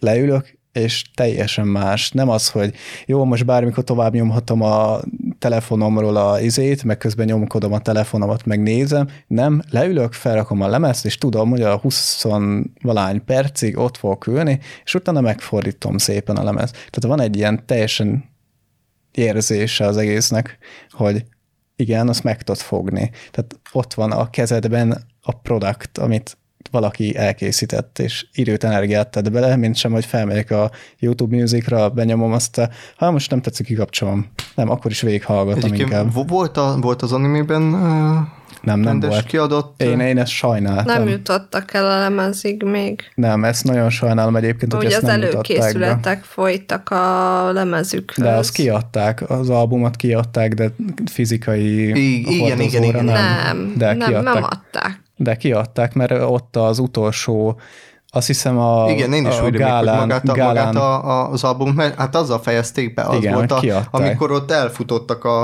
leülök, és teljesen más. Nem az, hogy jó, most bármikor tovább nyomhatom a telefonomról a izét, meg közben nyomkodom a telefonomat, meg nézem. Nem, leülök, felrakom a lemezt, és tudom, hogy a húsz-valahány percig ott fogok ülni, és utána megfordítom szépen a lemezt. Tehát van egy ilyen teljesen érzése az egésznek, hogy igen, azt meg tudod fogni. Tehát ott van a kezedben a produkt, amit valaki elkészített, és időt, energiát tett bele, mint sem, hogy felmegyek a YouTube Musicra, benyomom azt, ha most nem tetszik, kikapcsolom. Nem, akkor is végighallgatom. Egyébként inkább. Volt, a, volt az animében nem, nem volt. Kiadott? Én, én ezt sajnáltam. Nem jutottak el a lemezig még. Nem, ezt nagyon sajnálom egyébként, hogy ezt nem jutották be. Ugye az előkészületek folytak a lemezükről. De azt kiadták, az albumot kiadták, de fizikai igen, igen, igen. nem. De nem, kiadták. Nem adták. De kiadták, mert ott az utolsó, azt hiszem a igen, én is a úgy gálán, magát, a, gálán. magát a, a, az album, mert hát azzal fejezték be, az igen, volt, a, amikor ott elfutottak a,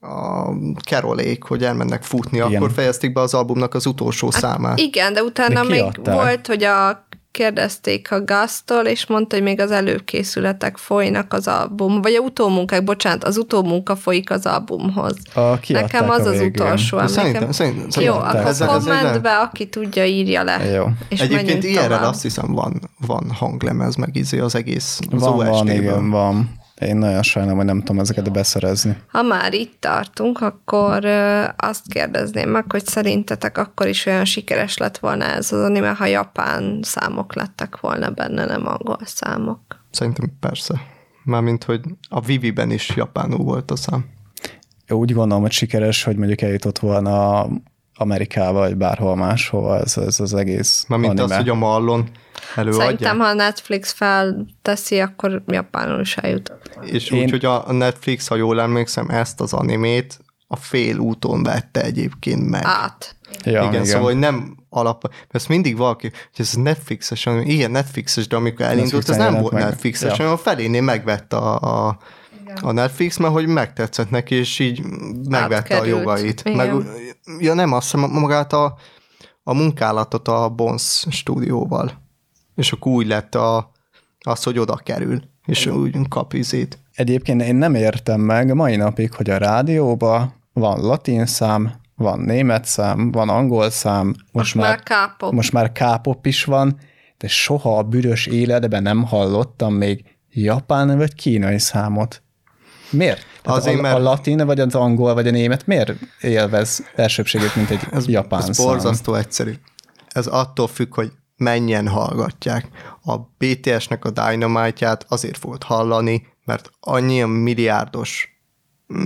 a Carole-ék, hogy elmennek futni, igen. Akkor fejezték be az albumnak az utolsó hát számát. Igen, de utána de még volt, hogy a, kérdezték a Gasztól, és mondta, hogy még az előkészületek folynak az album, vagy a utómunkák, bocsánat, az utómunka folyik az albumhoz. A, nekem az az utolsó. Szerintem, szerintem, jó, akkor kommentbe, aki tudja, írja le. Jó. És egyébként ilyenre azt hiszem van, van hanglemez, meg izé az egész az van, van, igen, van. Én nagyon sajnálom, hogy nem tudom ezeket beszerezni. Ha már itt tartunk, akkor azt kérdezném meg, hogy szerintetek akkor is olyan sikeres lett volna ez az anime, ha japán számok lettek volna benne, nem angol számok. Szerintem persze. Mármint, hogy a Viviben is japánul volt a szám. Úgy gondolom, hogy sikeres, hogy mondjuk eljutott volna Amerikába, vagy bárhol máshova ez, ez az egész anime. Mármint az, hogy a Marlon előadják. Szerintem, ha a Netflix felteszi, akkor japánul is eljut. És Én... úgy, hogy a Netflix, ha jól emlékszem, ezt az animét a fél úton vette egyébként meg. Át. Ja, igen, igen, szóval, hogy nem alap... Ezt mindig valaki, hogy ez Netflixes, ilyen Netflixes, de amikor elindult, ez nem volt meg. Netflixes, hanem ja. A felénél megvette a... a a Netflix, mert hogy megtetszett neki, és így megvette átkerült a jogait. Meg, ja nem, azt hiszem magát a, a munkálatot a Bonsz stúdióval. És akkor úgy lett a, az, hogy oda kerül, és úgy kap izét. Egyébként én nem értem meg mai napig, hogy a rádióban van latin szám, van német szám, van angol szám, most, most már K-pop. Most már K-pop is van, de soha a büdös életben nem hallottam még japán vagy kínai számot. Miért? Azért, a, mert... a latin, vagy az angol, vagy a német miért élvez elsőbségét, mint egy ez, japán ez szám? Ez borzasztó egyszerű. Ez attól függ, hogy mennyien hallgatják. A bé té es-nek a Dynamite-ját azért fogod hallani, mert annyian milliárdos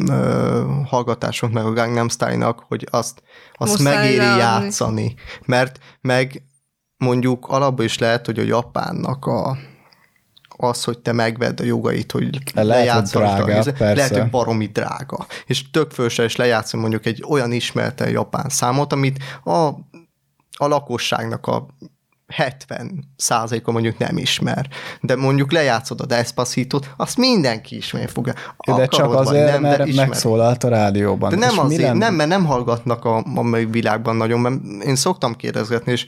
ö, hallgatások meg a Gangnam Style-nak, hogy azt, azt megéri lenni. Játszani. Mert meg mondjuk alapból is lehet, hogy a japánnak a az, hogy te megvedd a jogait, hogy lejátszol. Lehet, hogy baromi drága. És tök fölse is lejátszol mondjuk egy olyan ismerten japán számot, amit a, a lakosságnak a hetven százaléka mondjuk nem ismer. De mondjuk lejátszod a Despacito-t, azt mindenki ismeri fogja. Akarod, de csak azért, nem, mert megszólalt a rádióban. De nem azért, nem, mert nem hallgatnak a, a világban nagyon, mert én szoktam kérdezgetni, és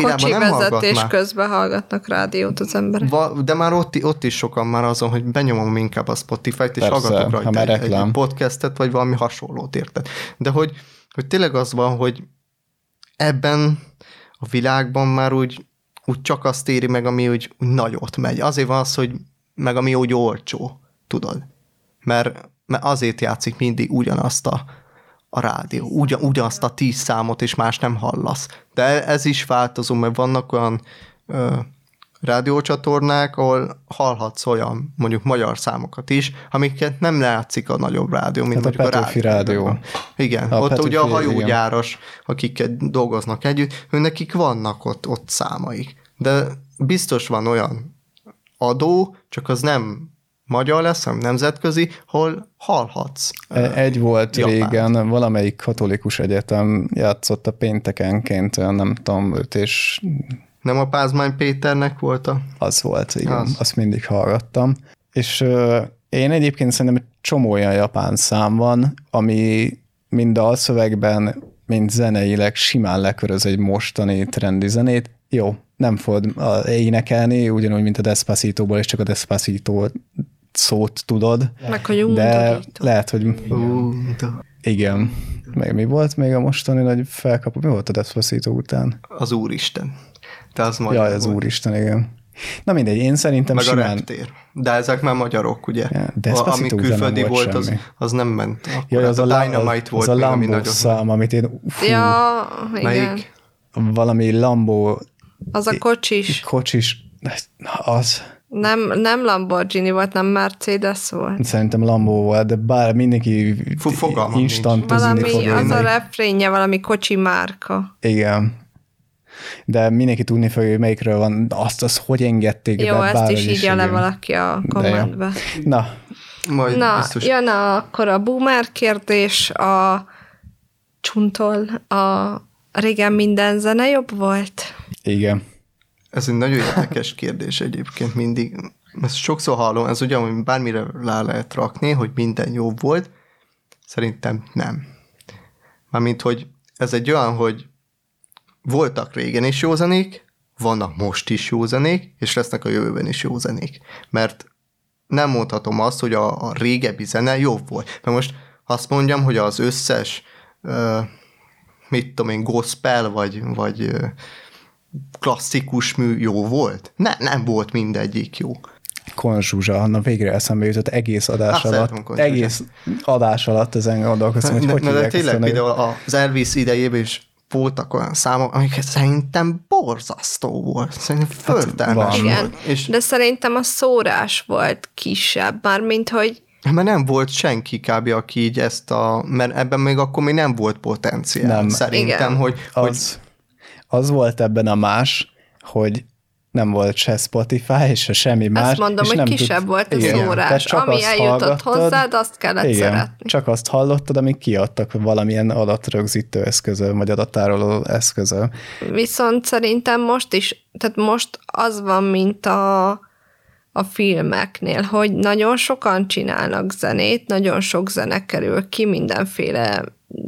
kocsi vezetés közben hallgatnak rádiót az emberek. Va, de már ott, ott is sokan már azon, hogy benyomom inkább a Spotify-t, és persze, hallgatok rajta egy, egy podcastet, vagy valami hasonlót, érted. De hogy, hogy tényleg az van, hogy ebben a világban már úgy úgy csak azt éri meg, ami úgy nagyot megy. Azért van az, hogy meg ami úgy olcsó, tudod. Mert, mert azért játszik mindig ugyanazt a, a rádió, ugyan, ugyanazt a tíz számot, és más nem hallasz. De ez is változó, mert vannak olyan ö, rádiócsatornák, ahol hallhatsz olyan mondjuk magyar számokat is, amiket nem látszik a nagyobb rádió, mint hát mondjuk a Petőfi rádió. rádió. Igen, a ott Petőfi, ugye a hajógyáros, akik dolgoznak együtt, ő nekik vannak ott, ott számaik. De biztos van olyan adó, csak az nem magyar lesz, hanem nemzetközi, hol hallhatsz. Egy volt Japán. Régen, valamelyik katolikus egyetem játszott a péntekenként, olyan nem tudom, őt és... Nem a Pázmány Péternek volt a... Az volt, igen. Az. Azt mindig hallgattam. És euh, én egyébként szerintem egy csomó olyan japán szám van, ami mind a szövegben, mind zeneileg simán leköröz egy mostani trendi zenét. Jó, nem fogod énekelni, ugyanúgy, mint a Despacito-ból, és csak a Despacito szót tudod. Meg a de lehet, hogy... Igen. Meg mi volt még a mostani nagy felkapó? Mi volt a Despacito után? Az Úristen. Jaj, az Úristen, igen. Na mindegy, én szerintem meg simán... Meg a reptér. De ezek már magyarok, ugye? Ja, de a, ami külföldi volt, volt az, az nem ment. Jaj, az, az a Dynamite volt. Az a Lambo szám, amit én... Fú, ja, igen. Valami Lambo... Az a kocsis. Kocsis, az... Nem, nem Lamborghini volt, nem Mercedes volt. Szerintem Lambo volt, de bár mindenki instantozni fog. Az a refrénje, valami kocsi márka. Igen. De mindenki tudni fogja, hogy melyikről van, azt, azt hogy engedték. Jó, be, ezt is írja le valaki a kommentbe. Na, majd Na, biztos. Jön akkor a boomer kérdés a Csuntól. A régen minden zene jobb volt? Igen. Ez egy nagyon érdekes kérdés egyébként mindig. Ezt sokszor hallom, ez ugyanúgy bármire rá lehet rakni, hogy minden jobb volt. Szerintem nem. Mármint, hogy ez egy olyan, hogy voltak régen is jó zenék, vannak most is jó zenék, és lesznek a jövőben is jó zenék. Mert nem mondhatom azt, hogy a, a régebbi zene jobb volt. Mert most azt mondjam, hogy az összes uh, mit tudom én, gospel, vagy, vagy uh, klasszikus mű jó volt? Ne, nem volt mindegyik jó. Konzsuzsa, na végre eszembe jutott egész adás hát, alatt. Egész adás alatt ezen gondolkoztam, hogy de, hogy hívják. De tényleg például az Elvis idejében is voltak olyan számok, amiket szerintem borzasztó volt. Szerintem földelmes hát, volt. És de szerintem a szórás volt kisebb, mármint, hogy... Mert nem volt senki kb. Aki így ezt a... Mert ebben még akkor még nem volt potenciál. Nem. Szerintem, igen. hogy... hogy... Az, az volt ebben a más, hogy nem volt se Spotify, se semmi más. Azt mondom, és hogy nem kisebb tud... volt a igen. szórás. Csak ami eljutott hozzád, azt kellett igen. szeretni. Csak azt hallottad, amíg kiadtak valamilyen adatrögzítő eszközön, vagy adattároló eszközön. Viszont szerintem most is, tehát most az van, mint a, a filmeknél, hogy nagyon sokan csinálnak zenét, nagyon sok zene kerül ki mindenféle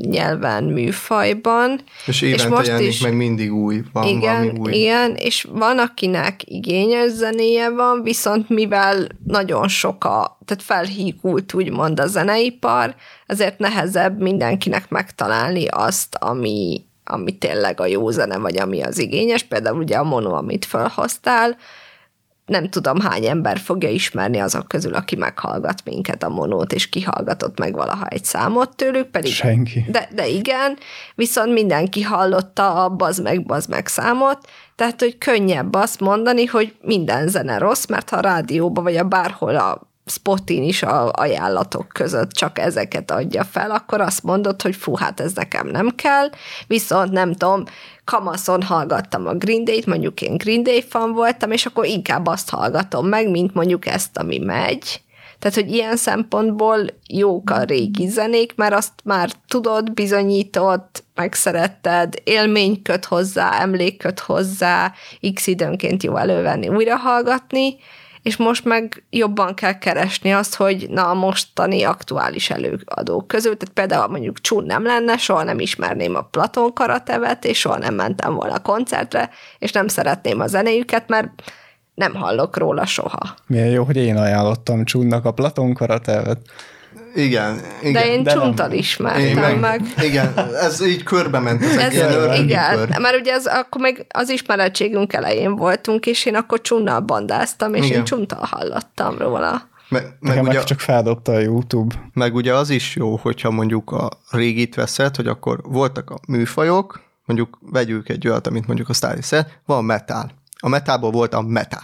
nyelven, műfajban. És évente jelenik meg mindig új, van igen, valami új. Igen, és van, akinek igényes zenéje van, viszont mivel nagyon sok a, tehát felhígult úgymond a zeneipar, ezért nehezebb mindenkinek megtalálni azt, ami, ami tényleg a jó zene, vagy ami az igényes. Például ugye a Mono, amit felhoztál, nem tudom hány ember fogja ismerni azok közül, aki meghallgat minket a Monót, és kihallgatott meg valaha egy számot tőlük, pedig... Senki. De, de igen, viszont mindenki hallotta a bazd meg, bazd meg számot, tehát, hogy könnyebb azt mondani, hogy minden zene rossz, mert ha a rádióban, vagy a bárhol a Spotin is a ajánlatok között csak ezeket adja fel, akkor azt mondod, hogy fú, hát ez nekem nem kell, viszont nem tudom, kamaszon hallgattam a Green Day-t, mondjuk én Green Day fan voltam, és akkor inkább azt hallgatom meg, mint mondjuk ezt, ami megy. Tehát, hogy ilyen szempontból jók a régi zenék, mert azt már tudod, bizonyított, megszeretted, élmény köt hozzá, emlék köt hozzá, x időnként jó elővenni, újra hallgatni, és most meg jobban kell keresni azt, hogy na a mostani aktuális előadók közül, tehát például mondjuk Csun nem lenne, soha nem ismerném a Platón Karatevet, és soha nem mentem volna a koncertre, és nem szeretném a zenéjüket, mert nem hallok róla soha. Milyen jó, hogy én ajánlottam Csunnak a Platón Karatevet. Igen, igen. De én csontal ismertem meg. Igen, ez így körbe ment. Ez, igen, kör. Mert ugye az, akkor még az ismeretségünk elején voltunk, és én akkor csunnal bandáztam, és igen. Én csontal hallottam róla. Meg, meg ugye, csak feldobta a YouTube. Meg ugye az is jó, hogyha mondjuk a régit veszed, hogy akkor voltak a műfajok, mondjuk vegyük egy olyat, amit mondjuk a Starlis-et, van metal. A metalból volt a metal.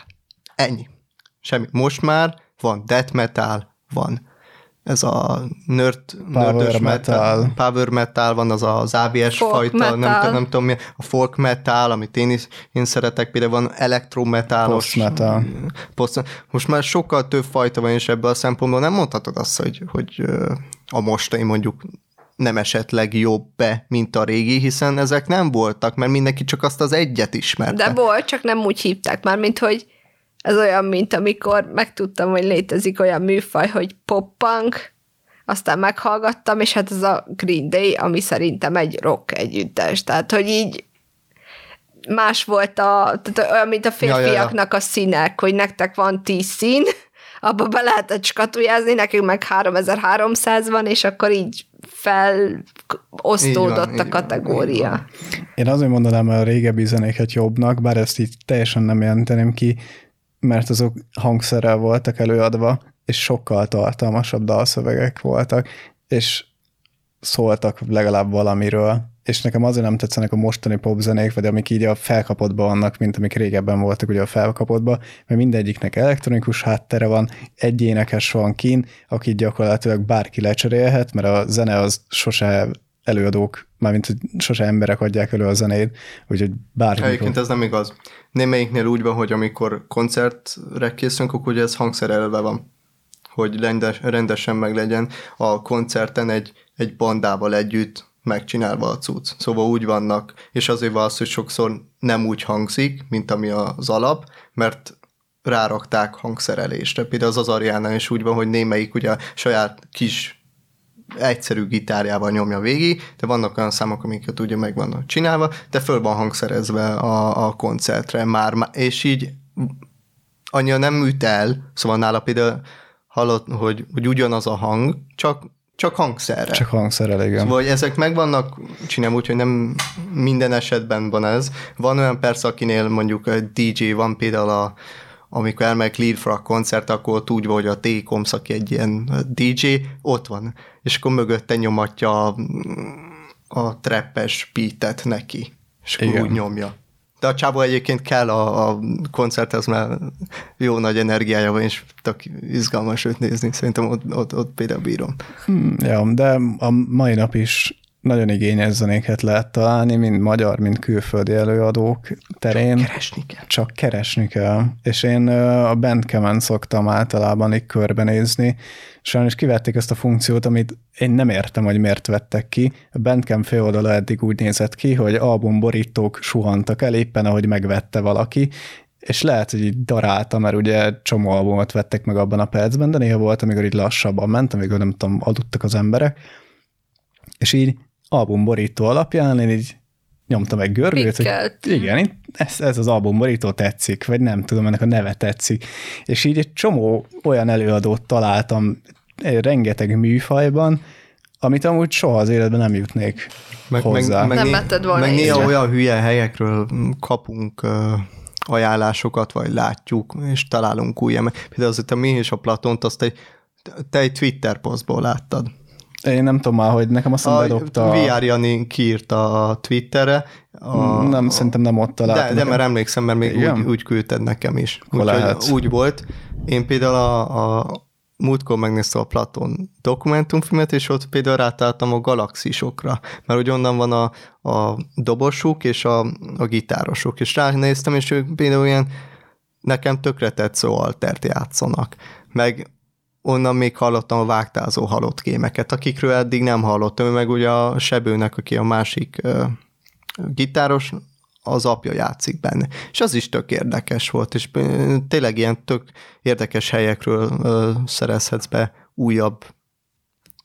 Ennyi. Semmi. Most már van death metal, van ez a nerd, nerdes metal, metal, power metal, van az az á bé es folk fajta, nem, t- nem tudom mi, a folk metal, amit én is én szeretek, például van elektrometálos. Post metal. Post, most már sokkal több fajta van, és ebből a szempontból nem mondhatod azt, hogy, hogy a mostani mondjuk nem esetleg jobb be, mint a régi, hiszen ezek nem voltak, mert mindenki csak azt az egyet ismerte. De volt, csak nem úgy hívták már, mint hogy ez olyan, mint amikor megtudtam, hogy létezik olyan műfaj, hogy pop-punk, aztán meghallgattam, és hát ez a Green Day, ami szerintem egy rock együttes. Tehát, hogy így más volt a, tehát olyan, mint a férfiaknak a színek, hogy nektek van tíz szín, abba be lehetett skatujázni, nekünk meg háromezer-háromszáz van, és akkor így felosztódott így van, a kategória. Van, Én azért mondanám a régebbi zenéket jobbnak, bár ezt így teljesen nem jelenteném ki, mert azok hangszerrel voltak előadva, és sokkal tartalmasabb dalszövegek voltak, és szóltak legalább valamiről. És nekem azért nem tetszenek a mostani popzenék, vagy amik így a felkapottban vannak, mint amik régebben voltak ugye a felkapottban, mert mindegyiknek elektronikus háttere van, egy énekes van kín, akit gyakorlatilag bárki lecserélhet, mert a zene az sose előadók, mármint hogy sose emberek adják elő a zenét, úgyhogy bármikor... Egyébként ez nem igaz. Némelyiknél úgy van, hogy amikor koncertre készülünk, akkor ugye ez hangszerelve van, hogy rendes, rendesen meglegyen a koncerten egy, egy bandával együtt megcsinálva a cucc. Szóval úgy vannak, és azért van az, hogy sokszor nem úgy hangzik, mint ami az alap, mert rárakták hangszerelésre. Például az az Ariánál is úgy van, hogy némelyik ugye saját kis egyszerű gitárjával nyomja végig, de vannak olyan számok, amiket ugye meg vannak csinálva, de föl van hangszerezve a, a koncertre már, és így annyira nem üt el, szóval nála például hallott, hogy, hogy ugyanaz a hang, csak, csak hangszerre. Csak hangszerre, igen. Szóval ezek meg vannak csinálva, úgyhogy nem minden esetben van ez. Van olyan persze, akinél mondjuk a dé jé van, például a amikor elmegyek Leadfra a koncert, akkor ott úgy van, hogy a T-Komsz, aki egy ilyen dé jé, ott van. És akkor mögötte nyomatja a, a trappes beatet neki. És akkor úgy nyomja. De a csávó egyébként kell a, a koncerthez, mert jó nagy energiája van, és tök izgalmas őt nézni. Szerintem ott, ott, ott például bírom. Hmm, ja, de a mai nap is nagyon igényes zenéket lehet találni, mind magyar, mind külföldi előadók terén. Csak keresni kell. Csak keresni kell. És én a Bandcampen szoktam általában így körbenézni. Sajnos kivették ezt a funkciót, amit én nem értem, hogy miért vettek ki. A Bandcamp féloldala eddig úgy nézett ki, hogy albumborítók suhantak el éppen, ahogy megvette valaki, és lehet, hogy így darálta, mert ugye csomó albumot vettek meg abban a percben, de néha volt, amikor így lassabban ment, amikor nem tudom, aludtak az emberek. És így albumborító alapján én így nyomtam egy görgőt, hogy igen, ez, ez az albumborító tetszik, vagy nem tudom, ennek a neve tetszik. És így egy csomó olyan előadót találtam rengeteg műfajban, amit amúgy soha az életben nem jutnék meg, hozzá. Meg, meg, nem vetted volna meg néha olyan hülye helyekről kapunk uh, ajánlásokat, vagy látjuk, és találunk új emet. Például azért a mi és a Platont azt egy, te egy Twitter posztból láttad. Én nem tudom már, hogy nekem azt bedobta... vé er Jani kiírta a Twitterre. A, nem, a, szerintem nem ott találtam. De, de mert emlékszem, mert még úgy, úgy küldted nekem is. Úgy, úgy volt. Én például a, a múltkor megnéztem a Platón dokumentumfilmet, és ott például rátaláltam a galaxisokra, mert úgy onnan van a, a dobosuk és a, a gitárosuk. És ránéztem, és ők például ilyen nekem tökre tetsző altert játszanak. Meg onnan még hallottam a vágtázó halott kémeket, akikről eddig nem hallottam, meg ugye a Sebőnek, aki a másik uh, gitáros, az apja játszik benne. És az is tök érdekes volt, és tényleg ilyen tök érdekes helyekről uh, szerezhetsz be újabb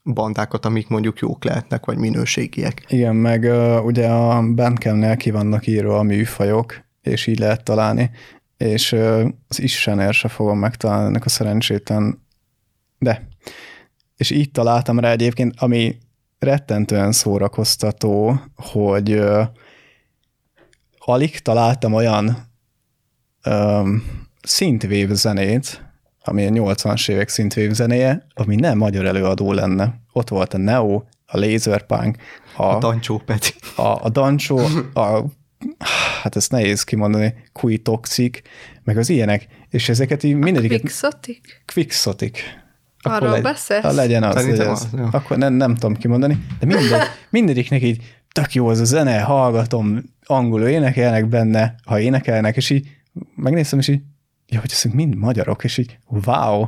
bandákat, amik mondjuk jók lehetnek, vagy minőségiek. Igen, meg uh, ugye a Bandcampnél ki vannak írva a műfajok, és így lehet találni, és uh, az Istenért se fogom megtalálni ennek a szerencsétlen. De és így találtam rá egyébként, ami rettentően szórakoztató, hogy ö, alig találtam olyan ö, synthwave zenét, ami a nyolcvanas évek synthwave zenéje, ami nem magyar előadó lenne. Ott volt a Neo, a Laserpunk, a, a Dancsó Peti. A, a Dancsó, a, hát ezt nehéz kimondani, Kui Toxic, meg az ilyenek, és ezeket így mindegyiket... Quixotic? Quixotic. Arról legy, beszélsz? Ha legyen az, legyen az. az akkor nem, nem tudom kimondani, de mindegy, mindegyiknek így tök jó az a zene, hallgatom, angolul énekelnek benne, ha énekelnek, és így megnéztem, és így, ja, hogy ezek mind magyarok, és így, wow!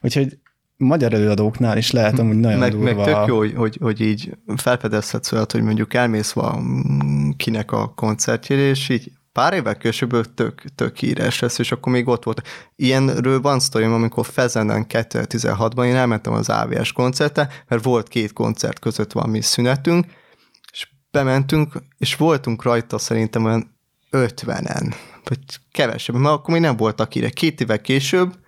Úgyhogy magyar előadóknál is lehet amúgy nagyon meg, durva. Meg tök jó, hogy, hogy, hogy így felfedezhetsz olyat, hogy mondjuk elmész valakinek a koncertjére, és így pár évvel később tök, tök híres lesz, és akkor még ott volt. Ilyenről van sztorium, amikor Fezenen kétezer-tizenhatban én elmentem az á vé es koncertre, mert volt két koncert között valami szünetünk, és bementünk, és voltunk rajta szerintem olyan ötvenen, vagy kevesebb, mert akkor még nem voltak hírek. Két évvel később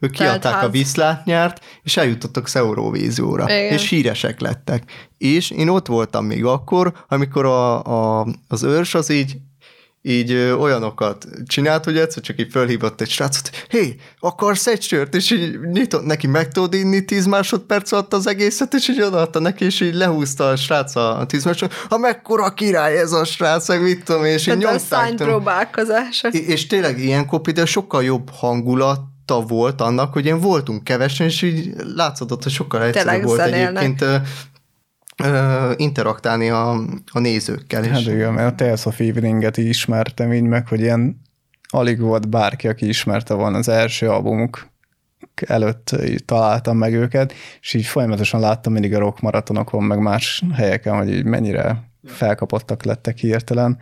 ők kiadták a Viszlátnyárt, és eljutottak az Eurovízióra, és híresek lettek. És én ott voltam még akkor, amikor a, a, az Őrs az így így ö, olyanokat csinált, hogy egyszer csak így fölhívott egy srácot, hé, akarsz egy sört? És így nyitott neki, meg tudod inni tíz másodperc alatt az egészet, és így odaadta neki, és így lehúzta a srác a tíz másodperc, ha mekkora király ez a srác, meg mit tudom, és így nyomták. Tehát a szánypróbálkozása. És tényleg ilyenkor például sokkal jobb hangulata volt annak, hogy én voltunk kevesen, és így látszott, hogy sokkal egyszerűbb volt egyébként interaktálni a, a nézőkkel is. Hát igen, mert a Tales of Evening-et így ismertem így meg, hogy ilyen alig volt bárki, aki ismerte volna az első albumuk előtt találtam meg őket, és így folyamatosan láttam mindig a rock maratonokon, meg más helyeken, hogy így mennyire felkapottak lettek hirtelen.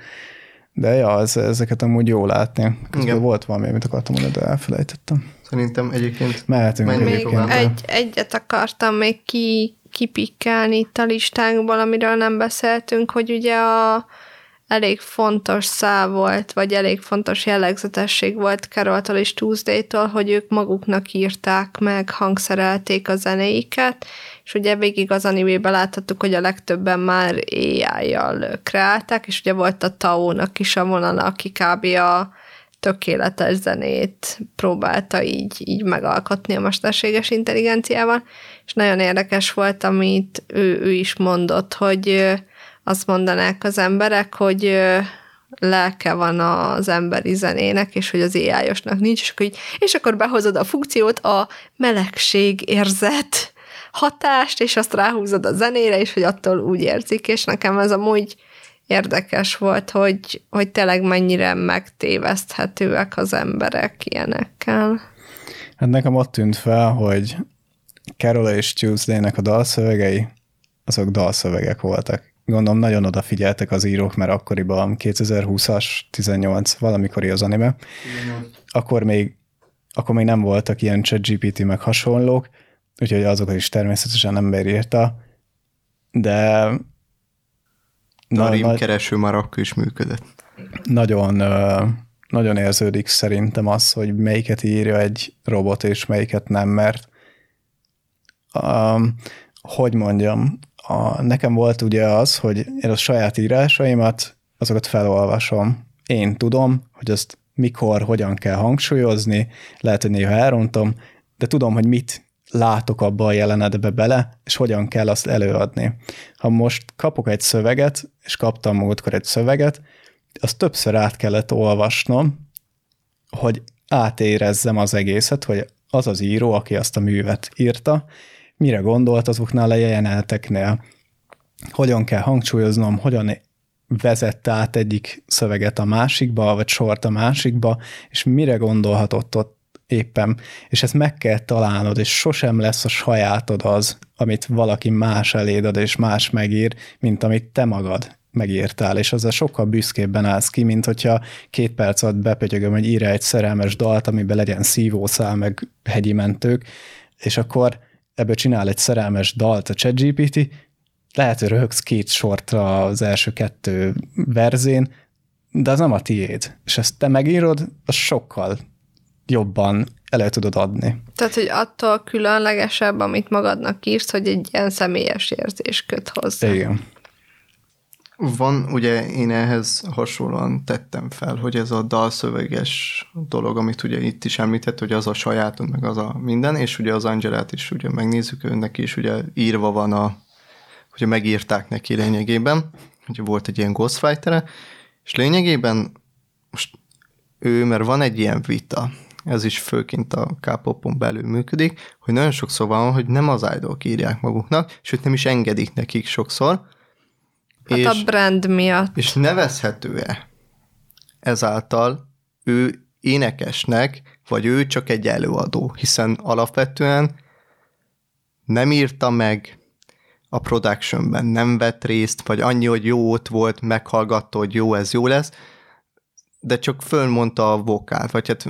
De ja, ez, ezeket amúgy jó látni. Közben volt valami, amit akartam mondani, de elfelejtettem. Szerintem egyébként mehetünk egyébként. Egy, egyet akartam még ki kipikkelni itt a listánkból, amiről nem beszéltünk, hogy ugye a elég fontos szál volt, vagy elég fontos jellegzetesség volt Carole-tól és Tuesday-tól, hogy ők maguknak írták meg, hangszerelték a zenéiket, és ugye végig az animében láthattuk, hogy a legtöbben már á í-jal kreálták, és ugye volt a Taónak is a vonala, aki kb. A tökéletes zenét próbálta így, így megalkotni a mesterséges intelligenciával, és nagyon érdekes volt, amit ő, ő is mondott, hogy azt mondanák az emberek, hogy lelke van az emberi zenének, és hogy az á í-osnak nincs, és akkor, így, és akkor behozod a funkciót, a melegség érzet hatást, és azt ráhúzod a zenére, és hogy attól úgy érzik, és nekem ez amúgy érdekes volt, hogy, hogy tényleg mennyire megtéveszthetőek az emberek ilyenekkel. Hát nekem ott tűnt fel, hogy Carole és Tuesday-nek a dalszövegei, azok dalszövegek voltak. Gondolom nagyon odafigyeltek az írók, mert akkoriban kétezer-húszas, tizennyolc valamikori az anime, akkor még, akkor még nem voltak ilyen ChatGPT meg hasonlók, úgyhogy azokat is természetesen ember írta, de a rímkereső már akkor is működött. Nagyon, nagyon érződik szerintem az, hogy melyiket írja egy robot, és melyiket nem, mert um, hogy mondjam, a, nekem volt ugye az, hogy én a saját írásaimat, azokat felolvasom. Én tudom, hogy azt mikor, hogyan kell hangsúlyozni, lehet, hogy néha elrontom, de tudom, hogy mit látok abba a jelenetbe bele, és hogyan kell azt előadni. Ha most kapok egy szöveget, és kaptam múltkor egy szöveget, azt többször át kellett olvasnom, hogy átérezzem az egészet, hogy az az író, aki azt a művet írta, mire gondolt azoknál a jeleneteknél, hogyan kell hangsúlyoznom, hogyan vezette át egyik szöveget a másikba, vagy sort a másikba, és mire gondolhatott ott éppen, és ezt meg kell találnod, és sosem lesz a sajátod az, amit valaki más eléd ad, és más megír, mint amit te magad megírtál, és azzal sokkal büszkébben állsz ki, mint hogyha két perc alatt bepötyögöm, hogy írj egy szerelmes dalt, amiben legyen szívószál, meg hegyi mentők, és akkor ebből csinál egy szerelmes dalt a ChatGPT, lehet, hogy röhögsz két sortra az első kettő verzén, de az nem a tiéd, és ezt te megírod, az sokkal jobban elő tudod adni. Tehát, hogy attól különlegesebb, amit magadnak írsz, hogy egy ilyen személyes érzés köt hozzá. Igen. Van, ugye én ehhez hasonlóan tettem fel, hogy ez a dalszöveges dolog, amit ugye itt is említett, hogy az a sajátod, meg az a minden, és ugye az Angelát is ugye megnézzük, önnek is ugye írva van a, hogy megírták neki lényegében, ugye volt egy ilyen ghostwriter-e, és lényegében most ő, mert van egy ilyen vita, ez is főként a K-popon belül működik, hogy nagyon sokszor van, hogy nem az idolok írják maguknak, sőt nem is engedik nekik sokszor. Hát és, a brand miatt. És nevezhető-e ezáltal ő énekesnek, vagy ő csak egy előadó, hiszen alapvetően nem írta meg a productionben, nem vett részt, vagy annyi, hogy jó ott volt, meghallgatta, hogy jó, ez jó lesz, de csak fölmondta a vokált, vagy hát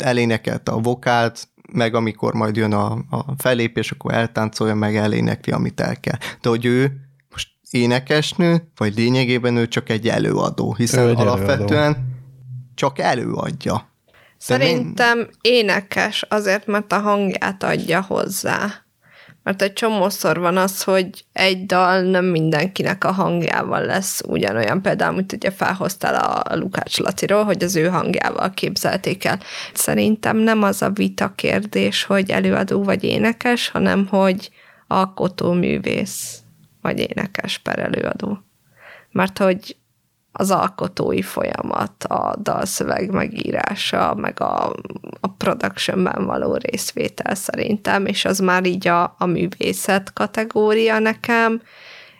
elénekelte a vokált, meg amikor majd jön a, a fellépés, akkor eltáncolja, meg elénekli, amit el kell. De hogy ő most énekesnő, vagy lényegében ő csak egy előadó, hiszen egy alapvetően előadó. Csak előadja. De Szerintem nem... énekes azért, mert a hangját adja hozzá. Mert egy csomószor van az, hogy egy dal nem mindenkinek a hangjával lesz ugyanolyan. Például, amit ugye felhoztál a Lukács Laciról, hogy az ő hangjával képzelték el. Szerintem nem az a vita kérdés, hogy előadó vagy énekes, hanem hogy alkotóművész vagy énekes per előadó. Mert hogy az alkotói folyamat, a dalszöveg megírása, meg a, a productionben való részvétel szerintem, és az már így a, a művészet kategória nekem,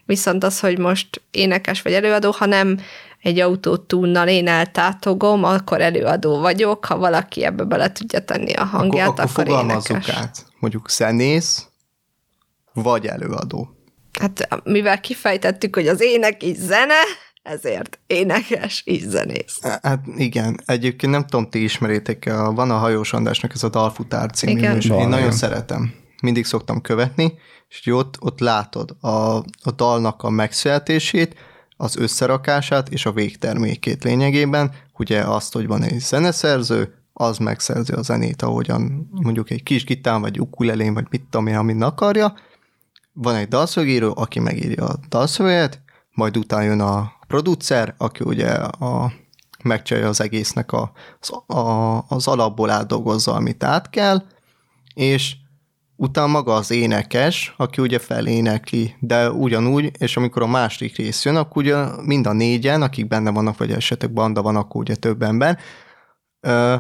viszont az, hogy most énekes vagy előadó, ha nem egy autótúnnal én eltátogom, akkor előadó vagyok, ha valaki ebbe bele tudja tenni a hangját, akkor, akkor, akkor énekes. Akkor fogalmazzuk át, mondjuk zenész vagy előadó. Hát mivel kifejtettük, hogy az ének is zene, ezért énekes és zenész. Hát igen, egyébként nem tudom, ti ismeritek, van a Hajós Andrásnak ez a Dalfutár című, igen. És van, én nagyon szeretem. Mindig szoktam követni, és ott, ott látod a, a dalnak a megszületését, az összerakását és a végtermékét lényegében. Ugye azt, hogy van egy zeneszerző, az megszerzi a zenét, ahogyan mondjuk egy kis gitán, vagy ukulelén, vagy mit tudom én, amin akarja. Van egy dalszövegíró, aki megírja a dalszöveget, majd utána jön a producer, aki ugye a, megcsinálja az egésznek a, az, a, az alapból átdolgozza, amit át kell, és utána maga az énekes, aki ugye felénekli, de ugyanúgy, és amikor a második rész jön, akkor ugye mind a négyen, akik benne vannak, vagy esetleg banda van, akkor ugye több ember, ö,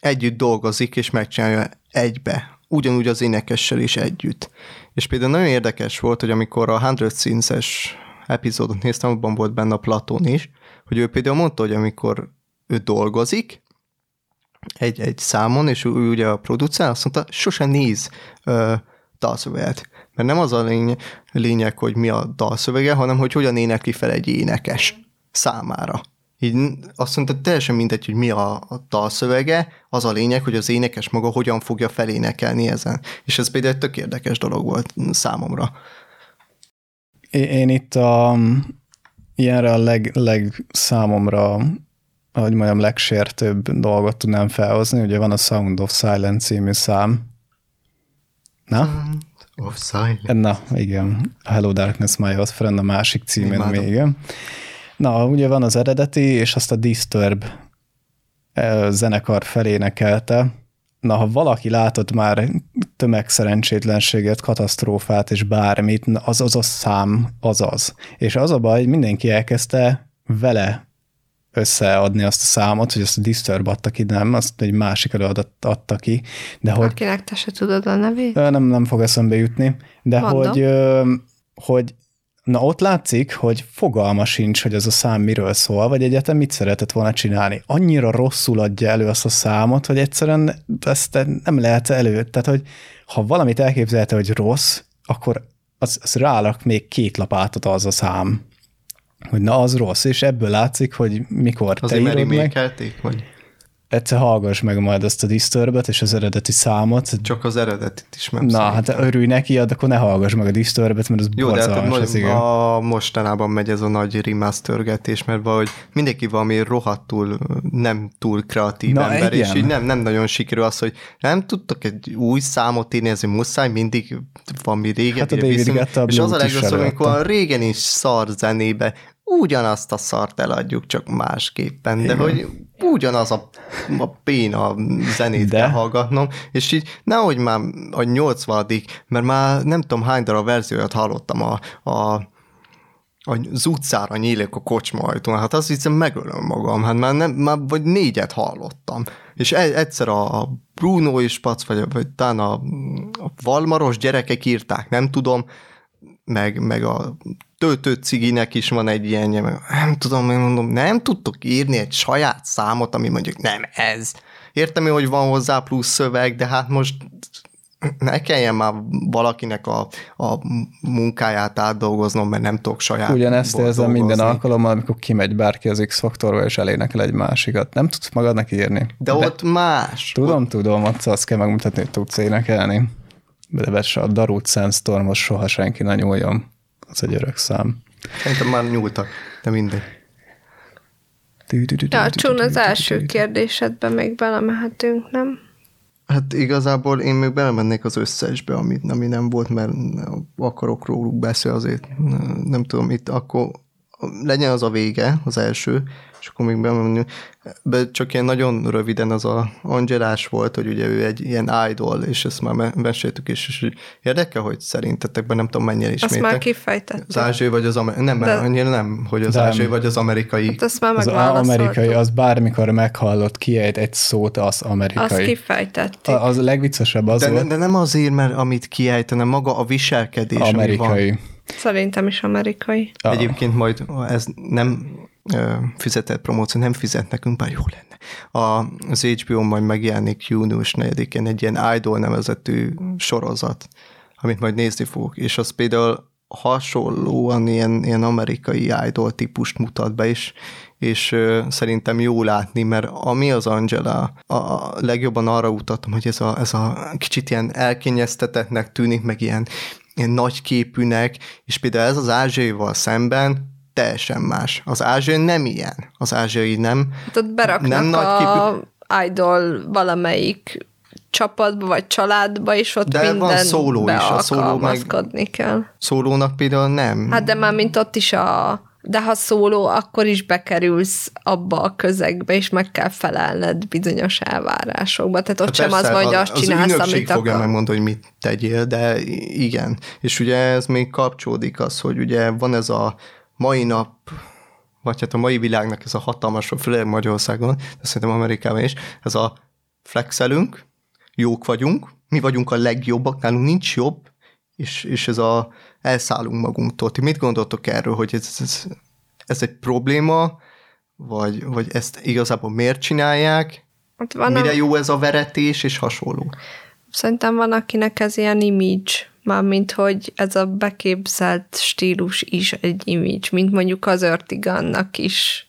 együtt dolgozik, és megcsinálja egybe. Ugyanúgy az énekessel is együtt. És például nagyon érdekes volt, hogy amikor a száz Scenes-es epizódot néztem, abban volt benne a Platón is, hogy ő például mondta, hogy amikor ő dolgozik egy, egy számon, és ő, ő ugye a producál, azt mondta, sose néz uh, dalszöveget. Mert nem az a lény- lényeg, hogy mi a dalszövege, hanem hogy hogyan énekli fel egy énekes számára. Így azt mondta, teljesen mindegy, hogy mi a, a dalszövege, az a lényeg, hogy az énekes maga hogyan fogja felénekelni ezen. És ez például egy tök érdekes dolog volt számomra. Én itt a, ilyenre a leg, leg számomra, ahogy mondjam, legsértőbb dolgot tudnám felhozni, ugye van a Sound of Silence című szám. Na? Sound of Silence. Na, igen. Hello Darkness, My Old Friend, a másik címén még. Na, ugye van az eredeti, és azt a Disturb zenekar felénekelte. Na, ha valaki látott már tömegszerencsétlenséget, katasztrófát és bármit, az az a szám, az az. És az a baj, hogy mindenki elkezdte vele összeadni azt a számot, hogy azt a Disturb adta ki, nem, azt egy másik előadat adta ki. De hogy, akinek te se tudod a nevét? Nem, nem fog eszembe jutni. De hogy, hogy na ott látszik, hogy fogalma sincs, hogy ez a szám miről szól, vagy egyetem mit szeretett volna csinálni. Annyira rosszul adja elő azt a számot, hogy egyszerűen ezt nem lehet elő. Tehát, hogy ha valamit elképzelte, hogy rossz, akkor az, az rálak még két lapátot az a szám. Hogy na, az rossz, és ebből látszik, hogy mikor az te írod meg. Azért egyszer hallgass meg majd azt a Disturbet és az eredeti számot. Csak az eredetit is meg. Na, szerintem. Hát örülj neki, akkor ne hallgass meg a Disturbet, mert az borzalmas. Jó, de hát a mostanában megy ez a nagy remastergetés, mert valahogy mindenki valami rohadtul nem túl kreatív Na, ember, igen. És így nem, nem nagyon sikerül az, hogy nem tudtak egy új számot írni, ezért muszáj mindig valami régen. Hát a David Guetta a Blue-t is. És az a legrosszabb, amikor a régen is szar zenébe ugyanazt a szart eladjuk, csak másképpen, igen. De hogy ugyanaz a, a péna zenét de? Kell hallgatnom, és így nehogy már a nyolcvanadik, mert már nem tudom hány darab verzióját hallottam a, a az utcára nyílik a kocsma ajtón, hát azt hiszem megölöm magam, hát már, nem, már vagy négyet hallottam. És egyszer a Bruno és Pac, vagy, vagy talán a, a Valmaros gyerekek írták, nem tudom, meg, meg a Töltő Ciginek is van egy ilyen, nem tudom, mondom, nem tudtok írni egy saját számot, ami mondjuk nem ez. Értem én, hogy van hozzá plusz szöveg, de hát most ne kelljen már valakinek a, a munkáját átdolgoznom, mert nem tudok saját Ugyanezt érzem minden alkalommal, amikor kimegy bárki az X-faktorba, és elénekel egy másikat. Nem tudsz magadnak írni. De, de ott más. Tudom, ott... tudom, ott azt kell megmutatni, hogy tudsz énekelni. De persze a Darut Sandstormot soha senki ne nyúljon. Az egy örök szám. Szerintem már nyúltak, de mindegy. Tartsunk az első kérdésedben, még belemehetünk, nem? Hát igazából én még belemennék az összesbe, ami, ami nem volt, mert akarok róluk beszélni, azért nem tudom, itt akkor legyen az a vége, az első, és akkor még belemenjünk. De csak ilyen nagyon röviden az a Angelás volt, hogy ugye ő egy ilyen idol, és ezt már meséltük is, és érdekel, hogy szerintetekben nem tudom mennyire ismétek. Azt már kifejtettük. Az ázsiai vagy az amerikai, nem, de... annyira nem, hogy az ázsiai vagy az amerikai. Hát azt már megválaszoltuk. Az amerikai, az bármikor meghallott, kiejt egy szót, az amerikai. Azt kifejtettük. A, az legviccesebb az de, volt. De nem azért, mert amit kiejt, hanem maga a viselkedés, amerikai. Van. Szerintem is amerikai. Ah. Egyébként majd ez nem... fizetett promóció, nem fizet nekünk, bár jó lenne. A, az há bé o majd megjelenik június negyedikén egy ilyen Idol nevezetű sorozat, amit majd nézni fogok, és az például hasonlóan ilyen, ilyen amerikai Idol típust mutat be is, és ö, szerintem jó látni, mert ami az Angela, a, a legjobban arra utaltam, hogy ez a, ez a kicsit ilyen elkényeztetetnek tűnik, meg ilyen, ilyen nagyképűnek, és például ez az ázsiaival szemben teljesen más. Az ázsiai nem ilyen. Az ázsiai nem. Hát ott beraknak nem nagy képű... a idol valamelyik csapatba, vagy családba, és ott de minden van szóló bealkalmazkodni meg... kell. Szólónak például nem. Hát de már mint ott is a... De ha szóló, akkor is bekerülsz abba a közegbe, és meg kell felelned bizonyos elvárásokba. Tehát ott hát sem persze, az vagy, azt az csinálsz, amit akar. Az ügynökség fogja megmondani, hogy mit tegyél, de igen. És ugye ez még kapcsolódik az, hogy ugye van ez a mai nap, vagy hát a mai világnak ez a hatalmas, főleg Magyarországon, de szerintem Amerikában is, ez a flexelünk, jók vagyunk, mi vagyunk a legjobbak, nálunk nincs jobb, és, és ez a elszállunk magunktól. Ti mit gondoltok erről, hogy ez, ez, ez egy probléma, vagy, vagy ezt igazából miért csinálják, mire a... jó ez a veretés, és hasonló? Szerintem van, akinek ez ilyen image, mármint, hogy ez a beképzelt stílus is egy image, mint mondjuk az Örtigannak is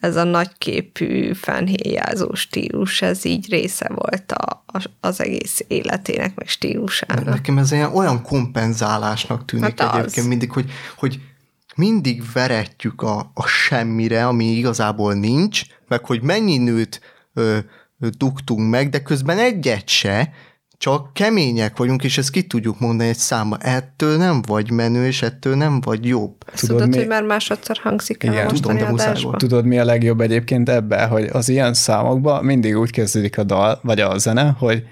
ez a nagyképű, fennhéjázó stílus, ez így része volt a, az egész életének, meg stílusának. Nekem ez olyan kompenzálásnak tűnik hát egyébként mindig, hogy, hogy mindig veretjük a, a semmire, ami igazából nincs, meg hogy mennyi nőt ö, ö, dugtunk meg, de közben egyet se, csak kemények vagyunk, és ezt ki tudjuk mondani egy számmal. Ettől nem vagy menő, és ettől nem vagy jobb. Tudod, Tudod mi... hogy már másodszor hangzik el a mostani adásban. Tudod, mi a legjobb egyébként ebben, hogy az ilyen számokban mindig úgy kezdődik a dal, vagy a zene, hogy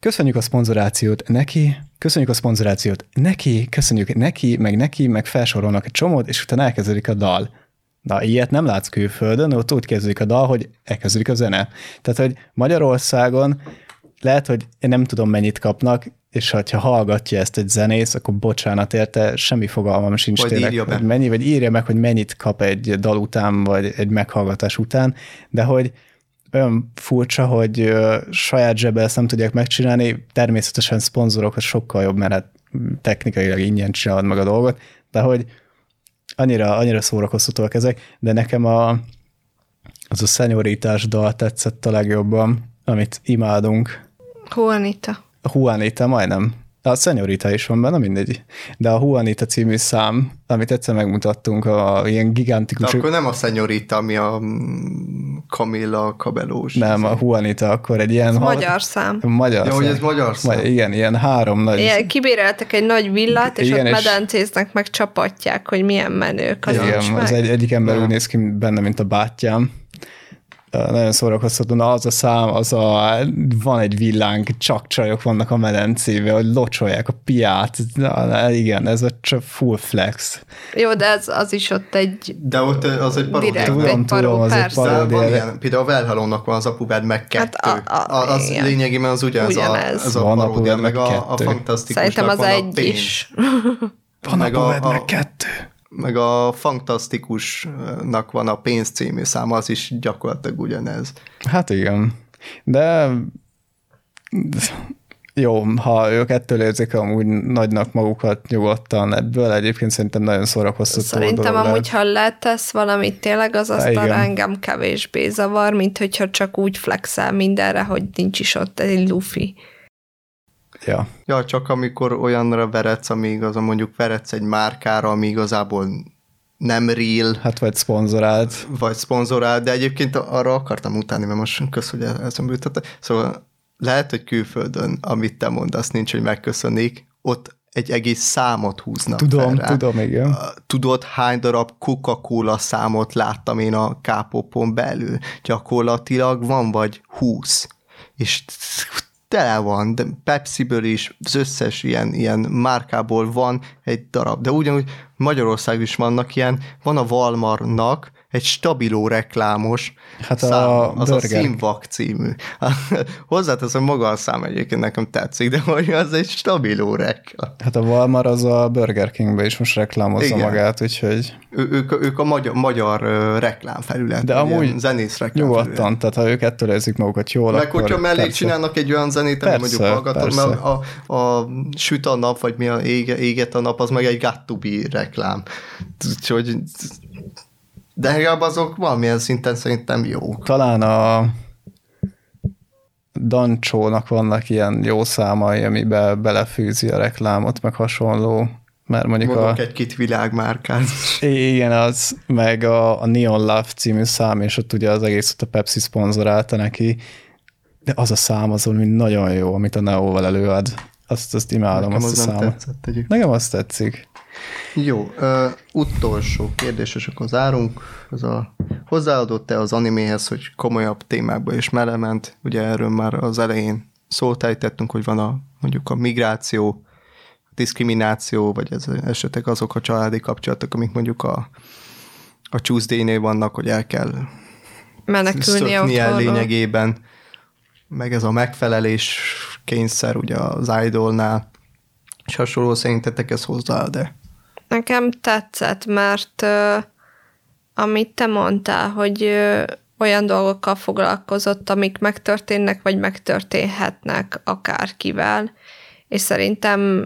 köszönjük a szponzorációt neki, köszönjük a szponzorációt neki, köszönjük neki, meg neki, meg felsorolnak egy csomót, és utána elkezdődik a dal. Na, ilyet nem látsz külföldön, ott úgy kezdődik a dal, hogy elkezdődik a zene. Tehát, hogy Magyarországon lehet, hogy én nem tudom, mennyit kapnak, és ha hallgatja ezt egy zenész, akkor bocsánat érte, semmi fogalmam sincs vagy tényleg, hogy mennyi, vagy írja meg, hogy mennyit kap egy dal után, vagy egy meghallgatás után, de hogy olyan furcsa, hogy saját zsebben ezt nem tudják megcsinálni, természetesen szponzorok, az sokkal jobb, mert hát technikailag ingyen csinálod meg a dolgot, de hogy annyira, annyira szórakoztatóak ezek, de nekem a az a szenyorítás dal tetszett a legjobban, amit imádunk. Juanita. A Juanita, majdnem. A Szenyorita is van benne, mindegy. De a Juanita című szám, amit egyszer megmutattunk, a ilyen gigantikus... De akkor nem a Szenyorita, ami a Camilla Cabelós. Nem, a Juanita, akkor egy ilyen... Ez hal... magyar szám. Magyar ja, szám. Hogy ez magyar szám. Magyar, igen, ilyen három nagy... Ilyen, kibéreltek egy nagy villát, és igen, ott és... medencéznek, meg csapatják, hogy milyen menők. Igen, az egy, egyik ember úgy néz ki benne, mint a bátyám. Nagyon szórakoztató, na az a szám, az a, van egy villánk, csak csajok vannak a medencébe, hogy locsolják a piát, na, igen, ez a full flex. Jó, de ez, az is ott egy... De ott az egy paródia. Tudom, tudom, az egy paródia. Például a Velhalónak van az Apubád meg kettő. Hát a, a, az igen. Lényegében az ugyanaz ugyanez. A, a paródia, meg a, a fantasztikusnak szerintem az egy is. Van Apubád meg kettő. Meg a Fantasztikusnak van a Pénz című száma, az is gyakorlatilag ugyanez. Hát igen, de jó, ha ők ettől érzik amúgy nagynak magukat nyugodtan ebből, egyébként szerintem nagyon szórakoztató dolog. Szerintem amúgy, ha letesz valamit tényleg, az aztán engem kevésbé zavar, mint hogyha csak úgy flexel mindenre, hogy nincs is ott egy lufi. Ja. ja, csak amikor olyanra veretsz, ami igazán mondjuk veretsz egy márkára, ami igazából nem real. Hát vagy szponzorált. Vagy szponzorált, de egyébként arra akartam utáni, mert most kösz, hogy eszembe jutott. Szóval lehet, hogy külföldön, amit te mondasz, nincs, hogy megköszönik, ott egy egész számot húznak fel. Tudom, fel tudom, igen. Tudod, hány darab Coca-Cola számot láttam én a K-popon belül? Gyakorlatilag van vagy húsz. És... tele van, de Pepsi-ből is, az összes ilyen, ilyen márkából van egy darab. De ugyanúgy Magyarország is vannak ilyen, van a Walmartnak egy stabiló reklámos hát szám, a az burger. A Színvak című. Hozzáteszem, maga a szám egyébként nekem tetszik, de hogy az egy stabiló reklám. Hát a Walmart az a Burger Kingbe is most reklámozza igen. magát, úgyhogy... Ő, ők, ők a magyar, magyar reklámfelület. De amúgy zenész reklámfelület. Nyugodtan, tehát ha ők ettől érzik magukat jól, meg akkor... Meg hogyha mellé persze. csinálnak egy olyan zenét, amit mondjuk hallgatom, mert a, a, a süt a nap, vagy mi a ége, éget a nap, az meg egy got to be reklám. Úgyhogy... De legalább azok valamilyen szinten szerintem jók. Talán a Dancsónak vannak ilyen jó számai, amiben belefűzi a reklámot, meg hasonló. Mert mondjuk Mondok a... egy-két világmárkát. Igen, az, meg a, a Neon Love című szám, és ott ugye az egész ott a Pepsi szponzorálta neki. De az a szám az, ami nagyon jó, amit a Neóval előad. Azt, azt imádom, nekem azt az a számot. Tetszett, nekem azt tetszik. Jó, ö, utolsó kérdés, és akkor zárunk. Az a, hozzáadott-e az animéhez, hogy komolyabb témákba is melement? Ugye erről már az elején szót ejtettünk, hogy van a, mondjuk a migráció, a diszkrimináció, vagy ez esetleg azok a családi kapcsolatok, amik mondjuk a, a Tuesday-nél vannak, hogy el kell menekülni el lényegében. Meg ez a megfelelés kényszer ugye az idolnál. És hasonló, szerintetek ez hozzá, de... Nekem tetszett, mert uh, amit te mondtál, hogy uh, olyan dolgokkal foglalkozott, amik megtörténnek, vagy megtörténhetnek akárkivel, és szerintem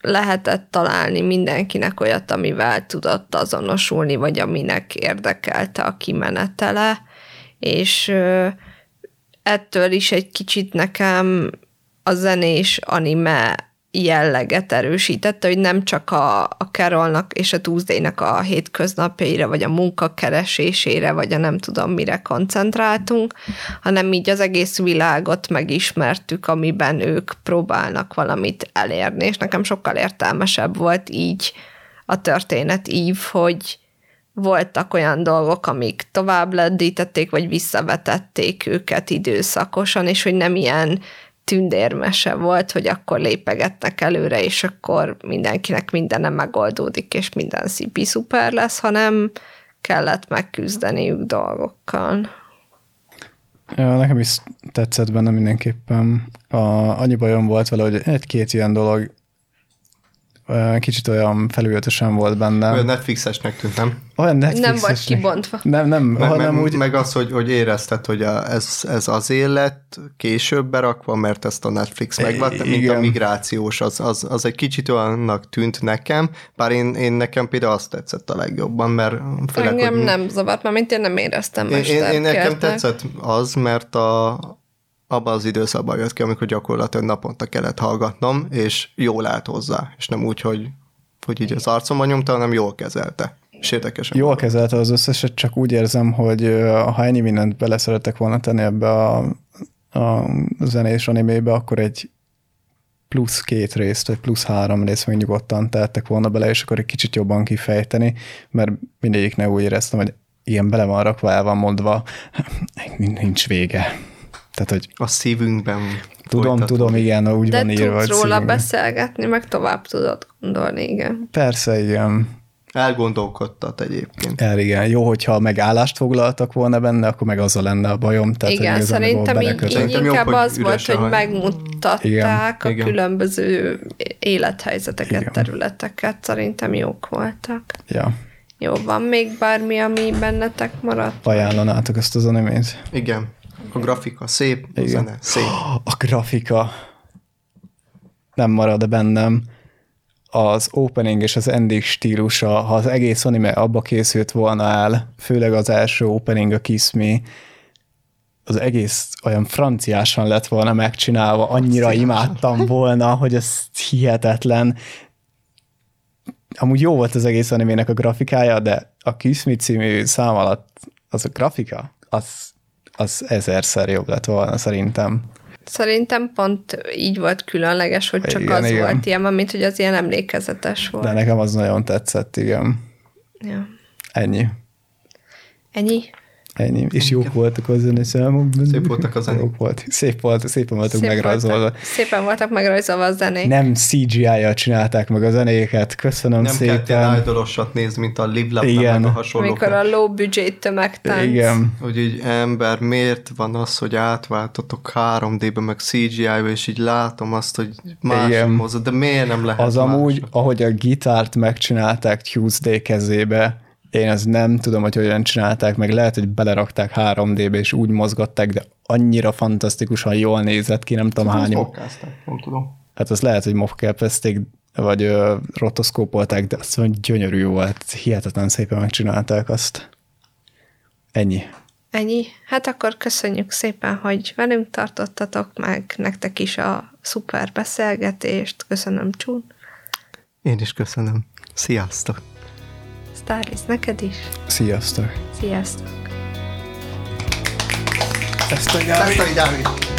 lehetett találni mindenkinek olyat, amivel tudott azonosulni, vagy aminek érdekelte a kimenetele, és uh, ettől is egy kicsit nekem a zenés anime jelleget erősítette, hogy nem csak a, a Carole-nak és a Tuesday-nek a hétköznapjaira, vagy a munkakeresésére, vagy a nem tudom mire koncentráltunk, hanem így az egész világot megismertük, amiben ők próbálnak valamit elérni, és nekem sokkal értelmesebb volt így a történetív, hogy voltak olyan dolgok, amik tovább lendítették, vagy visszavetették őket időszakosan, és hogy nem ilyen tündérmese volt, hogy akkor lépegetnek előre, és akkor mindenkinek mindene megoldódik, és minden szipi szuper lesz, hanem kellett megküzdeniük dolgokkal. Ja, nekem is tetszett benne mindenképpen. A, annyi bajom volt vele, hogy egy-két ilyen dolog kicsit olyan felületesen volt benne. Olyan Netflixesnek tűnt, nem? Olyan Netflixesnek. Nem vagy kibontva. Nem, nem. Meg, hanem meg, úgy... meg az, hogy, hogy érezted, hogy a, ez, ez azért lett később berakva, mert ezt a Netflix megvett, mint a migrációs. Az, az, az egy kicsit olyannak tűnt nekem, bár én, én nekem például azt tetszett a legjobban, mert... Főleg, engem hogy... nem zavart, mert mint én nem éreztem mesterkértnek. Én, én nekem tetszett az, mert a... abban az időszakban jött ki, amikor gyakorlatilag naponta kellett hallgatnom, és jól állt hozzá, és nem úgy, hogy, hogy így az arcomban nyomta, hanem jól kezelte. És érdekesen. Jól kezelte az összeset, csak úgy érzem, hogy ha ennyi mindent beleszerettek volna tenni ebbe a, a zenés animébe, akkor egy plusz két részt, vagy plusz három részt még nyugodtan tettek volna bele, és akkor egy kicsit jobban kifejteni, mert mindegyiknek úgy éreztem, hogy ilyen bele van rakva, el van mondva, nincs vége. Tehát, hogy a szívünkben Tudom, folytatom. tudom, igen, úgy de van írva. De tudsz róla beszélgetni, meg tovább tudod gondolni, igen. Persze, igen. Elgondolkodtat egyébként. El, igen. Jó, hogyha megállást foglaltak volna benne, akkor meg azzal lenne a bajom. Tehát, igen, szerintem így, így inkább jobb, hogy az volt, hogy megmutatták igen. a igen. különböző élethelyzeteket, igen. területeket. Szerintem jók voltak. Ja. Jó, van még bármi, ami bennetek maradt? Ajánlanátok ezt az animét. Igen. A grafika szép, a zene szép. A grafika nem marad bennem. Az opening és az ending stílusa, ha az egész anime abba készült volna el, főleg az első opening, a Kiss Me, az egész olyan franciásan lett volna megcsinálva, annyira franciásan. Imádtam volna, hogy ez hihetetlen. Amúgy jó volt az egész animének a grafikája, de a Kiss Me című szám alatt az a grafika, az az ezerszer jobb lett volna, szerintem. Szerintem pont így volt különleges, hogy csak igen, az igen. volt ilyen, mint hogy az ilyen emlékezetes volt. De nekem az nagyon tetszett, igen. Ja. Ennyi. Ennyi? Ennyi. És jók ja. voltak az zenei számok. Szép voltak az zenék. Volt. Szép volt, szépen voltak szép megrajzolva. Voltak. Szépen voltak megrajzolva a zenék. Nem cé gé í-jel csinálták meg a zenéket. Köszönöm nem szépen. Nem kell ilyen idolosat nézni, mint a Liblabnál, meg a hasonlókat. Amikor a low budget tömegtánc. Igen. Hogy így ember, miért van az, hogy átváltatok három dé-be, meg cé gé í-be, és így látom azt, hogy máshoz, de miért nem lehet az máshoz? Amúgy, ahogy a gitárt megcsinálták Tuesday kezébe, én ezt nem tudom, hogy hogyan csinálták, meg lehet, hogy belerakták három dé-be, és úgy mozgatták, de annyira fantasztikusan jól nézett ki, nem tudom hány. Nem tudom. Hát azt lehet, hogy mocapezték, vagy ö, rotoszkópolták, de azt mondja, gyönyörű volt. Hihetetlen szépen megcsinálták azt. Ennyi. Ennyi. Hát akkor köszönjük szépen, hogy velünk tartottatok, meg nektek is a szuper beszélgetést. Köszönöm, Csun. Én is köszönöm. Sziasztok! Starlis, neked is. Sziasztok. Sziasztok. Szesztay Dávid. Szesztay Dávid.